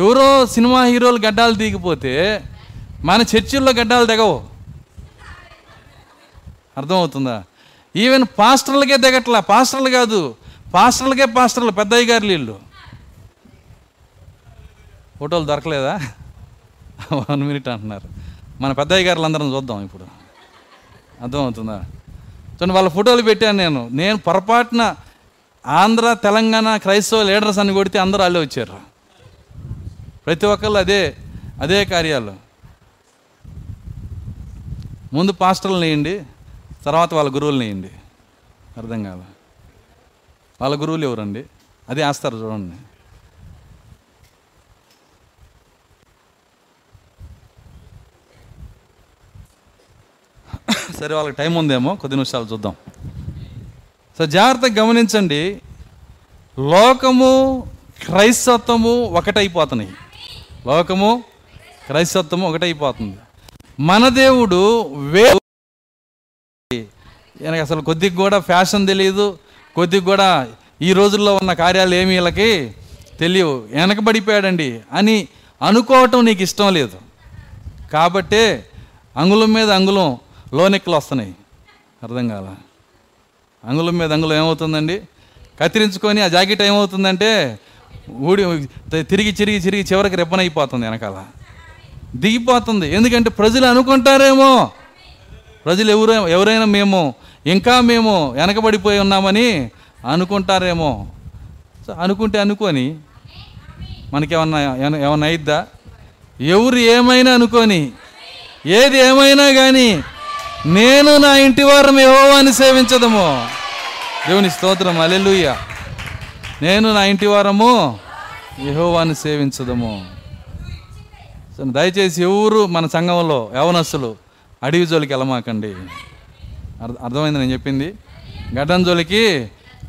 ఎవరో సినిమా హీరోలు గడ్డాలు దిగిపోతే మన చర్చిల్లో గడ్డాలు దిగవు. అర్థమవుతుందా? ఈవెన్ పాస్టర్లకే దిగట్లా. పాస్టర్లు కాదు, పాస్టర్లకే పాస్టర్లు, పెద్దయ్య గారు వీళ్ళు. ఫోటోలు దొరకలేదా? వన్ మినిట్ అంటున్నారు. మన పెద్దయ్య గారులు అందరం చూద్దాం ఇప్పుడు. అర్థమవుతుందా? చూడండి, వాళ్ళ ఫోటోలు పెట్టాను నేను. నేను పొరపాటున ఆంధ్ర తెలంగాణ క్రైస్తవ లీడర్స్ అని కొడితే అందరూ వాళ్ళే వచ్చారు. ప్రతి ఒక్కళ్ళు అదే అదే కార్యాలు. ముందు పాస్టర్లు వేయండి, తర్వాత వాళ్ళ గురువులు వేయండి. అర్థం కాదు, వాళ్ళ గురువులు ఎవరండి? అదే ఆస్తారు చూడండి. సరే, వాళ్ళకి టైం ఉందేమో, కొద్ది నిమిషాలు చూద్దాం. సో జాగ్రత్తగా గమనించండి, లోకము క్రైస్తత్వము ఒకటైపోతున్నాయి. లోకము క్రైస్తత్వము ఒకటైపోతుంది. మన దేవుడు వే, ఈయనకి అసలు కొద్దిగా కూడా ఫ్యాషన్ తెలియదు, కొద్దిగా కూడా ఈ రోజుల్లో ఉన్న కార్యాలు ఏమి వీళ్ళకి తెలియవు, వెనకబడిపోయాడండి అని అనుకోవటం నీకు ఇష్టం లేదు. కాబట్టే అంగుళం మీద అంగుళం లోనెక్కలు వస్తున్నాయి. అర్థం కాల. అంగుళం మీద అంగుళం ఏమవుతుందండి? కత్తిరించుకొని ఆ జాకెట్ ఏమవుతుందంటే ఊడి తిరిగి చిరిగి చిరిగి చివరికి రిబ్బన్ అయిపోతుంది, వెనకాల దిగిపోతుంది. ఎందుకంటే ప్రజలు అనుకుంటారేమో, ప్రజలు ఎవరు ఎవరైనా మేము ఇంకా మేము వెనకబడిపోయి ఉన్నామని అనుకుంటారేమో. సో అనుకుంటే అనుకొని మనకేమన్నా ఏమన్నా అయిద్దా? ఎవరు ఏమైనా అనుకొని, ఏది ఏమైనా కానీ నేను నా ఇంటి వారం యెహోవాను సేవించదము. దేవుని స్తోత్రం, హల్లెలూయా. నేను నా ఇంటి వారము యెహోవాను సేవించదము. దయచేసి ఎవరు మన సంఘంలో యవనస్తులు అడవి జోలికి వెళ్ళమాకండి. అర్థమైంది నేను చెప్పింది? గడ్డం జోలికి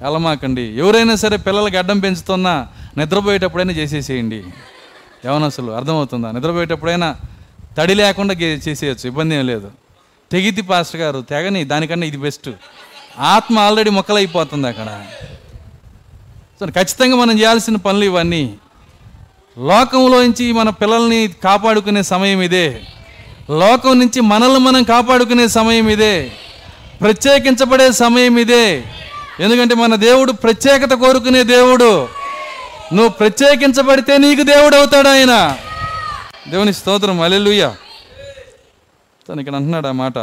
వెళ్ళమాకండి. ఎవరైనా సరే పిల్లలు గడ్డం పెంచుతున్నా నిద్రపోయేటప్పుడైనా చేసేసేయండి. యవనస్తులు అర్థమవుతుందా? నిద్రపోయేటప్పుడైనా తడి లేకుండా చేసేయచ్చు, ఇబ్బంది ఏం లేదు. తెగితి పాస్టర్ గారు తెగని దానికన్నా ఇది బెస్ట్. ఆత్మ ఆల్రెడీ మొక్కలైపోతుంది అక్కడ. సో ఖచ్చితంగా మనం చేయాల్సిన పనులు ఇవన్నీ. లోకంలోంచి మన పిల్లల్ని కాపాడుకునే సమయం ఇదే. లోకం నుంచి మనల్ని మనం కాపాడుకునే సమయం ఇదే. ప్రత్యేకించబడే సమయం ఇదే. ఎందుకంటే మన దేవుడు ప్రత్యేకత కోరుకునే దేవుడు. నువ్వు ప్రత్యేకించబడితే నీకు దేవుడు అవుతాడు ఆయన. దేవుని స్తోత్రం, హల్లెలూయా. తను ఇక్కడ అంటున్నాడు ఆ మాట.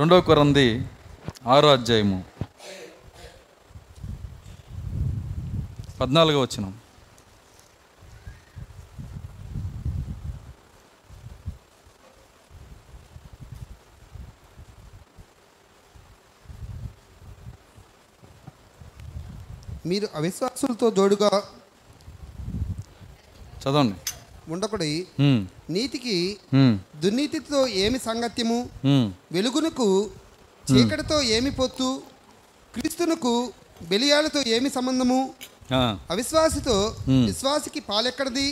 రెండవ కొరింథీ ఆరో అధ్యాయము పద్నాలుగో వచనం. మీరు అవిశ్వాసులతో జోడుగా చదవండి ఉండకుడి. నీతికి దుర్నీతితో ఏమి సంగత్యము? వెలుగునకు చీకటితో ఏమి పొత్తు? క్రీస్తునకు బెలియాలతో ఏమి సంబంధము? అవిశ్వాసితో విశ్వాసికి పాలెక్కడది?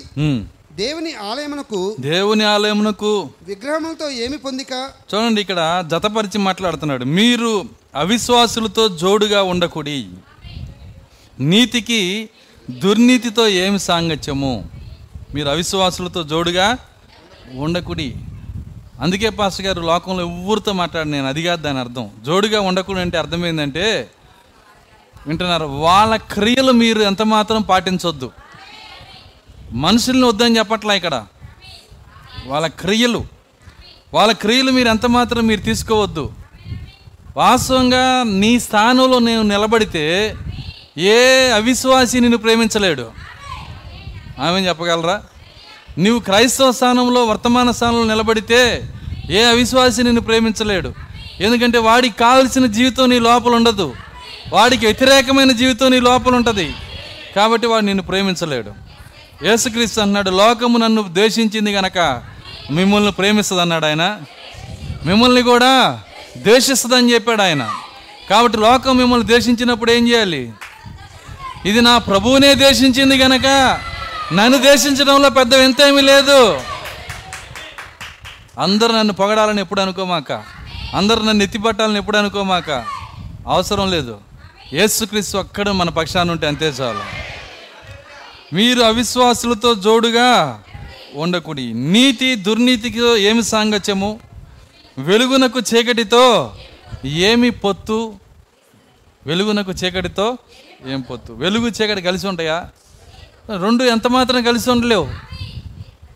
దేవుని ఆలయమునకు దేవుని ఆలయమునకు విగ్రహములతో ఏమి పొందిక? చూడండి, ఇక్కడ జతపరిచి మాట్లాడుతున్నాడు. మీరు అవిశ్వాసులతో జోడుగా ఉండకుడి. నీతికి దుర్నీతితో ఏమి సాంగత్యము? మీరు అవిశ్వాసులతో జోడుగా ఉండకుడి. అందుకే పాస్టర్ గారు లోకంలో ఎవరితో మాట్లాడి నేను అది కాదు దాని అర్థం. జోడుగా ఉండకుడి అంటే అర్థమైందంటే వింటున్నారు, వాళ్ళ క్రియలు మీరు ఎంత మాత్రం పాటించొద్దు. మనుషుల్ని వద్దని చెప్పట్లా ఇక్కడ. వాళ్ళ క్రియలు వాళ్ళ క్రియలు మీరు ఎంత మాత్రం మీరు తీసుకోవద్దు. వాస్తవంగా నీ స్థానంలో నేను నిలబడితే ఏ అవిశ్వాసి నిన్ను ప్రేమించలేడు. ఆమె చెప్పగలరా? నువ్వు క్రైస్తవ స్థానంలో వర్తమాన స్థానంలో నిలబడితే ఏ అవిశ్వాసి నిన్ను ప్రేమించలేడు. ఎందుకంటే వాడికి కావలసిన జీవితం నీ లోపల ఉండదు. వాడికి వ్యతిరేకమైన జీవితం నీ లోపల ఉంటుంది. కాబట్టి వాడు నిన్ను ప్రేమించలేడు. యేసుక్రీస్తు అన్నాడు, లోకము నన్ను ద్వేషించింది కనుక మిమ్మల్ని ప్రేమిస్తుంది అన్నాడు ఆయన. మిమ్మల్ని కూడా ద్వేషిస్తుందని చెప్పాడు ఆయన. కాబట్టి లోకం మిమ్మల్ని ద్వేషించినప్పుడు ఏం చేయాలి? ఇది నా ప్రభువునే ద్వేషించింది కనుక నన్ను ద్వేషించడంలో పెద్ద వింత ఏమీ లేదు. అందరూ నన్ను పొగడాలని ఎప్పుడు అనుకోమాక, అందరూ నన్ను ఎత్తిపట్టాలని ఎప్పుడు అనుకోమాక, అవసరం లేదు. యేసుక్రీస్తు ఒక్కడు మన పక్షాన ఉంటే అంతే చాలు. మీరు అవిశ్వాసులతో జోడుగా ఉండకుడి. నీతి దుర్నీతితో ఏమి సాంగత్యము? వెలుగునకు చీకటితో ఏమి పొత్తు? వెలుగునకు చీకటితో ఏం పొత్తు? వెలుగు చీకటి కలిసి ఉంటాయా? రెండు ఎంత మాత్రం కలిసి ఉండలేవు.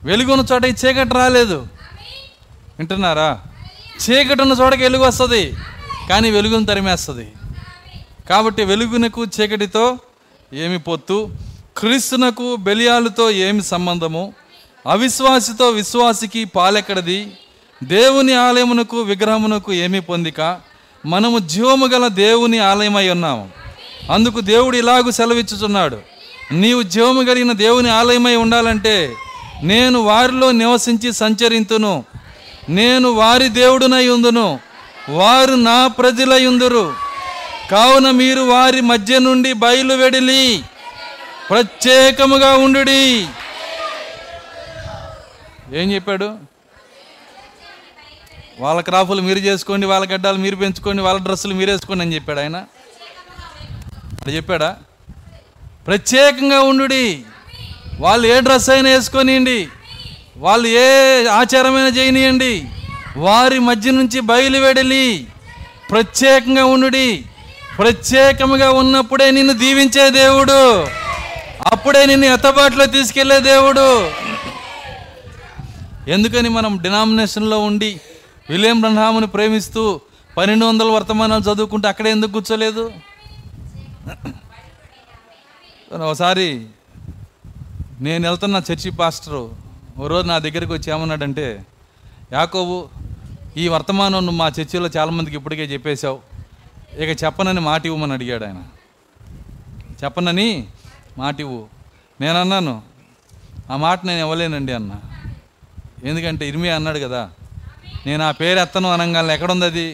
వెలుగు ఉన్న చోట ఈ చీకటి రాలేదు. వింటున్నారా? చీకటి ఉన్న చోటకి వెలుగు వస్తుంది, కానీ వెలుగును తరిమేస్తుంది. కాబట్టి వెలుగునకు చీకటితో ఏమి పొత్తు? క్రీస్తునకు బెలియాలతో ఏమి సంబంధము? అవిశ్వాసితో విశ్వాసికి పాలెక్కడది? దేవుని ఆలయమునకు విగ్రహమునకు ఏమి పొందిక? మనము జీవము గల దేవుని ఆలయమై ఉన్నాము. అందుకు దేవుడు ఇలాగూ సెలవిచ్చుచున్నాడు, నీవు జీవము కలిగిన దేవుని ఆలయమై ఉండాలంటే నేను వారిలో నివసించి సంచరింతును, నేను వారి దేవుడునై ఉందును, వారు నా ప్రజలై ఉందురు. కావున మీరు వారి మధ్య నుండి బయలు వెడిలి, ప్రత్యేకముగా ఉండు. ఏం చెప్పాడు? వాళ్ళ క్రాఫ్లు మీరు చేసుకోండి, వాళ్ళ గడ్డాలు మీరు పెంచుకోండి, వాళ్ళ డ్రెస్సులు మీరు వేసుకోండి అని చెప్పాడు ఆయన? అది చెప్పాడా? ప్రత్యేకంగా ఉండు. వాళ్ళు ఏ డ్రెస్ అయినా వేసుకొనియండి, వాళ్ళు ఏ ఆచారమైనా చేయనియండి, వారి మధ్య నుంచి బయలు వెడలి, ప్రత్యేకంగా ఉండు. ప్రత్యేకముగా ఉన్నప్పుడే నిన్ను దీవించే దేవుడు, అప్పుడే నిన్ను ఎత్తబాటులో తీసుకెళ్లే దేవుడు. ఎందుకని మనం డినామినేషన్లో ఉండి విలియం బ్రన్హామును ప్రేమిస్తూ పన్నెండు వందల వర్తమానాలు చదువుకుంటే అక్కడే ఎందుకు కూర్చోలేదు? ఒకసారి నేను వెళ్తున్న చర్చి పాస్టరు ఓ రోజు నా దగ్గరికి వచ్చి ఏమన్నాడంటే, యాకోబు ఈ ఈ వర్తమానం నువ్వు మా చర్చిలో చాలామందికి ఇప్పటికే చెప్పేశావు, ఇక చెప్పనని మాట ఇవ్వమని అడిగాడు ఆయన. చెప్పనని మాట ఇవ్వు. నేను అన్నాను ఆ మాట నేను ఇవ్వలేనండి అన్న. ఎందుకంటే ఇర్మియా అన్నాడు కదా, నేను ఆ పేరు ఎత్తను అనగానే ఎక్కడుంది అది,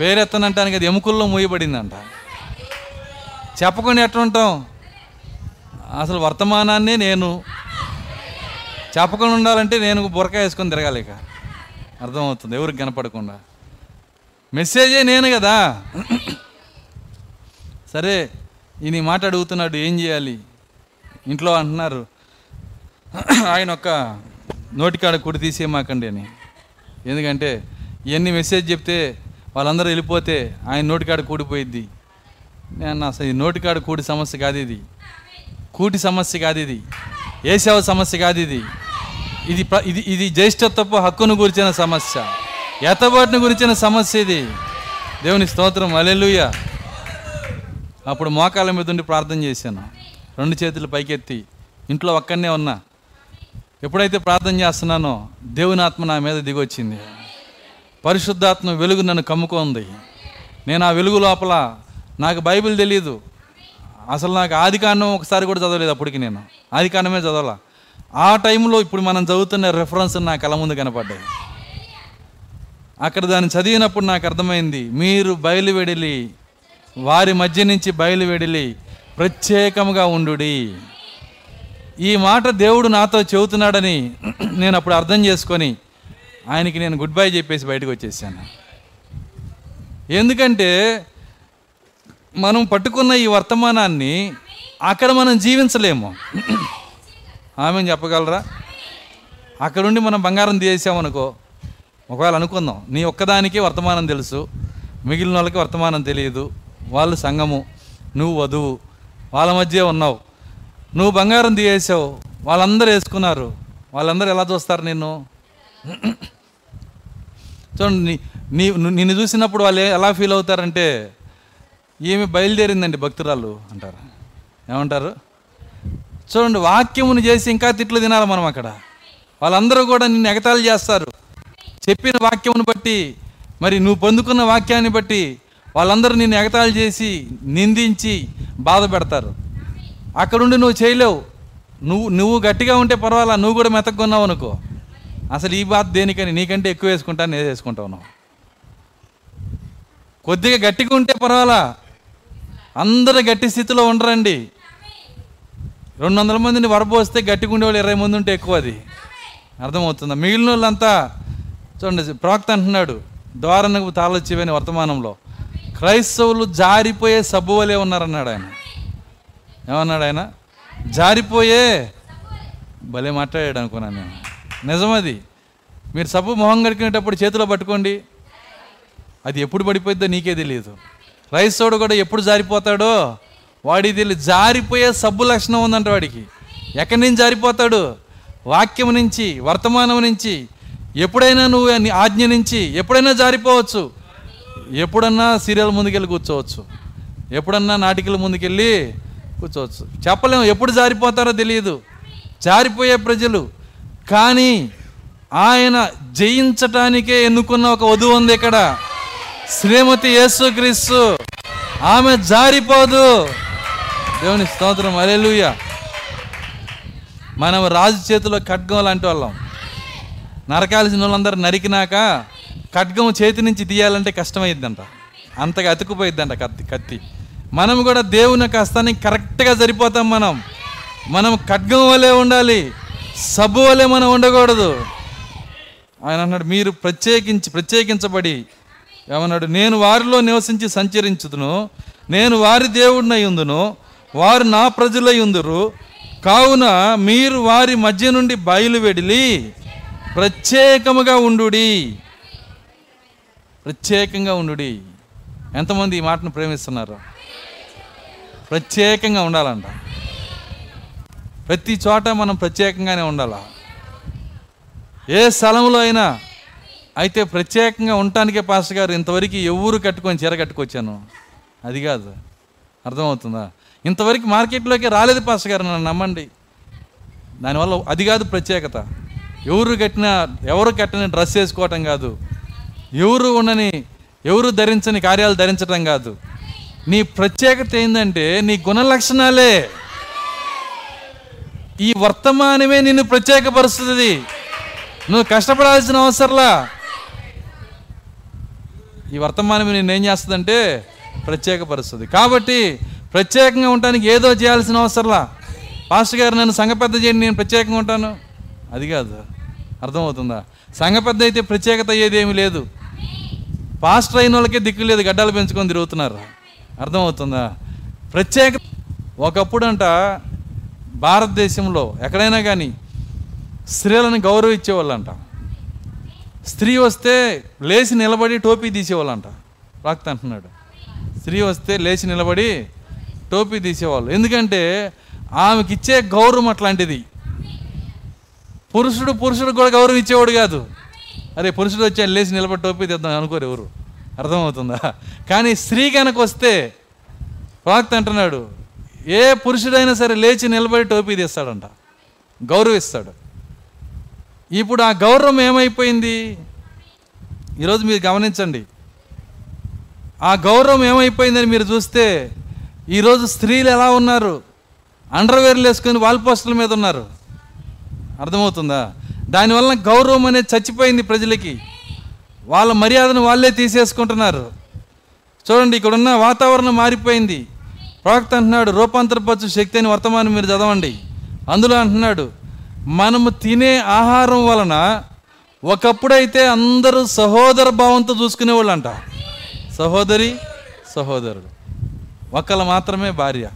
పేరు ఎత్తనంటానికి అది ఎముకల్లో మూయబడిందంట. చెప్పకుండా ఎట్లుంటాం అసలు వర్తమానాన్ని? నేను చెప్పకుండా ఉండాలంటే నేను బురక వేసుకొని తిరగాలి, ఇక అర్థమవుతుంది ఎవరికి కనపడకుండా. మెసేజే నేను కదా. సరే ఈయన మాట అడుగుతున్నాడు, ఏం చేయాలి? ఇంట్లో అంటున్నారు ఆయన ఒక్క నోటికాడ కుడి తీసేయమాకండి అని. ఎందుకంటే ఇవన్నీ మెసేజ్ చెప్తే వాళ్ళందరూ వెళ్ళిపోతే ఆయన నోటికాడ కూడిపోయిద్ది. నేను అసలు ఈ నోటికాడ కూడి సమస్య కాదు, ఇది కూటి సమస్య కాదు, ఇది ఏసేవ సమస్య కాదు, ఇది ఇది ఇది ఇది జ్యేష్ఠత్వపు హక్కును గురించిన సమస్య, ఏతబాటును గురించిన సమస్య ఇది. దేవుని స్తోత్రం, హల్లెలూయా. అప్పుడు మోకాళ్ళ మీద ఉండి ప్రార్థన చేశాను, రెండు చేతులు పైకెత్తి. ఇంట్లో ఒక్కనే ఉన్నా. ఎప్పుడైతే ప్రార్థన చేస్తున్నానో దేవుని ఆత్మ నా మీద దిగొచ్చింది. పరిశుద్ధాత్మ వెలుగు నన్ను కమ్ముకుంది. నేను ఆ వెలుగు లోపల, నాకు బైబిల్ తెలీదు అసలు, నాకు ఆది కాండం ఒకసారి కూడా చదవలేదు అప్పటికి, నేను ఆది కాండమే చదవాలా ఆ టైంలో. ఇప్పుడు మనం చదువుతున్న రెఫరెన్స్ నా కళ్ళ ముందు కనపడ్డాయి. అక్కడ దాన్ని చదివినప్పుడు నాకు అర్థమైంది, మీరు బయలువెడిలి, వారి మధ్య నుంచి బయలువెడిలి, ప్రత్యేకముగా ఉండు. ఈ మాట దేవుడు నాతో చెబుతున్నాడని నేను అప్పుడు అర్థం చేసుకొని ఆయనకి నేను గుడ్ బై చెప్పేసి బయటకు వచ్చేసాను. ఎందుకంటే మనం పట్టుకున్న ఈ వర్తమానాన్ని అక్కడ మనం జీవించలేము. ఆమెను చెప్పగలరా? అక్కడుండి మనం బంగారం తీసేసామనుకో, ఒకవేళ అనుకుందాం నీ ఒక్కదానికే వర్తమానం తెలుసు, మిగిలిన వాళ్ళకి వర్తమానం తెలియదు, వాళ్ళు సంఘము, నువ్వు వధువు, వాళ్ళ మధ్య ఉన్నావు, నువ్వు బంగారం తీసేసావు, వాళ్ళందరూ వేసుకున్నారు, వాళ్ళందరూ ఎలా చూస్తారు నిన్ను? చూడండి, నీ నిన్ను చూసినప్పుడు వాళ్ళు ఎలా ఫీల్ అవుతారంటే, ఏమి బయలుదేరిందండి భక్తురాలు అంటారు, ఏమంటారు? చూడండి, వాక్యమును చేసి ఇంకా తిట్లు తినాలి మనం. అక్కడ వాళ్ళందరూ కూడా నిన్ను ఎగతాళి చేస్తారు. చెప్పిన వాక్యమును బట్టి, మరి నువ్వు పొందుకున్న వాక్యాన్ని బట్టి వాళ్ళందరూ నిన్ను ఎగతాళి చేసి నిందించి బాధ పెడతారు. అక్కడుండి నువ్వు చేయలేవు. నువ్వు నువ్వు గట్టిగా ఉంటే పర్వాలా, నువ్వు కూడా మెతక్కున్నావు అనుకో, అసలు ఈ బాధ దేనికని నీకంటే ఎక్కువ వేసుకుంటా నేను వేసుకుంటావు. నువ్వు కొద్దిగా గట్టిగా ఉంటే పర్వాలా, అందరూ గట్టి స్థితిలో ఉండరండి. రెండు వందల మందిని వరబోస్తే గట్టిగా ఉండేవాళ్ళు ఇరవై మంది ఉంటే ఎక్కువ, అది అర్థమవుతుందా? మిగిలిన వాళ్ళంతా చూడండి, ప్రవక్త అంటున్నాడు ద్వారానికి తాళొచ్చేవని వర్తమానంలో, క్రైస్తవులు జారిపోయే సబ్బు వలే ఉన్నారన్నాడు ఆయన. ఏమన్నాడు ఆయన? జారిపోయే. భలే మాట్లాడాడు అనుకున్నాను నేను. నిజమది. మీరు సబ్బు మొహం కడికినేటప్పుడు చేతిలో పట్టుకోండి, అది ఎప్పుడు పడిపోయిద్దో నీకే తెలియదు. క్రైస్తవుడు కూడా ఎప్పుడు జారిపోతాడో వాడికి తెలియదు. జారిపోయే సబ్బు లక్షణం ఉందంట వాడికి. ఎక్కడి నుంచి జారిపోతాడు? వాక్యం నుంచి, వర్తమానం నుంచి. ఎప్పుడైనా నువ్వు ఆజ్ఞ నుంచి ఎప్పుడైనా జారిపోవచ్చు, ఎప్పుడన్నా సీరియల్ ముందుకెళ్ళి కూర్చోవచ్చు, ఎప్పుడన్నా నాటికల ముందుకెళ్ళి కూర్చోవచ్చు. చెప్పలేము ఎప్పుడు జారిపోతారో తెలియదు. జారిపోయే ప్రజలు. కానీ ఆయన జయించటానికే ఎన్నుకున్న ఒక వధువు ఉంది ఇక్కడ, శ్రీమతి యేసు క్రీస్తు. ఆమె జారిపోదు. దేవుని స్తోత్రం, హల్లెలూయా. మనం రాజు చేతిలో ఖడ్గం లాంటి వాళ్ళం. నరకాల్సిన వాళ్ళందరూ నరికినాక ఖడ్గం చేతి నుంచి తీయాలంటే కష్టమైద్దంట, అంతగా అతుక్కుపోయిద్దంట కత్తి కత్తి మనం కూడా దేవుని యొక్క హస్తానికి కరెక్ట్గా సరిపోతాం. మనం మనం ఖడ్గం వలె ఉండాలి, సబ్బు వలె మనం ఉండకూడదు. ఆయన అన్నాడు, మీరు ప్రత్యేకించి ప్రత్యేకించబడి, ఏమన్నాడు? నేను వారిలో నివసించి సంచరించుదును, నేను వారి దేవుడినై ఉందును, వారు నా ప్రజలై ఉందురు. కావున మీరు వారి మధ్య నుండి బయలువెడిలి, ప్రత్యేకముగా ఉండుడి. ప్రత్యేకంగా ఉండుడి. ఎంతమంది ఈ మాటను ప్రేమిస్తున్నారు? ప్రత్యేకంగా ఉండాలంట. ప్రతి చోట మనం ప్రత్యేకంగానే ఉండాలా, ఏ స్థలంలో అయినా. అయితే ప్రత్యేకంగా ఉండటానికే పాస్టర్ గారు ఇంతవరకు ఎవరు కట్టుకొని చీర కట్టుకొచ్చాను, అది కాదు. అర్థమవుతుందా? ఇంతవరకు మార్కెట్లోకి రాలేదు పాస్టర్ గారు, నన్ను నమ్మండి. దానివల్ల అది కాదు ప్రత్యేకత. ఎవరు కట్టిన ఎవరు కట్టిన డ్రెస్ వేసుకోవటం కాదు, ఎవరు ఉండని, ఎవరు ధరించని కార్యాలు ధరించడం కాదు. నీ ప్రత్యేకత ఏంటంటే నీ గుణ లక్షణాలే. ఈ వర్తమానమే నిన్ను ప్రత్యేకపరుస్తుంది. నువ్వు కష్టపడాల్సిన అవసరంలా. ఈ వర్తమానమే నిన్ను ఏం చేస్తుందంటే ప్రత్యేకపరుస్తుంది. కాబట్టి ప్రత్యేకంగా ఉండడానికి ఏదో చేయాల్సిన అవసరంలా. పాస్టర్ గారు నన్ను సంఘ పెద్ద చేయండి, నేను ప్రత్యేకంగా ఉంటాను, అది కాదు. అర్థమవుతుందా? సంఘ పెద్ద అయితే ప్రత్యేకత అయ్యేది ఏమీ లేదు. పాస్టర్ అయిన వాళ్ళకే దిక్కు లేదు, గడ్డాలు పెంచుకొని తిరుగుతున్నారు. అర్థమవుతుందా? ప్రత్యేక ఒకప్పుడు అంట భారతదేశంలో ఎక్కడైనా కానీ స్త్రీలను గౌరవించేవాళ్ళంట. స్త్రీ వస్తే లేచి నిలబడి టోపీ తీసేవాళ్ళంట. రాక్త అంటున్నాడు, స్త్రీ వస్తే లేచి నిలబడి టోపీ తీసేవాళ్ళు. ఎందుకంటే ఆమెకి ఇచ్చే గౌరవం అట్లాంటిది. పురుషుడు పురుషుడు కూడా గౌరవం ఇచ్చేవాడు కాదు. అరే పురుషుడు వచ్చి లేచి నిలబడి టోపీ తెద్దాం అనుకోరు ఎవరు. అర్థమవుతుందా? కానీ స్త్రీ కనుక వస్తే ప్రాక్త అంటున్నాడు, ఏ పురుషుడైనా సరే లేచి నిలబడి టోపీ తీస్తాడంట, గౌరవిస్తాడు. ఇప్పుడు ఆ గౌరవం ఏమైపోయింది? ఈరోజు మీరు గమనించండి, ఆ గౌరవం ఏమైపోయిందని మీరు చూస్తే ఈరోజు స్త్రీలు ఎలా ఉన్నారు? అండర్వేర్లు వేసుకొని వాల్ పోస్టుల మీద ఉన్నారు. అర్థమవుతుందా? దానివల్ల గౌరవం అనేది చచ్చిపోయింది. ప్రజలకి వాళ్ళ మర్యాదను వాళ్ళే తీసేసుకుంటున్నారు. చూడండి, ఇక్కడున్న వాతావరణం మారిపోయింది. ప్రవక్త అంటున్నాడు, రూపాంతరపచ్చు శక్తి అని వర్తమానం మీరు చదవండి. అందులో అంటున్నాడు, మనము తినే ఆహారం వలన ఒకప్పుడైతే అందరూ సహోదర భావంతో చూసుకునేవాళ్ళు అంట. సహోదరి సహోదరుడు, ఒకరు మాత్రమే భార్య.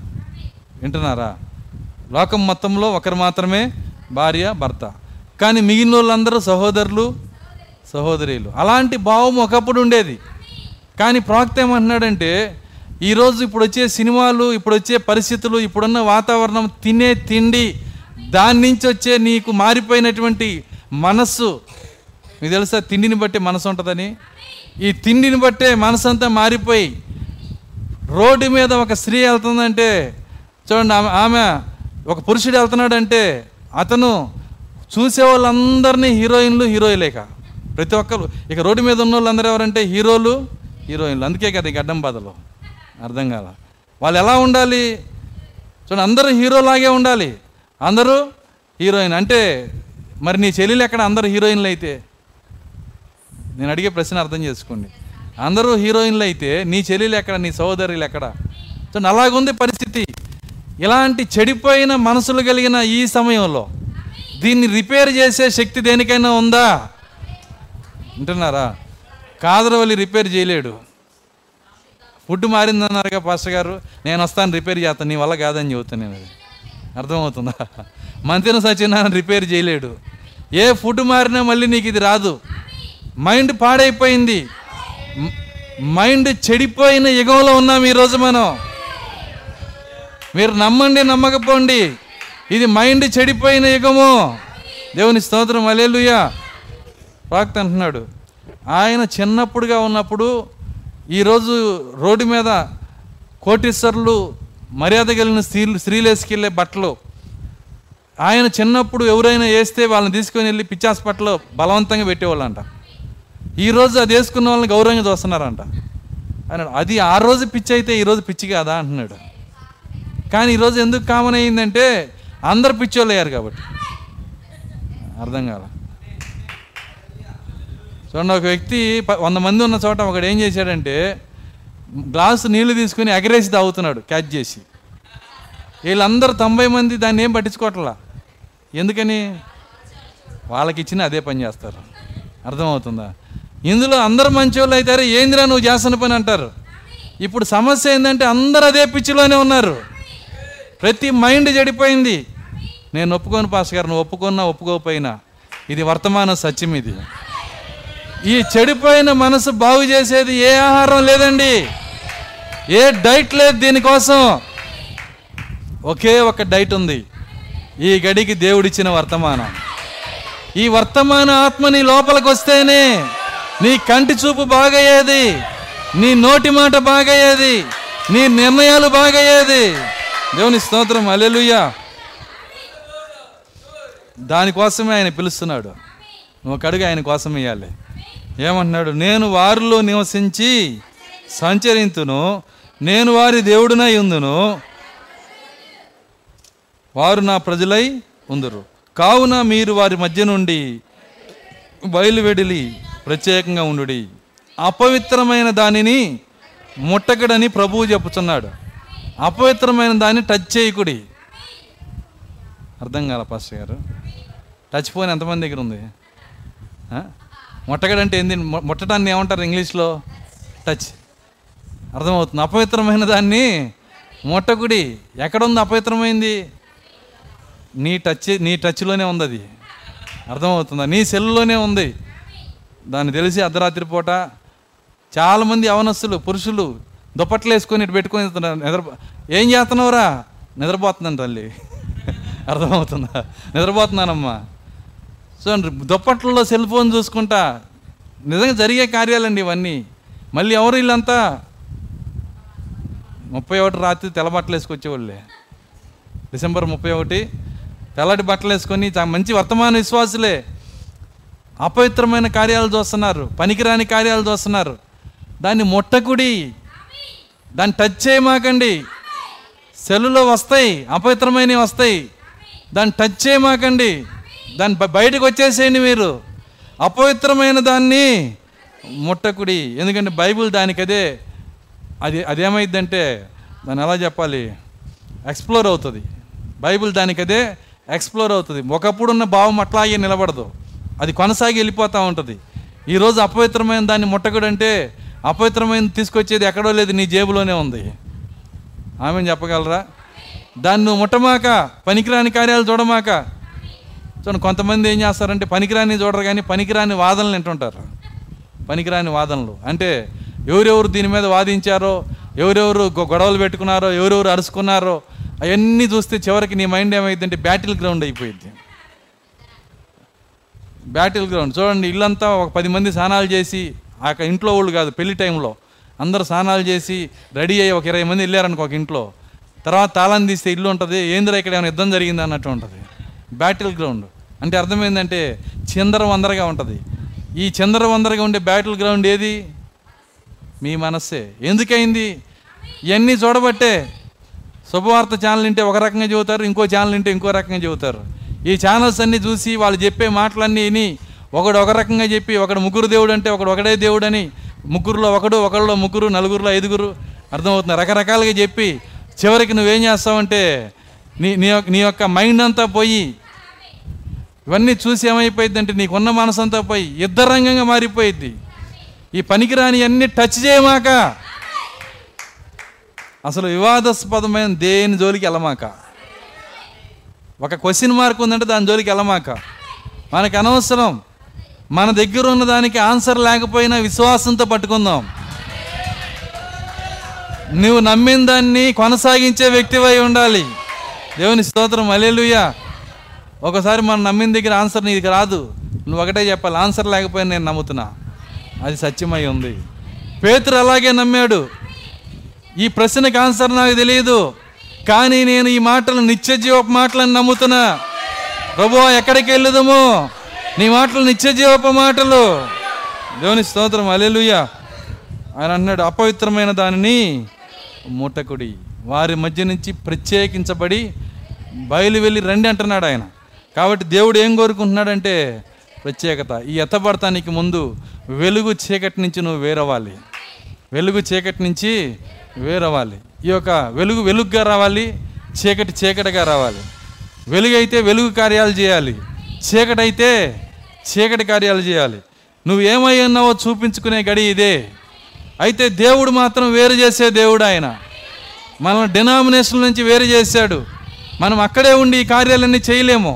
వింటున్నారా? లోకం మొత్తంలో ఒకరు మాత్రమే భార్య భర్త, కానీ మిగిలిన వాళ్ళందరూ సహోదరులు సహోదరీలు. అలాంటి భావం ఒకప్పుడు ఉండేది. కానీ ప్రవక్త ఏమంటున్నాడంటే ఈరోజు ఇప్పుడు వచ్చే సినిమాలు, ఇప్పుడు వచ్చే పరిస్థితులు, ఇప్పుడున్న వాతావరణం, తినే తిండి, దాని నుంచి వచ్చే నీకు మారిపోయినటువంటి మనస్సు. మీకు తెలుసా తిండిని బట్టే మనసు ఉంటుందని? ఈ తిండిని బట్టే మనసు అంతా మారిపోయి రోడ్డు మీద ఒక స్త్రీ వెళ్తుందంటే చూడండి, ఆమె ఆమె ఒక పురుషుడు వెళ్తున్నాడంటే అతను చూసే వాళ్ళందరినీ హీరోయిన్లు హీరోయిలేక ప్రతి ఒక్కరు. ఇక రోడ్డు మీద ఉన్న వాళ్ళందరూ ఎవరంటే హీరోలు హీరోయిన్లు. అందుకే కదా ఇక అడ్డం బాధలు. అర్థం కాదా? వాళ్ళు ఎలా ఉండాలి చూడండి, అందరూ హీరోలాగే ఉండాలి, అందరూ హీరోయిన్. అంటే మరి నీ చెల్లెలు ఎక్కడ అందరూ హీరోయిన్లు అయితే? నేను అడిగే ప్రశ్న అర్థం చేసుకోండి. అందరూ హీరోయిన్లు అయితే నీ చెల్లెలు ఎక్కడ, నీ సహోదరులు ఎక్కడ? చూడండి, అలాగుంది పరిస్థితి. ఇలాంటి చెడిపోయిన మనసులు కలిగిన ఈ సమయంలో దీన్ని రిపేర్ చేసే శక్తి దేనికైనా ఉందా? వింటున్నారా? కాదరవల్లి రిపేర్ చేయలేడు. ఫుడ్ మారిందన్నారుగా పాస్టర్ గారు, నేను వస్తాను రిపేర్ చేస్తాను, నీ వల్ల కాదని చెబుతాను నేను. అది అర్థమవుతుందా? మంత్రిని సత్యనారాయణ రిపేర్ చేయలేడు. ఏ ఫుడ్ మారినా మళ్ళీ నీకు ఇది రాదు. మైండ్ పాడైపోయింది, మైండ్ చెడిపోయిన యుగంలో ఉన్నాం ఈరోజు మనం. మీరు నమ్మండి నమ్మకపోండి, ఇది మైండ్ చెడిపోయిన యుగము. దేవుని స్తోత్రం, హల్లెలూయా. ప్రవక్త అంటున్నాడు, ఆయన చిన్నప్పుడుగా ఉన్నప్పుడు ఈరోజు రోడ్డు మీద కోటీశ్వర్లు, మర్యాద కలిగిన స్త్రీలు, స్త్రీలు వేసుకెళ్ళే బట్టలు ఆయన చిన్నప్పుడు ఎవరైనా వేస్తే వాళ్ళని తీసుకొని వెళ్ళి పిచ్చి హాస్పిటల్లో బలవంతంగా పెట్టేవాళ్ళంట. ఈరోజు అది వేసుకున్న వాళ్ళని గౌరవంగా చూస్తున్నారంట. అన్నాడు, అది ఆ రోజు పిచ్చి అయితే ఈరోజు పిచ్చి కాదా అంటున్నాడు. కానీ ఈరోజు ఎందుకు కామన్ అయ్యిందంటే అందరు పిచ్చోళ్ళు అయ్యారు కాబట్టి. అర్థం కాల. చూడండి, ఒక వ్యక్తి వంద మంది ఉన్న చోట ఒకడు ఏం చేశాడంటే గ్లాసు నీళ్లు తీసుకుని ఎగరేసి తాగుతున్నాడు, క్యాచ్ చేసి. వీళ్ళందరూ తొంభై మంది దాన్ని ఏం పట్టించుకోవట్లా. ఎందుకని? వాళ్ళకి ఇచ్చిన అదే పని చేస్తారు. అర్థమవుతుందా? ఇందులో అందరు మంచి వాళ్ళు అవుతారు. ఏందిరా నువ్వు చేస్తున్న పని అంటారు. ఇప్పుడు సమస్య ఏంటంటే అందరూ అదే పిచ్చిలోనే ఉన్నారు. ప్రతి మైండ్ చెడిపోయింది. నేను ఒప్పుకోను పాస్టర్ గారు, నువ్వు ఒప్పుకున్నా ఒప్పుకోకపోయినా ఇది వర్తమాన సత్యం. ఇది ఈ చెడిపోయిన మనసు బాగు చేసేది ఏ ఆహారం లేదండి, ఏ డైట్ లేదు. దీనికోసం ఒకే ఒక డైట్ ఉంది, ఈ గడికి దేవుడిచ్చిన వర్తమానం. ఈ వర్తమాన ఆత్మ నీ లోపలికి వస్తేనే నీ కంటి చూపు బాగయ్యేది, నీ నోటి మాట బాగయ్యేది, నీ నిర్ణయాలు బాగయ్యేది. దేవుని స్తోత్రం, హల్లెలూయా. దానికోసమే ఆయన పిలుస్తున్నాడు. నువ్వు కడుగు ఆయన కోసం వేయాలి. ఏమంటున్నాడు? నేను వారిలో నివసించి సంచరింతును, నేను వారి దేవుడునై ఉందును, వారు నా ప్రజలై ఉందరు. కావున మీరు వారి మధ్య నుండి బయలువెడిలి, ప్రత్యేకంగా ఉండుడి, అపవిత్రమైన దానిని ముట్టకడని ప్రభువు చెప్పుచున్నాడు. అపవిత్రమైన దాన్ని టచ్ చేయకుడి. అర్థం కాల పాస్టర్ గారు, టచ్ పోయిన ఎంతమంది దగ్గర ఉంది? ముట్టకడంటే ఏంది? ముట్టడాన్ని ఏమంటారు ఇంగ్లీష్లో? టచ్. అర్థమవుతుంది. అపవిత్రమైన దాన్ని ముట్టకుడి. ఎక్కడుంది అపవిత్రమైంది? నీ టచ్, నీ టచ్లోనే ఉంది అది. అర్థమవుతుందా? నీ సెల్లులోనే ఉంది. దాన్ని తెలిసి అర్ధరాత్రి పూట చాలామంది యవనస్తులు పురుషులు దుప్పట్లు వేసుకొని ఇటు పెట్టుకొని నిద్ర, ఏం చేస్తున్నావురా? నిద్రపోతున్నాను తల్లి. అర్థమవుతుందా? నిద్రపోతున్నానమ్మా. సో దుప్పట్లలో సెల్ ఫోన్ చూసుకుంటా. నిజంగా జరిగే కార్యాలండి ఇవన్నీ. మళ్ళీ ఎవరు వీళ్ళంతా ముప్పై ఒకటి రాత్రి తెల్ల బట్టలు వేసుకొచ్చేవాళ్ళే. డిసెంబర్ ముప్పై ఒకటి తెల్లటి బట్టలు వేసుకొని మంచి వర్తమాన విశ్వాసులే అపవిత్రమైన కార్యాలు చూస్తున్నారు, పనికిరాని కార్యాలు చూస్తున్నారు. దాన్ని ముట్టకుడి, దాన్ని టచ్ చేయమాకండి. సెల్లులో వస్తాయి, అపవిత్రమైనవి వస్తాయి. దాన్ని టచ్ చేయమాకండి, దాన్ని బయటకు వచ్చేసేయండి. మీరు అపవిత్రమైన దాన్ని ముట్టకుడి. ఎందుకంటే బైబిల్ దానికి అదే, అది అదేమైందంటే దాన్ని ఎలా చెప్పాలి, ఎక్స్ప్లోర్ అవుతుంది. బైబిల్ దానికి అదే ఎక్స్ప్లోర్ అవుతుంది. ఒకప్పుడున్న భావం అట్లాగే నిలబడదు, అది కొనసాగి వెళ్ళిపోతూ ఉంటుంది. ఈరోజు అపవిత్రమైన దాన్ని ముట్టకూడంటే అపవిత్రమైన తీసుకొచ్చేది ఎక్కడో లేదు, నీ జేబులోనే ఉంది. ఆమె చెప్పగలరా? దాన్ని నువ్వు ముట్టమాక, పనికిరాని కార్యాలు చూడమాక. చూడండి, కొంతమంది ఏం చేస్తారంటే పనికిరాని చూడరు, కానీ పనికిరాని వాదనలు వింటుంటారు. పనికిరాని వాదనలు అంటే ఎవరెవరు దీని మీద వాదించారో, ఎవరెవరు గొడవలు పెట్టుకున్నారో, ఎవరెవరు అరుచుకున్నారో అవన్నీ చూస్తే చివరికి నీ మైండ్ ఏమైందంటే బ్యాటిల్ గ్రౌండ్ అయిపోయింది. Battle ground. చూడండి, ఇల్లంతా ఒక పది మంది స్నానాలు చేసి, ఆ ఇంట్లో వాళ్ళు కాదు, పెళ్లి టైంలో అందరు స్నానాలు చేసి రెడీ అయ్యి ఒక ఇరవై మంది వెళ్ళారనుకో ఒక ఇంట్లో, తర్వాత తాళం తీస్తే ఇల్లు ఉంటుంది, ఏందిరా ఇక్కడ ఏమైనా యుద్ధం జరిగింది అన్నట్టు ఉంటుంది. బ్యాటిల్ గ్రౌండ్ అంటే అర్థమైందంటే చిందర వందరగా ఉంటుంది. ఈ చిందర వందరగా ఉండే బ్యాటిల్ గ్రౌండ్ ఏది? మీ మనస్సే. ఎందుకైంది? ఇవన్నీ చూడబట్టే. శుభవార్త ఛానల్ ఉంటే ఒక రకంగా చెబుతారు, ఇంకో ఛానల్ ఉంటే ఇంకో రకంగా చెబుతారు. ఈ ఛానల్స్ అన్నీ చూసి వాళ్ళు చెప్పే మాటలన్నీ విని, ఒకడు ఒక రకంగా చెప్పి, ఒకడు ముగ్గురు దేవుడు అంటే ఒకడు ఒకడే దేవుడు అని, ముగ్గురులో ఒకడు, ఒకళ్ళలో ముగ్గురు, నలుగురులో ఐదుగురు, అర్థమవుతుంది, రకరకాలుగా చెప్పి చివరికి నువ్వేం చేస్తావంటే నీ నీ యొక్క నీ యొక్క మైండ్ అంతా పోయి ఇవన్నీ చూసి ఏమైపోయిద్దంటే నీకున్న మనసు అంతా పోయి యుద్ధరంగంగా మారిపోయిద్ది. ఈ పనికిరాని అన్నీ టచ్ చేయమాక, అసలు వివాదాస్పదమైన దేని జోలికి వెళ్ళమాక, ఒక క్వశ్చన్ మార్క్ ఉందంటే దాని జోలికి వెళ్ళమాక, మనకు అనవసరం. మన దగ్గర ఉన్న దానికి ఆన్సర్ లేకపోయినా విశ్వాసంతో పట్టుకుందాం. నువ్వు నమ్మిన దాన్ని కొనసాగించే వ్యక్తివై ఉండాలి. దేవుని స్తోత్రం, హల్లెలూయా. ఒకసారి మనం నమ్మిన దగ్గర ఆన్సర్ నీకు రాదు, నువ్వు ఒకటే చెప్పాలి, ఆన్సర్ లేకపోయినా నేను నమ్ముతున్నా, అది సత్యమై ఉంది. పేతురు అలాగే నమ్మాడు. ఈ ప్రశ్నకు ఆన్సర్ నాకు తెలియదు, కానీ నేను ఈ మాటలు నిత్యజీవపు మాటలను నమ్ముతున్నా. ప్రభువా, ఎక్కడికి వెళ్ళుదము, నీ మాటలు నిత్యజీవపు మాటలు. దేవుని స్తోత్రం, హల్లెలూయా. ఆయన అన్నాడు, అపవిత్రమైన దానిని ముట్టకుడి, వారి మధ్య నుంచి ప్రత్యేకించబడి బయలు వెళ్ళి రండి అంటున్నాడు ఆయన. కాబట్టి దేవుడు ఏం కోరుకుంటున్నాడంటే ప్రత్యేకత. ఈ ఎత్తబడతానికి ముందు వెలుగు చీకటి నుంచి నువ్వు వేరవ్వాలి. వెలుగు చీకటి నుంచి వేరవ్వాలి. ఈ యొక్క వెలుగు వెలుగుగా రావాలి, చీకటి చీకటిగా రావాలి. వెలుగు అయితే వెలుగు కార్యాలు చేయాలి, చీకటి అయితే చీకటి కార్యాలు చేయాలి. నువ్వు ఏమై ఉన్నావో చూపించుకునే గడి ఇదే. అయితే దేవుడు మాత్రం వేరు చేసే దేవుడు. ఆయన మనల్ని డినామినేషన్ నుంచి వేరు చేశాడు. మనం అక్కడే ఉండి ఈ కార్యాలన్నీ చేయలేము.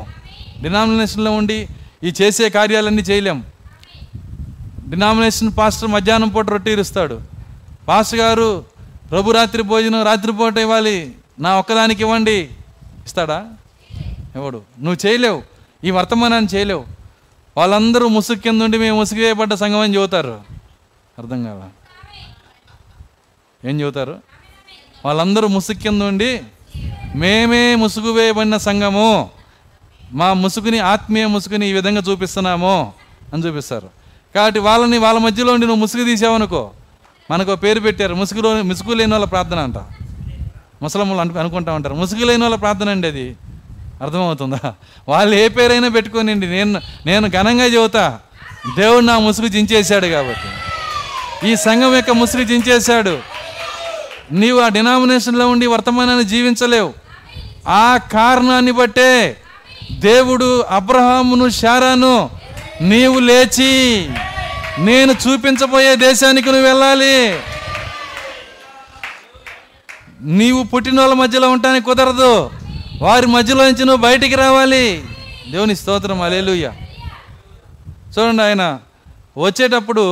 డినామినేషన్లో ఉండి ఈ చేసే కార్యాలన్నీ చేయలేము. డినామినేషన్ పాస్టర్ మధ్యాహ్నం పూట రొట్టె ఇరుస్తాడు, పాస్టర్ గారు ప్రభు రాత్రి భోజనం రాత్రిపూట ఇవ్వాలి, నా ఒక్కదానికి ఇవ్వండి, ఇస్తాడా? ఎవడు? నువ్వు చేయలేవు, ఈ వర్తమానాన్ని చేయలేవు. వాళ్ళందరూ ముసుగు కింద ఉండి మేము ముసుగు చేయబడ్డ సంఘం అని చెబుతారు. అర్థం కాదా? ఏం చెబుతారు? వాళ్ళందరూ ముసుగు కింద ఉండి మేమే ముసుగు వేయబడిన సంఘము, మా ముసుగుని, ఆత్మీయ ముసుగుని ఈ విధంగా చూపిస్తున్నాము అని చూపిస్తారు. కాబట్టి వాళ్ళని వాళ్ళ మధ్యలో ఉండి నువ్వు ముసుగు తీసావనుకో, మనకు పేరు పెట్టారు ముసుగులో ముసుగు లేని వాళ్ళ ప్రార్థన అంట, ముసలమ్మలు అను అనుకుంటా ఉంటారు. ముసుగు లేని వాళ్ళ ప్రార్థన అండి అది, అర్థమవుతుందా? వాళ్ళు ఏ పేరైనా పెట్టుకోనండి, నేను నేను ఘనంగా చెబుతా, దేవుడు నా ముసుగు చించేశాడు కాబట్టి, ఈ సంఘం యొక్క ముసుగు చించేశాడు. నీవు ఆ డినామినేషన్లో ఉండి వర్తమానాన్ని జీవించలేవు. ఆ కారణాన్ని బట్టే దేవుడు అబ్రహామును శారాను నీవు లేచి నేను చూపించబోయే దేశానికి నువ్వు వెళ్ళాలి, నీవు పుట్టిన వాళ్ళ మధ్యలో ఉండడానికి కుదరదు, వారి మధ్యలో నుంచి నువ్వు బయటికి రావాలి. దేవుని స్తోత్రం, హల్లెలూయ. చూడండి, ఆయన వచ్చేటప్పుడు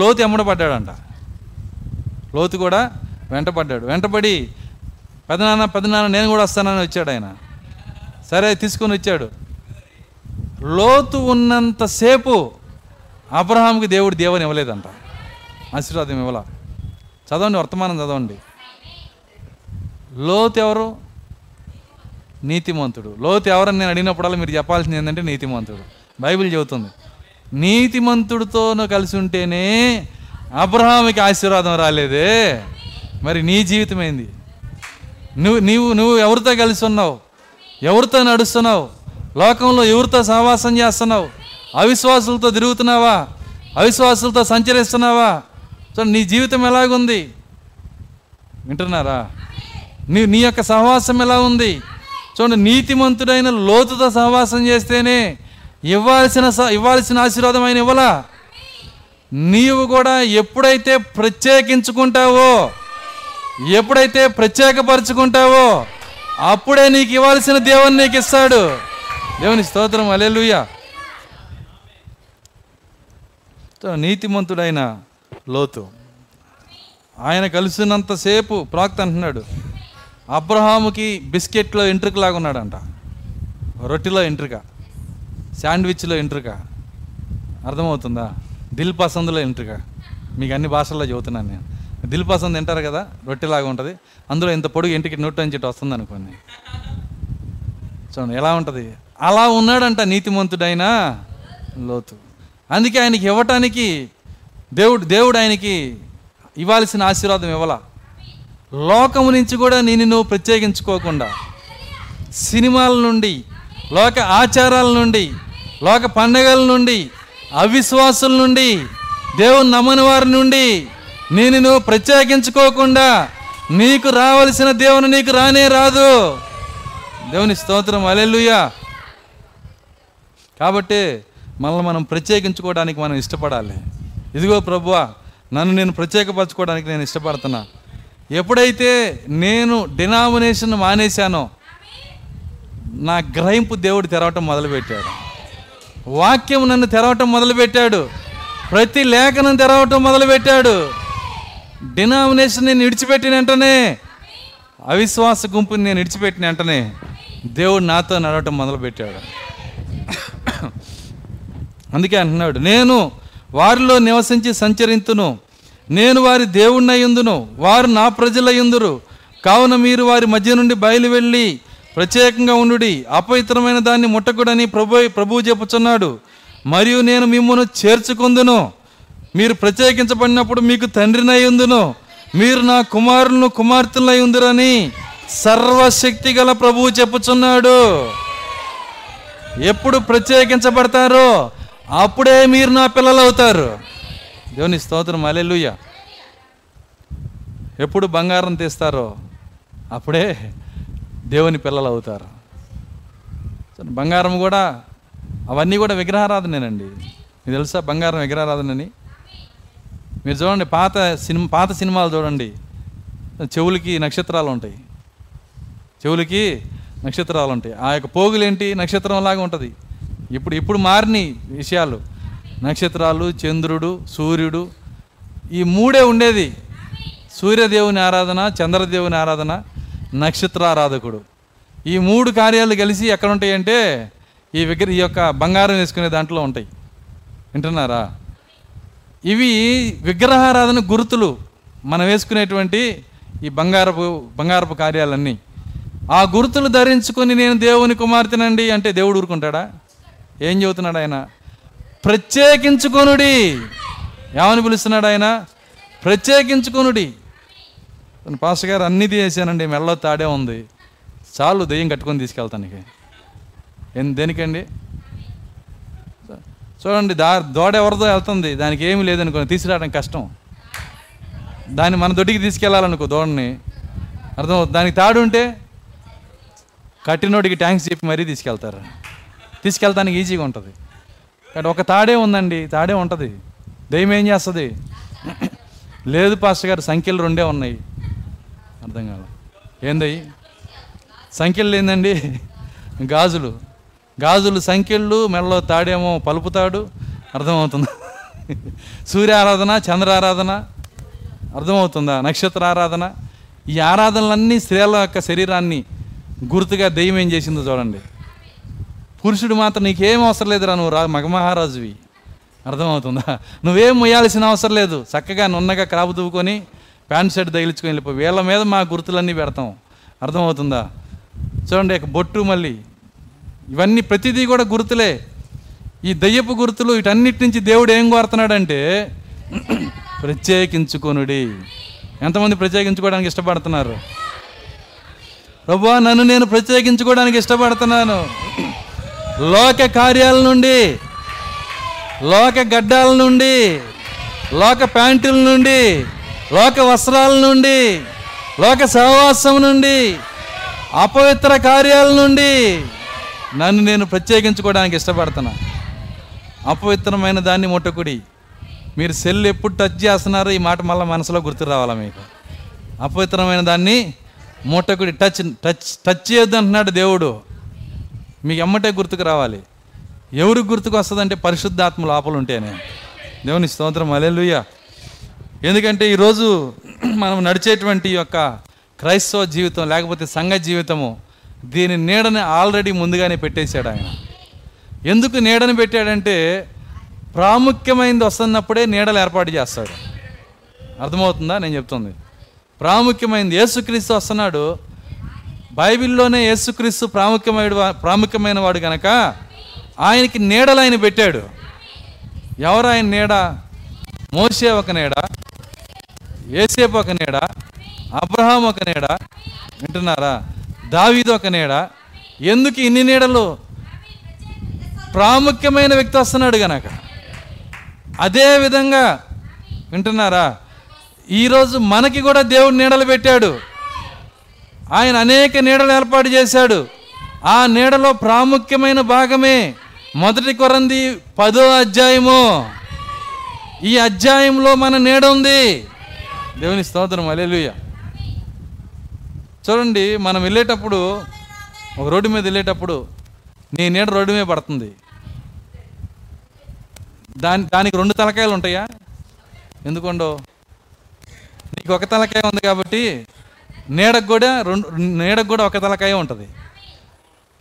లోతు ఎమ్మడపడ్డాడంట, లోతు కూడా వెంటపడ్డాడు. వెంటపడి పెదనాన్న పెదనాన్న నేను కూడా వస్తానని వచ్చాడు ఆయన. సరే తీసుకుని వచ్చాడు. లోతు ఉన్నంతసేపు అబ్రహాంకి దేవుడు దేవుని ఇవ్వలేదంట, ఆశీర్వాదం ఇవ్వలా. చదవండి, వర్తమానం చదవండి. లోతు ఎవరు? నీతిమంతుడు. లోతు ఎవరని నేను అడిగినప్పుడల్లా మీరు చెప్పాల్సింది ఏంటంటే నీతిమంతుడు. బైబిల్ చెబుతుంది నీతిమంతుడితోనూ కలిసి ఉంటేనే అబ్రహాముకి ఆశీర్వాదం రాలేదే. మరి నీ జీవితం ఏంది? నువ్వు నీవు నువ్వు ఎవరితో కలిసి ఉన్నావు? ఎవరితో నడుస్తున్నావు? లోకంలో ఎవరితో సహవాసం చేస్తున్నావు? అవిశ్వాసులతో తిరుగుతున్నావా? అవిశ్వాసులతో సంచరిస్తున్నావా? సో నీ జీవితం ఎలాగుంది? వింటున్నారా? నీ నీ యొక్క సహవాసం ఎలా ఉంది? చూడండి, నీతిమంతుడైన లోతుతో సహవాసం చేస్తేనే ఇవ్వాల్సిన ఇవ్వాల్సిన ఆశీర్వాదం ఆయన ఇవ్వాలా. నీవు కూడా ఎప్పుడైతే ప్రత్యేకించుకుంటావో, ఎప్పుడైతే ప్రత్యేకపరుచుకుంటావో, అప్పుడే నీకు ఇవ్వాల్సిన దేవుని నీకు ఇస్తాడు. దేవుని స్తోత్రం, హల్లెలూయా. నీతిమంతుడైన లోతు, ఆయన కలిసినంతసేపు ప్రాక్త అంటున్నాడు, అబ్రహాముకి బిస్కెట్లో ఎంట్రుక లాగా ఉన్నాడంట, రొట్టెలో ఎంట్రుక, శాండ్విచ్లో ఎంట్రుక, అర్థమవుతుందా? దిల్ పసందులో ఎంట్రుక. మీకు అన్ని భాషల్లో చెబుతున్నాను నేను. దిల్ పసంద్ తింటారు కదా, రొట్టెలాగా ఉంటుంది, అందులో ఇంత పొడుగు ఇంటికి నోట్ అని చెట్టు వస్తుంది అనుకోండి, చూడండి ఎలా ఉంటుంది. అలా ఉన్నాడంట నీతిమంతుడైన లోతు. అందుకే ఆయనకి ఇవ్వటానికి దేవుడు దేవుడు ఆయనకి ఇవ్వాల్సిన ఆశీర్వాదం ఇవ్వాల. లోకము నుంచి కూడా నేను నువ్వు ప్రత్యేకించుకోకుండా, సినిమాల నుండి, లోక ఆచారాల నుండి, లోక పండగల నుండి, అవిశ్వాసుల నుండి, దేవుని నమ్మని వారి నుండి నేను నువ్వు ప్రత్యేకించుకోకుండా నీకు రావాల్సిన దేవుని నీకు రానే రాదు. దేవుని స్తోత్రం, హల్లెలూయా. కాబట్టి మనల్ని మనం ప్రత్యేకించుకోవడానికి మనం ఇష్టపడాలి. ఇదిగో ప్రభువా, నన్ను నేను ప్రత్యేకపరచుకోవడానికి నేను ఇష్టపడుతున్నా. ఎప్పుడైతే నేను డినామినేషన్ మానేశానో, నా గ్రహింపు దేవుడు తెరవటం మొదలుపెట్టాడు, వాక్యం నన్ను తెరవటం మొదలుపెట్టాడు, ప్రతి లేఖనం తెరవటం మొదలుపెట్టాడు. డినామినేషన్ నేను విడిచిపెట్టిన వెంటనే, అవిశ్వాస గుంపుని నేను విడిచిపెట్టిన వెంటనే దేవుడు నాతో నడవటం మొదలుపెట్టాడు. అందుకే అంటున్నాడు, నేను వారిలో నివసించి సంచరింతును, నేను వారి దేవుణ్ణయ్యుందును, వారు నా ప్రజలయ్యుందురు, కావున మీరు వారి మధ్య నుండి బయలు వెళ్ళి ప్రత్యేకంగా ఉండుడి, అపవిత్రమైన దాన్ని ముట్టకుడని ప్రభు ప్రభువు చెప్పుచున్నాడు. మరియు నేను మిమ్మల్ని చేర్చుకుందును, మీరు ప్రత్యేకించబడినప్పుడు మీకు తండ్రినయ్యుందును, మీరు నా కుమారులను కుమార్తెలయ్యుందురని సర్వశక్తి గల ప్రభువు చెప్పుచున్నాడు. ఎప్పుడు ప్రత్యేకించబడతారో అప్పుడే మీరు నా పిల్లలు అవుతారు. దేవుని స్తోత్రం, హల్లెలూయా. ఎప్పుడు బంగారం తీస్తారో అప్పుడే దేవుని పిల్లలు అవుతారు. బంగారం కూడా అవన్నీ కూడా విగ్రహారాధనేనండి. మీకు తెలుసా బంగారం విగ్రహారాధనని? మీరు చూడండి, పాత సినిమా పాత సినిమాలు చూడండి, చెవులకి నక్షత్రాలు ఉంటాయి, చెవులకి నక్షత్రాలు ఉంటాయి, ఆ యొక్క పోగులేంటి నక్షత్రంలాగా ఉంటుంది. ఇప్పుడు ఇప్పుడు మారినాయి విషయాలు, నక్షత్రాలు, చంద్రుడు, సూర్యుడు, ఈ మూడే ఉండేది. సూర్యదేవుని ఆరాధన, చంద్రదేవుని ఆరాధన, నక్షత్రారాధకుడు, ఈ మూడు కార్యాలు కలిసి ఎక్కడ ఉంటాయంటే ఈ విగ్ర ఈ యొక్క బంగారం వేసుకునే దాంట్లో ఉంటాయి. వింటున్నారా? ఇవి విగ్రహారాధన గుర్తులు, మనం వేసుకునేటువంటి ఈ బంగారపు బంగారపు కార్యాలన్నీ. ఆ గుర్తులు ధరించుకొని నేను దేవుని కుమార్తెనండి అంటే దేవుడు ఊరుకుంటాడా? ఏం చెబుతున్నాడు ఆయన? ప్రత్యేకించుకొనుడి. ఏమని పిలుస్తున్నాడు ఆయన? ప్రత్యేకించుకొనుడి. పాస్టర్ గారు అన్నీ తీసేశానండి, మెడలో తాడే ఉంది, చాలు దెయ్యం కట్టుకొని తీసుకెళ్తానికి. ఏం దేనికండి? చూడండి, దా దోడ ఎవరిదో వెళ్తుంది, దానికి ఏమీ లేదనుకో తీసుకురావడం కష్టం. దాన్ని మన దొడ్డికి తీసుకెళ్ళాలనుకో దోడని, అర్థం అవుతుంది. దానికి తాడు ఉంటే కట్టినోడికి ట్యాంక్స్ చెప్పి మరీ తీసుకెళ్తారు, తీసుకెళ్తానికి ఈజీగా ఉంటుంది. కానీ ఒక తాడే ఉందండి, తాడే ఉంటుంది, దెయ్యం ఏం చేస్తుంది? లేదు పాస్టర్ గారు, సంఖ్యలు రెండే ఉన్నాయి. అర్థం కాదు ఏందయ్యి సంఖ్యలు? ఏందండి? గాజులు, గాజులు సంఖ్యలు, మెడలో తాడేమో పలుపుతాడు. అర్థమవుతుందా? సూర్యారాధన, చంద్రారాధన, అర్థమవుతుందా? నక్షత్ర ఆరాధన, ఈ ఆరాధనలన్నీ స్త్రీల యొక్క శరీరాన్ని గుర్తుగా దెయ్యం ఏం చేసిందో చూడండి. పురుషుడు మాత్రం నీకేం అవసరం లేదురా, నువ్వు రా మగ మహారాజువి. అర్థమవుతుందా? నువ్వేం మొయ్యాల్సిన అవసరం లేదు, చక్కగా నున్నగా క్రాపు దువ్వుకొని ప్యాంట్ షర్ట్ తగిలించుకొని వెళ్ళిపోయి, వీళ్ళ మీద మా గుర్తులన్నీ పెడతాం. అర్థమవుతుందా? చూడండి, బొట్టు, మళ్ళీ ఇవన్నీ ప్రతిదీ కూడా గుర్తులే. ఈ దయ్యపు గుర్తులు, వీటన్నిటి నుంచి దేవుడు ఏం కోరుతున్నాడంటే ప్రత్యేకించుకొనుడి. ఎంతమంది ప్రత్యేకించుకోవడానికి ఇష్టపడుతున్నారు? ప్రభువా, నన్ను నేను ప్రత్యేకించుకోవడానికి ఇష్టపడుతున్నాను. లోక కార్యాల నుండి, లోక గడ్డాల నుండి, లోక ప్యాంటుల నుండి, లోక వస్త్రాల నుండి, లోక సహవాసం నుండి, అపవిత్ర కార్యాల నుండి నన్ను నేను ప్రత్యేకించుకోవడానికి ఇష్టపడుతున్నా. అపవిత్రమైన దాన్ని ముట్టకుడి. మీరు సెల్ ఎప్పుడు టచ్ చేస్తున్నారో ఈ మాట మళ్ళీ మనసులో గుర్తు రావాలా మీకు. అపవిత్రమైన దాన్ని ముట్టకుడి. టచ్ టచ్ టచ్ చేయొద్దు అంటున్నాడు దేవుడు. మీకు ఎమ్మటే గుర్తుకు రావాలి. ఎవరికి గుర్తుకు వస్తుందంటే పరిశుద్ధాత్మ లోపల ఉంటేనే. దేవుని స్తోత్రం, హల్లెలూయా. ఎందుకంటే ఈరోజు మనం నడిచేటువంటి యొక్క క్రైస్తవ జీవితం లేకపోతే సంఘ జీవితము, దీని నీడని ఆల్రెడీ ముందుగానే పెట్టేశాడు ఆయన. ఎందుకు నీడని పెట్టాడంటే, ప్రాముఖ్యమైనది వస్తున్నప్పుడే నీడలు ఏర్పాటు చేస్తాడు. అర్థమవుతుందా నేను చెప్తుంది? ప్రాముఖ్యమైనది యేసుక్రీస్తు వస్తున్నాడు. బైబిల్లోనే యేసుక్రీస్తు ప్రాముఖ్యమైన ప్రాముఖ్యమైన వాడు కనుక ఆయనకి నీడలు ఆయన పెట్టాడు. ఎవరు ఆయన నీడ? మోషే ఒక నీడ, యోసేపు ఒక నీడ, అబ్రహాం ఒక నీడ, వింటున్నారా? దావీదు ఒక నీడ. ఎందుకు ఇన్ని నీడలు? ప్రాముఖ్యమైన వ్యక్తి వస్తున్నాడు కనుక. అదేవిధంగా వింటున్నారా, ఈరోజు మనకి కూడా దేవుడు నీడలు పెట్టాడు. ఆయన అనేక నీడలు ఏర్పాటు చేశాడు. ఆ నీడలో ప్రాముఖ్యమైన భాగమే మొదటి కొరంది పదో అధ్యాయము. ఈ అధ్యాయంలో మన నీడ ఉంది. దేవుని స్తోత్రం, హల్లెలూయా. చూడండి, మనం వెళ్ళేటప్పుడు ఒక రోడ్డు మీద వెళ్ళేటప్పుడు నీ నీడ రోడ్డు మీద పడుతుంది. దాని దానికి రెండు తలకాయలు ఉంటాయా? ఎందుకుండో? నీకు ఒక తలకాయ ఉంది కాబట్టి నీడకు కూడా రెండు, నీడకు కూడా ఒక తలకాయ ఉంటుంది.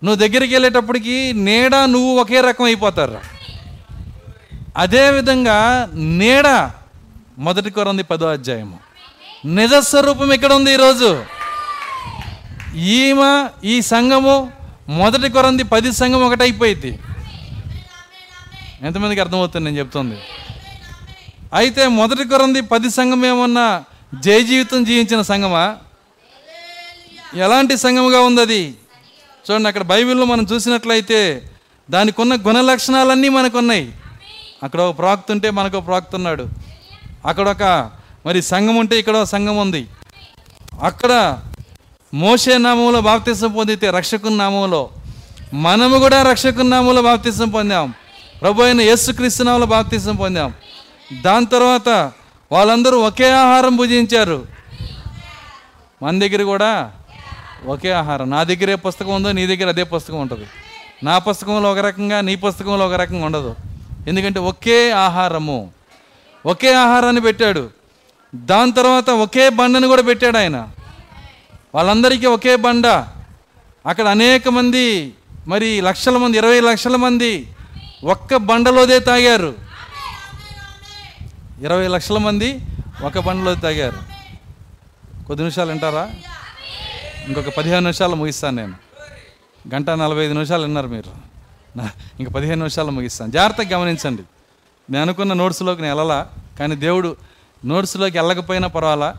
నువ్వు దగ్గరికి వెళ్ళేటప్పటికి నీడ నువ్వు ఒకే రకం అయిపోతారు. అదేవిధంగా నీడ మొదటి కొరంది పదో అధ్యాయము నిజస్వరూపం ఇక్కడ ఉంది. ఈరోజు ఈమె ఈ సంఘము మొదటి కొరంది పది సంఘం ఒకటైపోయింది. ఎంతమందికి అర్థమవుతుంది నేను చెప్తుంది? అయితే మొదటి కొరంది పది సంఘం ఏమన్నా జయ జీవితం జీవించిన సంఘమా? ఎలాంటి సంఘముగా ఉంది అది? చూడండి, అక్కడ బైబిల్లో మనం చూసినట్లయితే దానికి ఉన్న గుణ లక్షణాలన్నీ మనకున్నాయి. అక్కడ ఒక ప్రాక్త ఉంటే మనకు ప్రాక్త ఉన్నాడు. అక్కడ ఒక మరి సంఘం ఉంటే ఇక్కడ సంఘం ఉంది. అక్కడ మోషే నామంలో బాప్తిసం పొందితే రక్షకుని నామంలో మనము కూడా రక్షకుని నామంలో బాప్తిసం పొందాం. ప్రభు అయిన యేసుక్రీస్తు నామంలో బాప్తిసం పొందాం. దాని తర్వాత వాళ్ళందరూ ఒకే ఆహారం భుజించారు. మన దగ్గర కూడా ఒకే ఆహారం. నా దగ్గర ఏ పుస్తకం ఉందో నీ దగ్గర అదే పుస్తకం ఉంటుంది. నా పుస్తకంలో ఒక రకంగా, నీ పుస్తకంలో ఒక రకంగా ఉండదు. ఎందుకంటే ఒకే ఆహారము, ఒకే ఆహారాన్ని పెట్టాడు. దాని తర్వాత ఒకే బండను కూడా పెట్టాడు ఆయన. వాళ్ళందరికీ ఒకే బండ. అక్కడ అనేక మంది, మరి లక్షల మంది, ఇరవై లక్షల మంది ఒక్క బండలోదే తాగారు. ఇరవై లక్షల మంది ఒక బండలోదే తాగారు. కొద్ది నిమిషాలు వింటారా? ఇంకొక పదిహేను నిమిషాలు ముగిస్తాను నేను. గంట నలభై ఐదు నిమిషాలు విన్నారు మీరు, ఇంకా పదిహేను నిమిషాలు ముగిస్తాను. జాగ్రత్తగా గమనించండి. నేను అనుకున్న నోట్స్లోకి నేను వెళ్ళాలా, కానీ దేవుడు నోట్స్లోకి వెళ్ళకపోయినా పర్వాలా,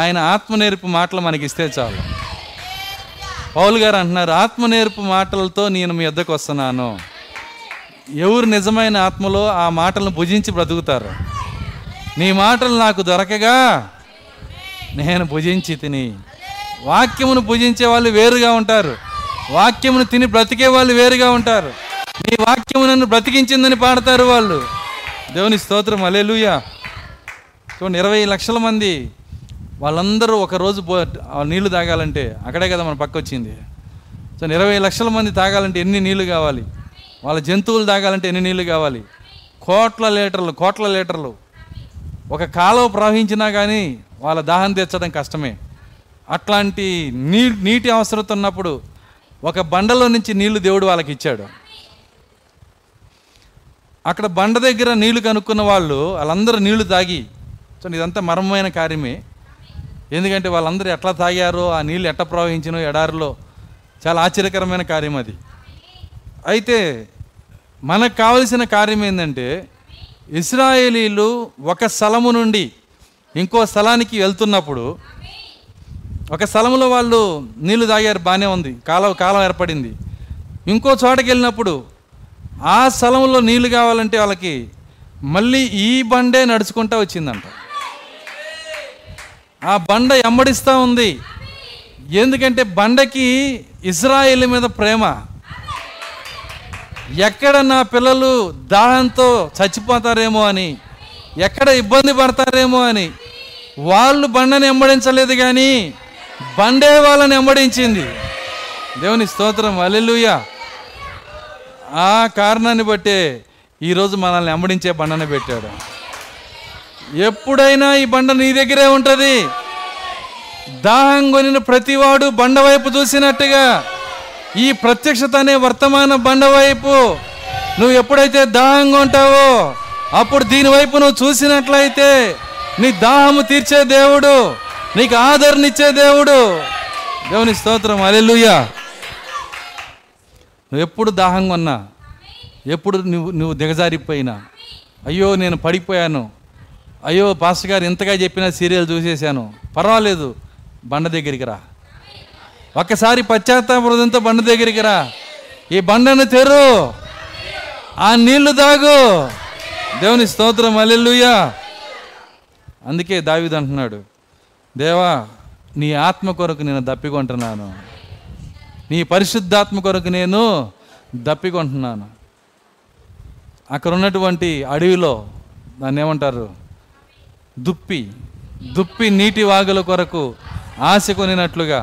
ఆయన ఆత్మ నేర్పు మాటలు మనకిస్తే చాలు. పౌలు గారు అంటున్నారు, ఆత్మ నేర్పు మాటలతో నేను మీ వద్దకు వస్తున్నాను. ఎవరు నిజమైన ఆత్మలో ఆ మాటలను భుజించి బ్రతుకుతారు. నీ మాటలు నాకు దొరకగా నేను భుజించి తిని. వాక్యమును భుజించే వాళ్ళు వేరుగా ఉంటారు, వాక్యమును తిని బ్రతికే వాళ్ళు వేరుగా ఉంటారు. నీ వాక్యము నన్ను బ్రతికించిందని పాడతారు వాళ్ళు. దేవుని స్తోత్రం, హల్లెలూయా. చూడండి, ఇరవై లక్షల మంది వాళ్ళందరూ ఒకరోజు బో నీళ్లు తాగాలంటే, అక్కడే కదా మన పక్క వచ్చింది. చూడండి, ఇరవై లక్షల మంది తాగాలంటే ఎన్ని నీళ్లు కావాలి, వాళ్ళ జంతువులు తాగాలంటే ఎన్ని నీళ్లు కావాలి, కోట్ల లీటర్లు కోట్ల లీటర్లు. ఒక కాలువ ప్రవహించినా కానీ వాళ్ళ దాహం తీర్చడం కష్టమే. అట్లాంటి నీ నీటి అవసరత ఉన్నప్పుడు ఒక బండలో నుంచి నీళ్లు దేవుడు వాళ్ళకి ఇచ్చాడు. అక్కడ బండ దగ్గర నీళ్లు కనుక్కున్న వాళ్ళు వాళ్ళందరూ నీళ్లు తాగి, సో ఇదంతా మర్మమైన కార్యమే. ఎందుకంటే వాళ్ళందరూ ఎట్లా తాగారో, ఆ నీళ్ళు ఎట్లా ప్రవహించినో ఎడారిలో, చాలా ఆశ్చర్యకరమైన కార్యం అది. అయితే మనకు కావలసిన కార్యం ఏంటంటే, ఇశ్రాయేలీలు ఒక స్థలము నుండి ఇంకో స్థలానికి వెళ్తున్నప్పుడు, ఒక స్థలంలో వాళ్ళు నీళ్లు తాగారు, బాగానే ఉంది, కాలం కాలం ఏర్పడింది. ఇంకో చోటకి వెళ్ళినప్పుడు ఆ స్థలంలో నీళ్లు కావాలంటే వాళ్ళకి మళ్ళీ ఈ బండే నడుచుకుంటూ వచ్చిందంట. ఆ బండ ఎమ్మడిస్తూ ఉంది. ఎందుకంటే బండకి ఇజ్రాయేల్ మీద ప్రేమ. ఎక్కడ నా పిల్లలు దాహంతో చచ్చిపోతారేమో అని, ఎక్కడ ఇబ్బంది పడతారేమో అని వాళ్ళు బండని ఎమ్మడించలేదు, కానీ బండే వాళ్ళని ఎమ్మడించింది. దేవుని స్తోత్రం, హల్లెలూయా. ఆ కారణాన్ని బట్టే ఈరోజు మనల్ని ఎమ్మడించే బండని పెట్టాడు. ఎప్పుడైనా ఈ బండ నీ దగ్గరే ఉంటుంది. దాహం కొనిన ప్రతివాడు బండ వైపు చూసినట్టుగా, ఈ ప్రత్యక్షత అనే వర్తమాన బండ వైపు నువ్వు ఎప్పుడైతే దాహంగా ఉంటావో అప్పుడు దీనివైపు నువ్వు చూసినట్లయితే నీ దాహము తీర్చే దేవుడు, నీకు ఆదరణిచ్చే దేవుడు. దేవుని స్తోత్రం, హల్లెలూయా. నువ్వు ఎప్పుడు దాహంగా ఉన్నా, ఎప్పుడు నువ్వు నువ్వు దిగజారిపోయినా, అయ్యో నేను పడిపోయాను, అయ్యో పాస్టర్ గారు ఇంతగా చెప్పినా సీరియల్ చూసేసాను, పర్వాలేదు, బండ దగ్గరికి రా. ఒక్కసారి పశ్చాత్తాపంతో బండ దగ్గరికి రా. ఈ బండను తెరు, ఆ నీళ్లు తాగు. దేవుని స్తోత్రం, హల్లెలూయా. అందుకే దావీదు అంటున్నాడు, దేవా నీ ఆత్మ కొరకు నేను దప్పికొంటున్నాను, నీ పరిశుద్ధాత్మ కొరకు నేను దప్పికొంటున్నాను. అక్కడ ఉన్నటువంటి అడవిలో దాన్ని ఏమంటారు, దుప్పి దుప్పి నీటి వాగుల కొరకు ఆశ కొనినట్లుగా,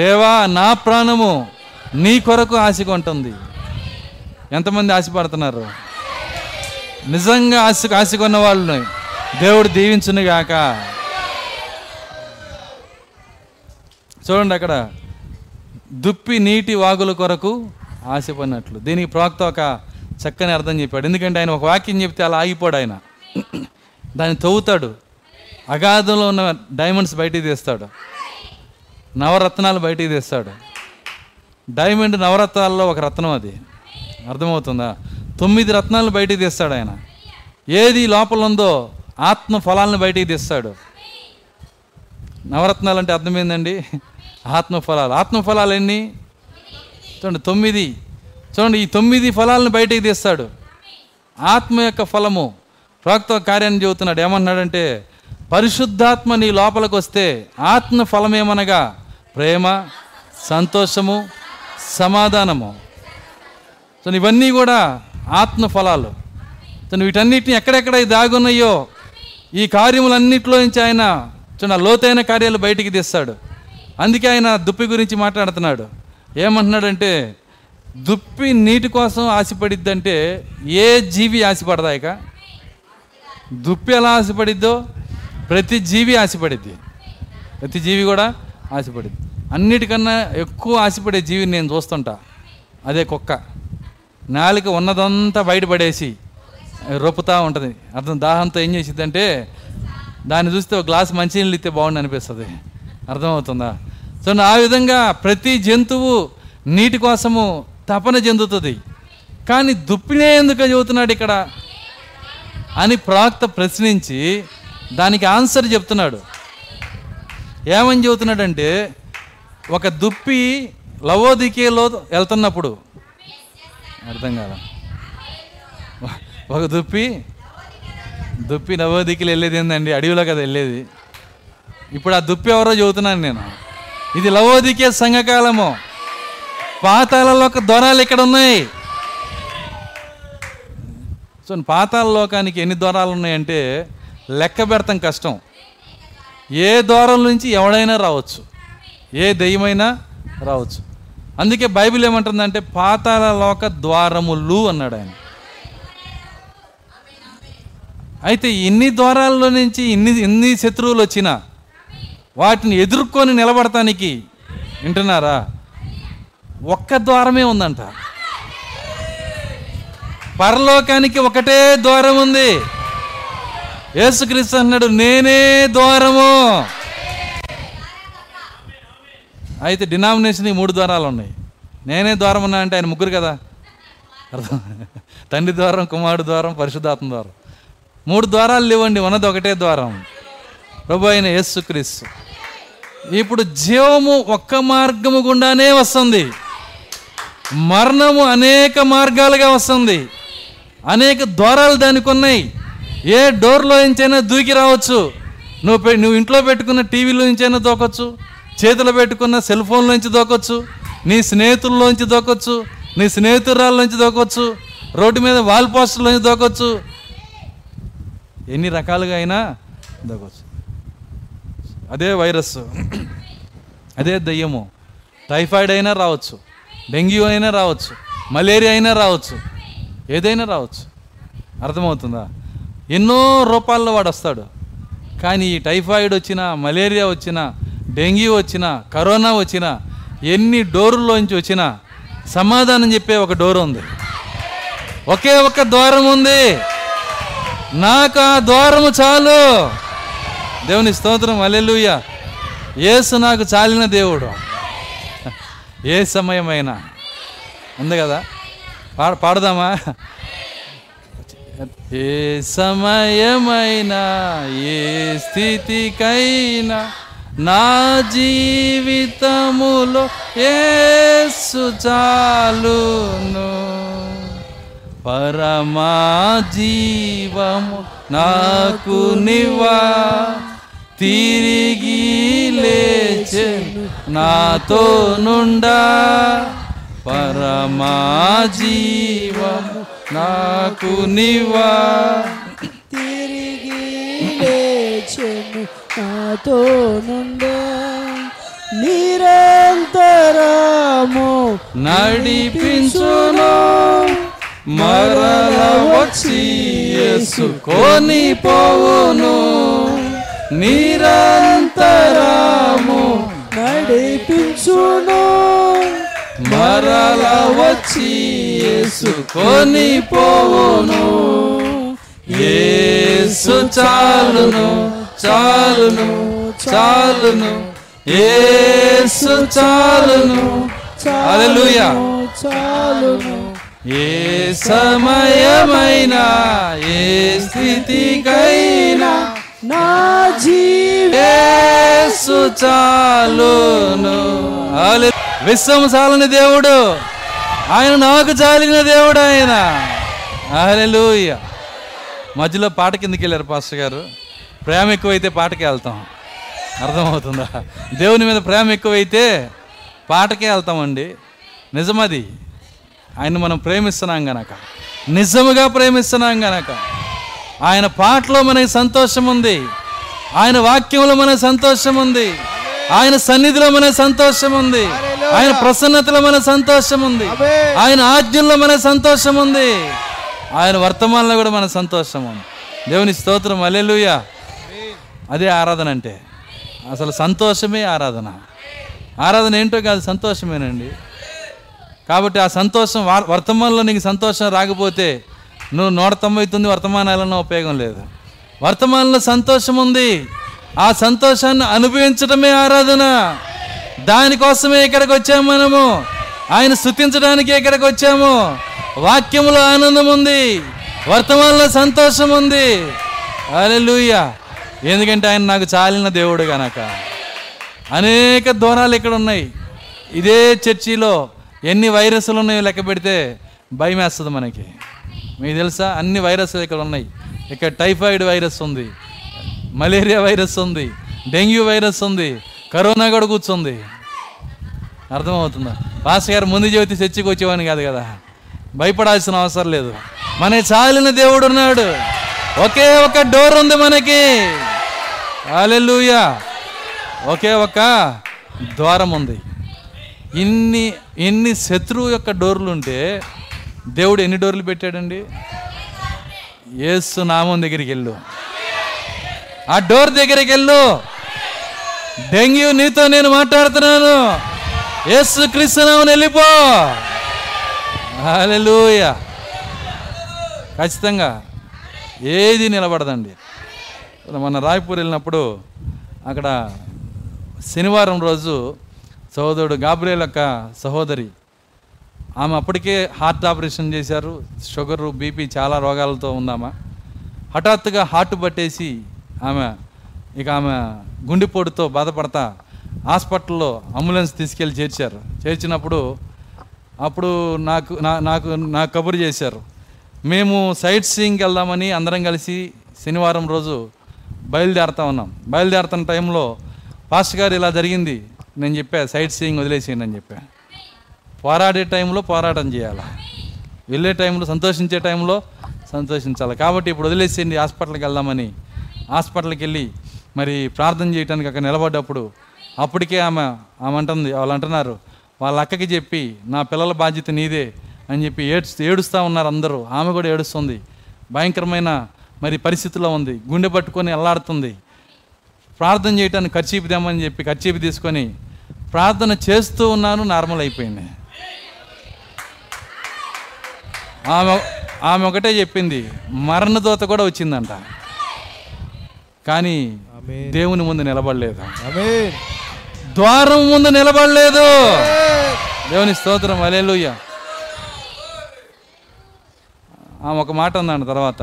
దేవా నా ప్రాణము నీ కొరకు ఆశ కొంటుంది. ఎంతమంది ఆశపడుతున్నారు? నిజంగా ఆశ ఆశ కొన్న వాళ్ళు దేవుడు దీవించునుగాక. చూడండి, అక్కడ దుప్పి నీటి వాగుల కొరకు ఆశపడినట్లు. దీనికి ప్రవక్త ఒక చక్కని అర్థం చెప్పాడు. ఎందుకంటే ఆయన ఒక వాక్యం చెప్తే అలా ఆగిపోడు, ఆయన దాన్ని తవ్వుతాడు, అగాధంలో ఉన్న డైమండ్స్ బయటికి తీస్తాడు, నవరత్నాలు బయటికి తీస్తాడు. డైమండ్ నవరత్నాల్లో ఒక రత్నం, అది అర్థమవుతుందా? తొమ్మిది రత్నాలు బయటికి తీస్తాడు ఆయన. ఏది లోపల ఉందో ఆత్మ ఫలాలను బయటికి తీస్తాడు. నవరత్నాలు అంటే అర్థం ఏందండి? ఆత్మఫలాలు. ఆత్మఫలాలు ఎన్ని? చూడండి, తొమ్మిది. చూడండి, ఈ తొమ్మిది ఫలాలను బయటికి తీస్తాడు. ఆత్మ యొక్క ఫలము ప్రవక్త కార్యాన్ని చెబుతున్నాడు. ఏమన్నాడంటే, పరిశుద్ధాత్మ నీ లోపలికి వస్తే ఆత్మ ఫలమేమనగా ప్రేమ, సంతోషము, సమాధానము. సో ఇవన్నీ కూడా ఆత్మ ఫలాలు. సో వీటన్నిటిని ఎక్కడెక్కడ దాగున్నాయో ఈ కార్యములన్నింటిలో నుంచి ఆయన చూడండి లోతైన కార్యాలు బయటికి తీస్తాడు. అందుకే ఆయన దుప్పి గురించి మాట్లాడుతున్నాడు. ఏమంటున్నాడంటే, దుప్పి నీటి కోసం ఆశపడిద్దంటే ఏ జీవి ఆశపడదాయిక? దుప్పి ఎలా ఆశపడిద్దో ప్రతి జీవి ఆశపడిద్ది, ప్రతి జీవి కూడా ఆశపడిద్ది. అన్నిటికన్నా ఎక్కువ ఆశపడే జీవిని నేను చూస్తుంటా, అదే కుక్క. నాలుక ఉన్నదంతా బయటపడేసి రొప్పుతూ ఉంటుంది. అర్థం, దాహంతో ఏం చేసిద్దంటే, దాన్ని చూస్తే ఒక గ్లాస్ మంచినీళ్ళు ఇస్తే బాగుండి అనిపిస్తుంది. అర్థమవుతుందా? సో ఆ విధంగా ప్రతి జంతువు నీటి కోసము తపన చెందుతుంది. కానీ దుప్పినే ఎందుకు చెబుతున్నాడు ఇక్కడ? అని ప్రవక్త ప్రశ్నించి దానికి ఆన్సర్ చెప్తున్నాడు. ఏమని చెబుతున్నాడంటే, ఒక దుప్పి లవోదికేలో వెళ్తున్నప్పుడు, అర్థం కాదా, ఒక దుప్పి దుప్పి లవోదికేలు వెళ్ళేది ఏంటండి, అడవిలో కదా వెళ్ళేది. ఇప్పుడు ఆ దుప్పి ఎవరో చెబుతున్నాను నేను. ఇది లవోదికే సంఘకాలము, పాతాళలోక ద్వారాలు ఇక్కడ ఉన్నాయి. సో పాతాళ లోకానికి ఎన్ని ద్వారాలు ఉన్నాయంటే లెక్క పెడతాం కష్టం. ఏ ద్వారం నుంచి ఎవడైనా రావచ్చు, ఏ దెయ్యమైనా రావచ్చు. అందుకే బైబిల్ ఏమంటుందంటే పాతాళ లోక ద్వారములు అన్నాడు ఆయన. అయితే ఇన్ని ద్వారాల్లో నుంచి ఇన్ని ఇన్ని శత్రువులు వచ్చినా వాటిని ఎదుర్కొని నిలబడటానికి, వింటున్నారా, ఒక్క ద్వారమే ఉందంట. పరలోకానికి ఒకటే ద్వారం ఉంది. యేసుక్రీస్తు అన్నాడు, నేనే ద్వారము. అయితే డినామినేషన్ మూడు ద్వారాలు ఉన్నాయి. నేనే ద్వారం అన్నా అంటే ఆయన ముగ్గురు కదా, అర్థం, తండ్రి ద్వారం, కుమారుడు ద్వారం, పరిశుద్ధాత్మ ద్వారం. మూడు ద్వారాలు లేవండి, ఉన్నది ఒకటే ద్వారం, ప్రభు అయిన యేసుక్రీస్తు. ఇప్పుడు జీవము ఒక్క మార్గము గుండానే వస్తుంది, మరణము అనేక మార్గాలుగా వస్తుంది, అనేక ద్వారాలు దానికి ఉన్నాయి. ఏ డోర్లో నుంచైనా దూకి రావచ్చు. నువ్వు నువ్వు ఇంట్లో పెట్టుకున్న టీవీలో నుంచైనా దూకొచ్చు, చేతిలో పెట్టుకున్న సెల్ ఫోన్లోంచి దూకొచ్చు, నీ స్నేహితుల్లోంచి దూకొచ్చు, నీ స్నేహితురాల్లోంచి దూకొచ్చు, రోడ్డు మీద వాల్ పోస్టర్లోంచి దూకొచ్చు, ఎన్ని రకాలుగా అయినా దూకొచ్చు. అదే వైరస్, అదే దయ్యము. టైఫాయిడ్ అయినా రావచ్చు, డెంగ్యూ అయినా రావచ్చు, మలేరియా అయినా రావచ్చు, ఏదైనా రావచ్చు. అర్థమవుతుందా? ఎన్నో రూపాల్లో వాడు వస్తాడు. కానీ ఈ టైఫాయిడ్ వచ్చినా, మలేరియా వచ్చినా, డెంగ్యూ వచ్చినా, కరోనా వచ్చినా, ఎన్ని డోర్లోంచి వచ్చినా సమాధానం చెప్పే ఒక డోర్ ఉంది, ఒకే ఒక ద్వారం ఉంది. నాకు ఆ ద్వారము చాలు. దేవుని స్తోత్రం, హల్లెలూయా. యేసు నాకు చాలిన దేవుడు. ఏ సమయమైనా ఉంది కదా, పాడ పాడదామా? ఏ సమయమైనా, ఏ స్థితికైనా, నా జీవితములో యేసు చాలును, పరమా జీవము నాకు నివా, తిరిగి లేచే నాతో నుండా, పరమా జీవము నాకు నివా, తిరిగి లేచే నాతో నుండా, నిరంతరము నడిపించును, మరల వచ్చి యేసు కొని పోవును, నిరంతరము నడిపించును, మరల వచ్చి యేసు కొని పోవును, యేసు చాలును చాలును చాలును, యేసు చాలును, హల్లెలూయా చాలును. ఏ సమయమైనా, ఏ స్థితికైనా, నా జీవేసు చాలును. విశ్వము చాలని దేవుడు ఆయన, నాకు చాలిన దేవుడు ఆయన, హల్లెలూయా. మధ్యలో పాట కిందకి వెళ్ళారు పాస్టర్ గారు. ప్రేమ ఎక్కువైతే పాటకి వెళ్తాం, అర్థమవుతుందా? దేవుని మీద ప్రేమ ఎక్కువైతే పాటకే వెళ్తామండి. నిజమది. ఆయన మనం ప్రేమిస్తున్నాం గనక, నిజముగా ప్రేమిస్తున్నాం గనక, ఆయన పాటలో మనకి సంతోషం ఉంది, ఆయన వాక్యంలో మనకు సంతోషం ఉంది, ఆయన సన్నిధిలో మనకు సంతోషం ఉంది, ఆయన ప్రసన్నతలో మనకు సంతోషం ఉంది, ఆయన ఆజ్ఞల్లో మనకు సంతోషం ఉంది, ఆయన వర్తమానంలో కూడా మనకు సంతోషం ఉంది. దేవుని స్తోత్రం, హల్లెలూయా. అదే ఆరాధన అంటే. అసలు సంతోషమే ఆరాధన. ఆరాధన ఏంటో కాదు, సంతోషమేనండి. కాబట్టి ఆ సంతోషం వర్తమానంలో నీకు సంతోషం రాకపోతే నువ్వు నూట తొంభై తొమ్మిది వర్తమానాలన్నా ఉపయోగం లేదు. వర్తమానంలో సంతోషం ఉంది, ఆ సంతోషాన్ని అనుభవించడమే ఆరాధన. దానికోసమే ఇక్కడికి వచ్చాము మనము, ఆయన స్తుతించడానికే ఇక్కడికి వచ్చాము. వాక్యములో ఆనందం ఉంది, వర్తమానంలో సంతోషం ఉంది. హల్లెలూయా. ఎందుకంటే ఆయన నాకు చాలిన దేవుడు గనక. అనేక దూరాలు ఇక్కడ ఉన్నాయి. ఇదే చర్చిలో ఎన్ని వైరస్లు ఉన్నాయో లెక్క పెడితే భయం వేస్తుంది మనకి. మీకు తెలుసా అన్ని వైరస్లు ఇక్కడ ఉన్నాయి. ఇక్కడ టైఫాయిడ్ వైరస్ ఉంది, మలేరియా వైరస్ ఉంది, డెంగ్యూ వైరస్ ఉంది, కరోనా కూడా కూర్చుంది. అర్థమవుతుందా? పాస్ గారు ముందు జీవిత చర్చికి వచ్చేవాడిని కాదు కదా. భయపడాల్సిన అవసరం లేదు, మన చాలిన దేవుడు ఉన్నాడు. ఒకే ఒక డోర్ ఉంది మనకి. హల్లెలూయా. ఒకే ఒక ద్వారం ఉంది. ఇన్ని ఎన్ని శత్రువు యొక్క డోర్లు ఉంటే దేవుడు ఎన్ని డోర్లు పెట్టాడండి? యేసు నామం దగ్గరికి వెళ్ళు, ఆ డోర్ దగ్గరికి వెళ్ళు. డెంగ్యూ నీతో నేను మాట్లాడుతున్నాను, యేసు క్రీస్తు నామం వెళ్ళిపో. హల్లెలూయా. ఖచ్చితంగా ఏది నిలబడదండి. మన రాయపూర్ వెళ్ళినప్పుడు అక్కడ శనివారం రోజు సహోదరుడు గాబ్రియల్ యొక్క సహోదరి, ఆమె అప్పటికే హార్ట్ ఆపరేషన్ చేశారు. షుగరు, బీపీ చాలా రోగాలతో ఉందామా. హఠాత్తుగా హార్ట్ పట్టేసి ఆమె ఇక ఆమె గుండెపోటుతో బాధపడతా హాస్పిటల్లో అంబులెన్స్ తీసుకెళ్ళి చేర్చారు. చేర్చినప్పుడు అప్పుడు నాకు నాకు నాకు కబురు చేశారు. మేము సైట్ సీయింగ్కి వెళ్దామని అందరం కలిసి శనివారం రోజు బయలుదేరుతా ఉన్నాం. బయలుదేరుతున్న టైంలో పాస్టర్ గారు ఇలా జరిగింది నేను చెప్పా, సైట్ సీయింగ్ వదిలేసేయండి అని చెప్పా. పోరాడే టైంలో పోరాటం చేయాలి, వెళ్ళే టైంలో సంతోషించే టైంలో సంతోషించాలి. కాబట్టి ఇప్పుడు వదిలేసేయండి, హాస్పిటల్కి వెళ్దామని హాస్పిటల్కి వెళ్ళి మరి ప్రార్థన చేయడానికి అక్కడ నిలబడ్డప్పుడు అప్పటికే ఆమె ఆమె అంటుంది వాళ్ళు అంటున్నారు వాళ్ళ అక్కకి చెప్పి నా పిల్లల బాధ్యత నీదే అని చెప్పి ఏడ్స్ ఏడుస్తూ ఉన్నారు అందరూ. ఆమె కూడా ఏడుస్తుంది. భయంకరమైన మరి పరిస్థితుల్లో ఉంది, గుండె పట్టుకొని అల్లాడుతుంది. ప్రార్థన చేయటానికి కర్చీపు తెమ్మని చెప్పి కర్చీపు తీసుకొని ప్రార్థన చేస్తూ ఉన్నాను, నార్మల్ అయిపోయింది. ఆమె ఆమె ఒకటే చెప్పింది, మరణదూత కూడా వచ్చిందంట, కానీ దేవుని ముందు నిలబడలేదు, ద్వారం ముందు నిలబడలేదు. దేవుని స్తోత్రం. హల్లెలూయా. ఆమె ఒక మాట అన్నాను తర్వాత,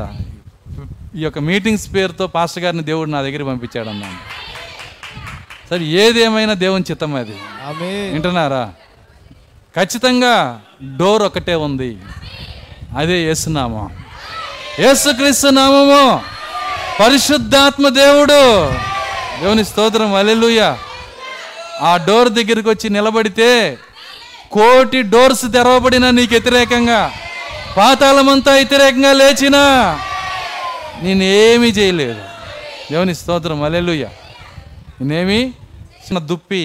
ఈ యొక్క మీటింగ్స్ పేరుతో పాస్టర్ గారిని దేవుడు నా దగ్గర పంపించాడు అన్నాను. సరే, ఏదేమైనా దేవుని చిత్తం అది. వింటున్నారా? ఖచ్చితంగా డోర్ ఒకటే ఉంది, అదే యేసు నామం, యేసుక్రీస్తు నామము, పరిశుద్ధాత్మ దేవుడు. దేవుని స్తోత్రం. హల్లెలూయా. ఆ డోర్ దగ్గరికి వచ్చి నిలబడితే కోటి డోర్స్ తెరవబడినా నీకు వ్యతిరేకంగా, పాతాళమంతా వ్యతిరేకంగా లేచినా నేనేమీ చేయలేదు. దేవుని స్తోత్రం. హల్లెలూయా. నేనేమి చిన్న దుప్పి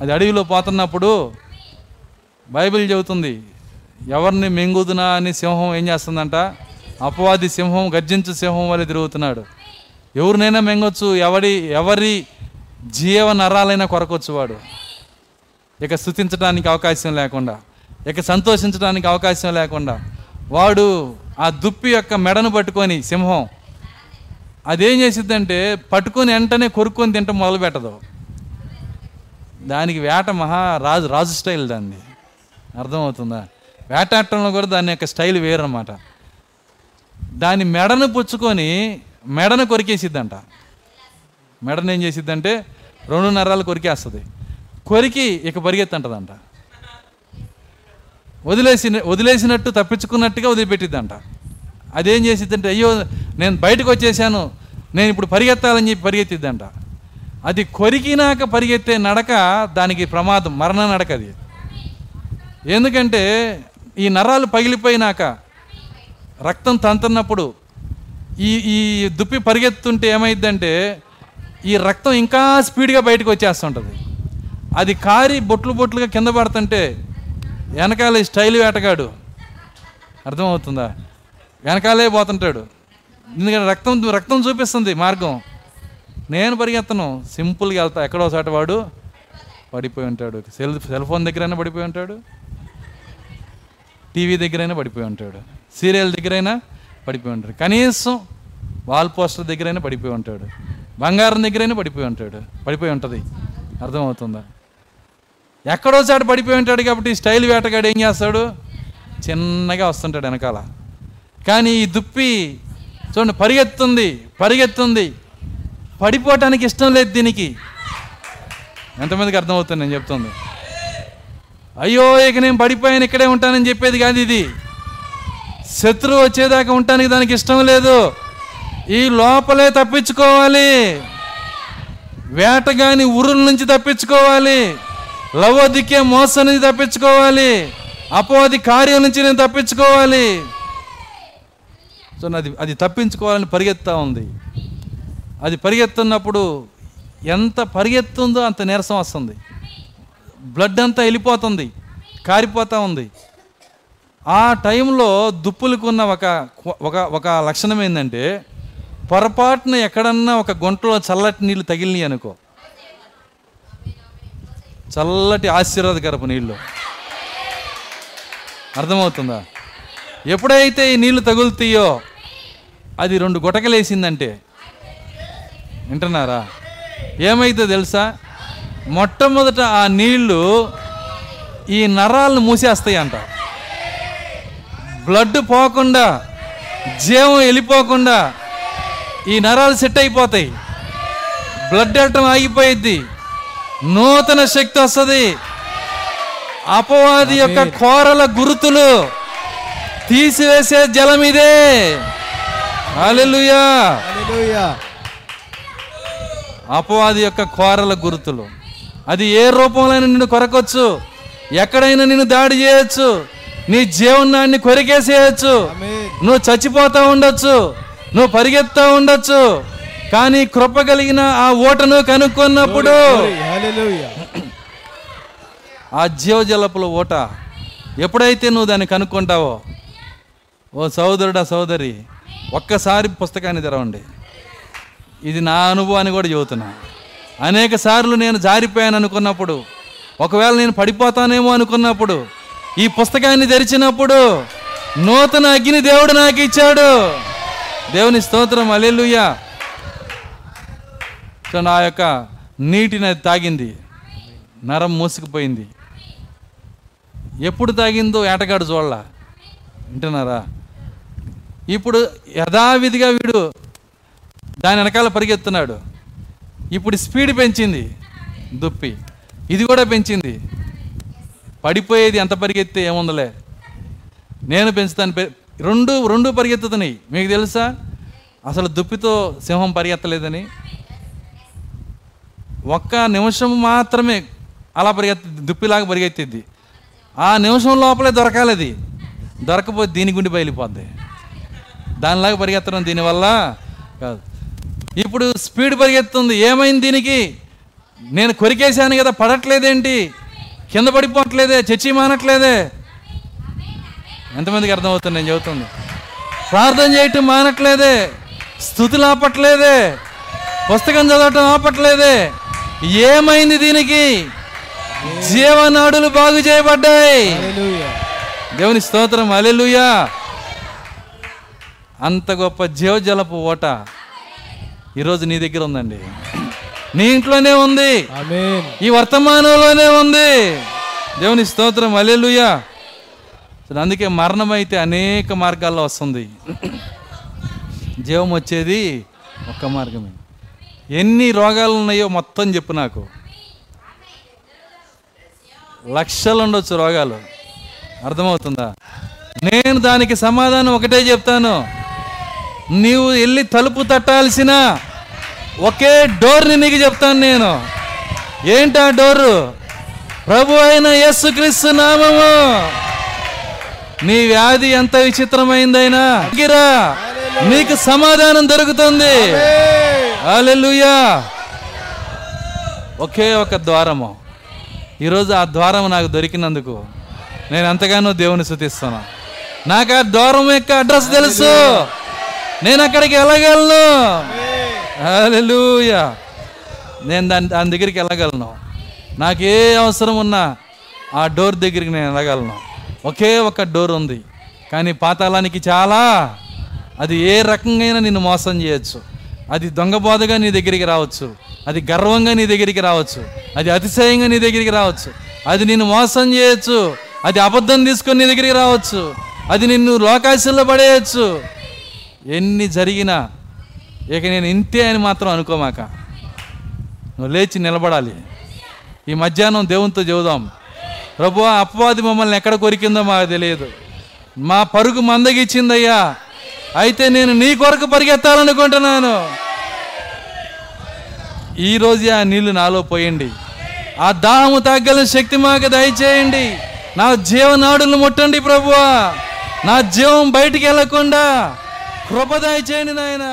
అది అడవిలో పోతున్నప్పుడు బైబిల్ చెబుతుంది, ఎవరిని మింగుదునా అని సింహం ఏం చేస్తుందంట? అపవాది సింహం గర్జించు సింహం వలె తిరుగుతున్నాడు. ఎవరినైనా మింగొచ్చు, ఎవడి ఎవరి జీవ నరాలైనా కొరకొచ్చు వాడు. ఇక స్తుతించడానికి అవకాశం లేకుండా, ఇక సంతోషించడానికి అవకాశం లేకుండా వాడు ఆ దుప్పి యొక్క మెడను పట్టుకొని, సింహం అదేం చేసిద్దంటే పట్టుకొని వెంటనే కొరుక్కొని తింటాం మొదలు పెట్టదు. దానికి వేట మహా రాజు రాజు స్టైల్ దాన్ని. అర్థమవుతుందా? వేటాడటంలో కూడా దాని యొక్క స్టైల్ వేరన్నమాట. దాని మెడను పుచ్చుకొని మెడను కొరికేసిద్దంట. మెడను ఏం చేసిద్దంటే రెండు నరాలు కొరికేస్తుంది, కొరికి ఇక పరిగెత్తంటదంట. వదిలేసి వదిలేసినట్టు తప్పించుకున్నట్టుగా వదిలిపెట్టిద్దంట. అదేం చేసిద్దంటే అయ్యో నేను బయటకు వచ్చేసాను, నేను ఇప్పుడు పరిగెత్తాలని చెప్పి పరిగెత్తిద్దంట. అది కొరికినాక పరిగెత్తే నడక దానికి ప్రమాదం, మరణ నడక అది. ఎందుకంటే ఈ నరాలు పగిలిపోయినాక రక్తం తంతున్నప్పుడు ఈ ఈ దుప్పి పరిగెత్తుంటే ఏమైందంటే ఈ రక్తం ఇంకా స్పీడ్గా బయటకు వచ్చేస్తుంటుంది. అది కారి బొట్లు బొట్లుగా కింద పడుతుంటే వెనకాల స్టైల్ వేటగాడు, అర్థమవుతుందా, వెనకాలే పోతుంటాడు. ఎందుకంటే రక్తం రక్తం చూపిస్తుంది మార్గం. నేను పరిగెత్తను, సింపుల్గా వెళ్తా. ఎక్కడోసారి వాడు పడిపోయి ఉంటాడు, సెల్ సెల్ ఫోన్ దగ్గరైనా పడిపోయి ఉంటాడు, టీవీ దగ్గరైనా పడిపోయి ఉంటాడు, సీరియల్ దగ్గరైనా పడిపోయి ఉంటాడు, కనీసం వాల్ పోస్టర్ దగ్గరైనా పడిపోయి ఉంటాడు, బంగారం దగ్గరైనా పడిపోయి ఉంటాడు, పడిపోయి ఉంటుంది. అర్థమవుతుందా? ఎక్కడోసారి పడిపోయి ఉంటాడు. కాబట్టి స్టైల్ వేటగాడు ఏం చేస్తాడు? చిన్నగా వస్తుంటాడు వెనకాల. కానీ ఈ దుప్పి చూడండి పరిగెత్తుంది పరిగెత్తుంది పడిపోవటానికి ఇష్టం లేదు దీనికి. ఎంతమందికి అర్థమవుతుంది నేను చెప్తుంది? అయ్యో ఇక నేను పడిపోయాను ఇక్కడే ఉంటానని చెప్పేది కాదు ఇది. శత్రువు వచ్చేదాకా ఉండటానికి దానికి ఇష్టం లేదు. ఈ లోపలే తప్పించుకోవాలి, వేటగాని ఉరుల నుంచి తప్పించుకోవాలి, లవోదికే మోసం నుంచి తప్పించుకోవాలి, అపవాది కార్యం నుంచి నేను తప్పించుకోవాలి. సో అది అది తప్పించుకోవాలని పరిగెత్తా ఉంది. అది పరిగెత్తున్నప్పుడు ఎంత పరిగెత్తుందో అంత నీరసం వస్తుంది, బ్లడ్ అంతా వెళ్ళిపోతుంది, కారిపోతూ ఉంది. ఆ టైంలో దుప్పులకు ఉన్న ఒక ఒక ఒక లక్షణం ఏంటంటే, పొరపాటున ఎక్కడన్నా ఒక గొంటలో చల్లటి నీళ్ళు తగిలినాయి అనుకో, చల్లటి ఆశీర్వాదకరపు నీళ్ళు, అర్థమవుతుందా? ఎప్పుడైతే ఈ నీళ్ళు తగులుతాయో అది రెండు గుటకలేసిందంటే వింటున్నారా ఏమైతే తెలుసా, మొట్టమొదట ఆ నీళ్ళు ఈ నరాలను మూసేస్తాయి అంట. బ్లడ్ పోకుండా, జీవం వెళ్ళిపోకుండా ఈ నరాలు సెట్ అయిపోతాయి, బ్లడ్ వెళ్ళటం ఆగిపోయిద్ది, నూతన శక్తి వస్తుంది, అపవాది యొక్క కోరల గుర్తులు తీసివేసే జలం ఇదే. హల్లెలూయా. అపవాది యొక్క కోరల గుర్తులు, అది ఏ రూపంలోనైనా నిన్ను కొరకొచ్చు, ఎక్కడైనా నిన్ను దాడి చేయొచ్చు, నీ జీవనాన్ని కొరికేసేయచ్చు, నువ్వు చచ్చిపోతూ ఉండొచ్చు, నువ్వు పరిగెత్తా ఉండొచ్చు, కానీ కృప కలిగిన ఆ ఓటను కనుక్కున్నప్పుడు ఆ జీవజలపుల ఓట ఎప్పుడైతే నువ్వు దాన్ని కనుక్కుంటావో, ఓ సోదరుడా సోదరి, ఒక్కసారి పుస్తకాన్ని తెరవండి. ఇది నా అనుభవాన్ని కూడా చెబుతున్నా. అనేక సార్లు నేను జారిపోయాను అనుకున్నప్పుడు, ఒకవేళ నేను పడిపోతానేమో అనుకున్నప్పుడు, ఈ పుస్తకాన్ని తెరిచినప్పుడు నూతన అగ్ని దేవుడు నాకు ఇచ్చాడు. దేవుని స్తోత్రం. హల్లెలూయా. సో నా యొక్క నీటిని అది తాగింది, నరం మూసుకుపోయింది. ఎప్పుడు తాగిందో వేటగాడు చూడాల, వింటున్నారా? ఇప్పుడు యథావిధిగా వీడు దాని వెనకాల పరిగెత్తున్నాడు. ఇప్పుడు స్పీడ్ పెంచింది దుప్పి, ఇది కూడా పెంచింది. పడిపోయేది ఎంత పరిగెత్తే ఏముందలే, నేను పెంచుతాను, రెండు రెండు పరిగెత్తుతున్నాయి. మీకు తెలుసా అసలు దుప్పితో సింహం పరిగెత్తలేదని? ఒక్క నిమిషం మాత్రమే అలా పరిగెత్తి దుప్పిలాగా పరిగెత్తిద్ది. ఆ నిమిషం లోపలే దొరకాలి, అది దొరకపోతే దీని గుండి బయలిపోద్ది, దానిలాగా పరిగెత్తడం దీనివల్ల కాదు. ఇప్పుడు స్పీడ్ పరిగెత్తుంది, ఏమైంది దీనికి? నేను కొరికేశాను కదా, పడట్లేదేంటి, కింద పడిపోవట్లేదే, చచ్చి మానట్లేదే. ఎంతమందికి అర్థమవుతుంది నేను చెబుతుంది? ప్రార్థన చేయటం మానట్లేదే, స్తుతులు ఆపట్లేదే, పుస్తకం చదవటం ఆపట్లేదే. ఏమైంది దీనికి? జీవనాడులు బాగు చేయబడ్డాయి. దేవుని స్తోత్రం. హల్లెలూయా. అంత గొప్ప జీవజలపు ఓట ఈరోజు నీ దగ్గర ఉందండి, నీ ఇంట్లోనే ఉంది, ఈ వర్తమానంలోనే ఉంది. దేవుని స్తోత్రం. హల్లెలూయా. అందుకే మరణం అయితే అనేక మార్గాల్లో వస్తుంది, జీవం వచ్చేది ఒక్క మార్గమే. ఎన్ని రోగాలు ఉన్నాయో మొత్తం చెప్పు నాకు, లక్షలు ఉండొచ్చు రోగాలు, అర్థమవుతుందా? నేను దానికి సమాధానం ఒకటే చెప్తాను, నీవు వెళ్ళి తలుపు తట్టాల్సిన ఒకే డోర్ని నీకు చెప్తాను నేను. ఏంటి ఆ డోరు? ప్రభు అయిన యేసుక్రీస్తు నామము. నీ వ్యాధి ఎంత విచిత్రమైందైనా గిరా నీకు సమాధానం దొరుకుతుంది. హల్లెలూయా. ఒకే ఒక ద్వారము, ఈరోజు ఆ ద్వారం నాకు దొరికినందుకు నేను ఎంతగానో దేవుని స్తుతిస్తున్నా. నాకు ఆ ద్వారం యొక్క అడ్రస్ తెలుసు, నేను అక్కడికి వెళ్ళగలను. హల్లెలూయా. నేను దాని దాని దగ్గరికి వెళ్ళగలను, నాకు ఏ అవసరం ఉన్నా ఆ డోర్ దగ్గరికి నేను వెళ్ళగలను. ఒకే ఒక డోర్ ఉంది, కానీ పాతాళానికి చాలా. అది ఏ రకంగా నిన్ను మోసం చేయొచ్చు, అది దొంగబోధగా నీ దగ్గరికి రావచ్చు, అది గర్వంగా నీ దగ్గరికి రావచ్చు, అది అతిశయంగా నీ దగ్గరికి రావచ్చు, అది నిన్ను మోసం చేయొచ్చు, అది అబద్ధం తీసుకొని నీ దగ్గరికి రావచ్చు, అది నిన్ను లోకాశంలో పడేయచ్చు. ఎన్ని జరిగినా ఇక నేను ఇంతే అని మాత్రం అనుకోమాక, నువ్వు లేచి నిలబడాలి. ఈ మధ్యాహ్నం దేవునితో చెబుదాం, ప్రభువా అపవాది మమ్మల్ని ఎక్కడ కొరికిందో మాకు తెలియదు, మా పరుగు మందగిచ్చిందయ్యా, అయితే నేను నీ కొరకు పరిగెత్తాలనుకుంటున్నాను. ఈరోజే ఆ నీళ్లు నాలో పోయండి, ఆ దాహము తగ్గలని శక్తి మాకు దయచేయండి, నా జీవనాడులను ముట్టండి ప్రభువా, నా జీవం బయటికి వెళ్లకుండా కృప దయచేయండి నాయనా.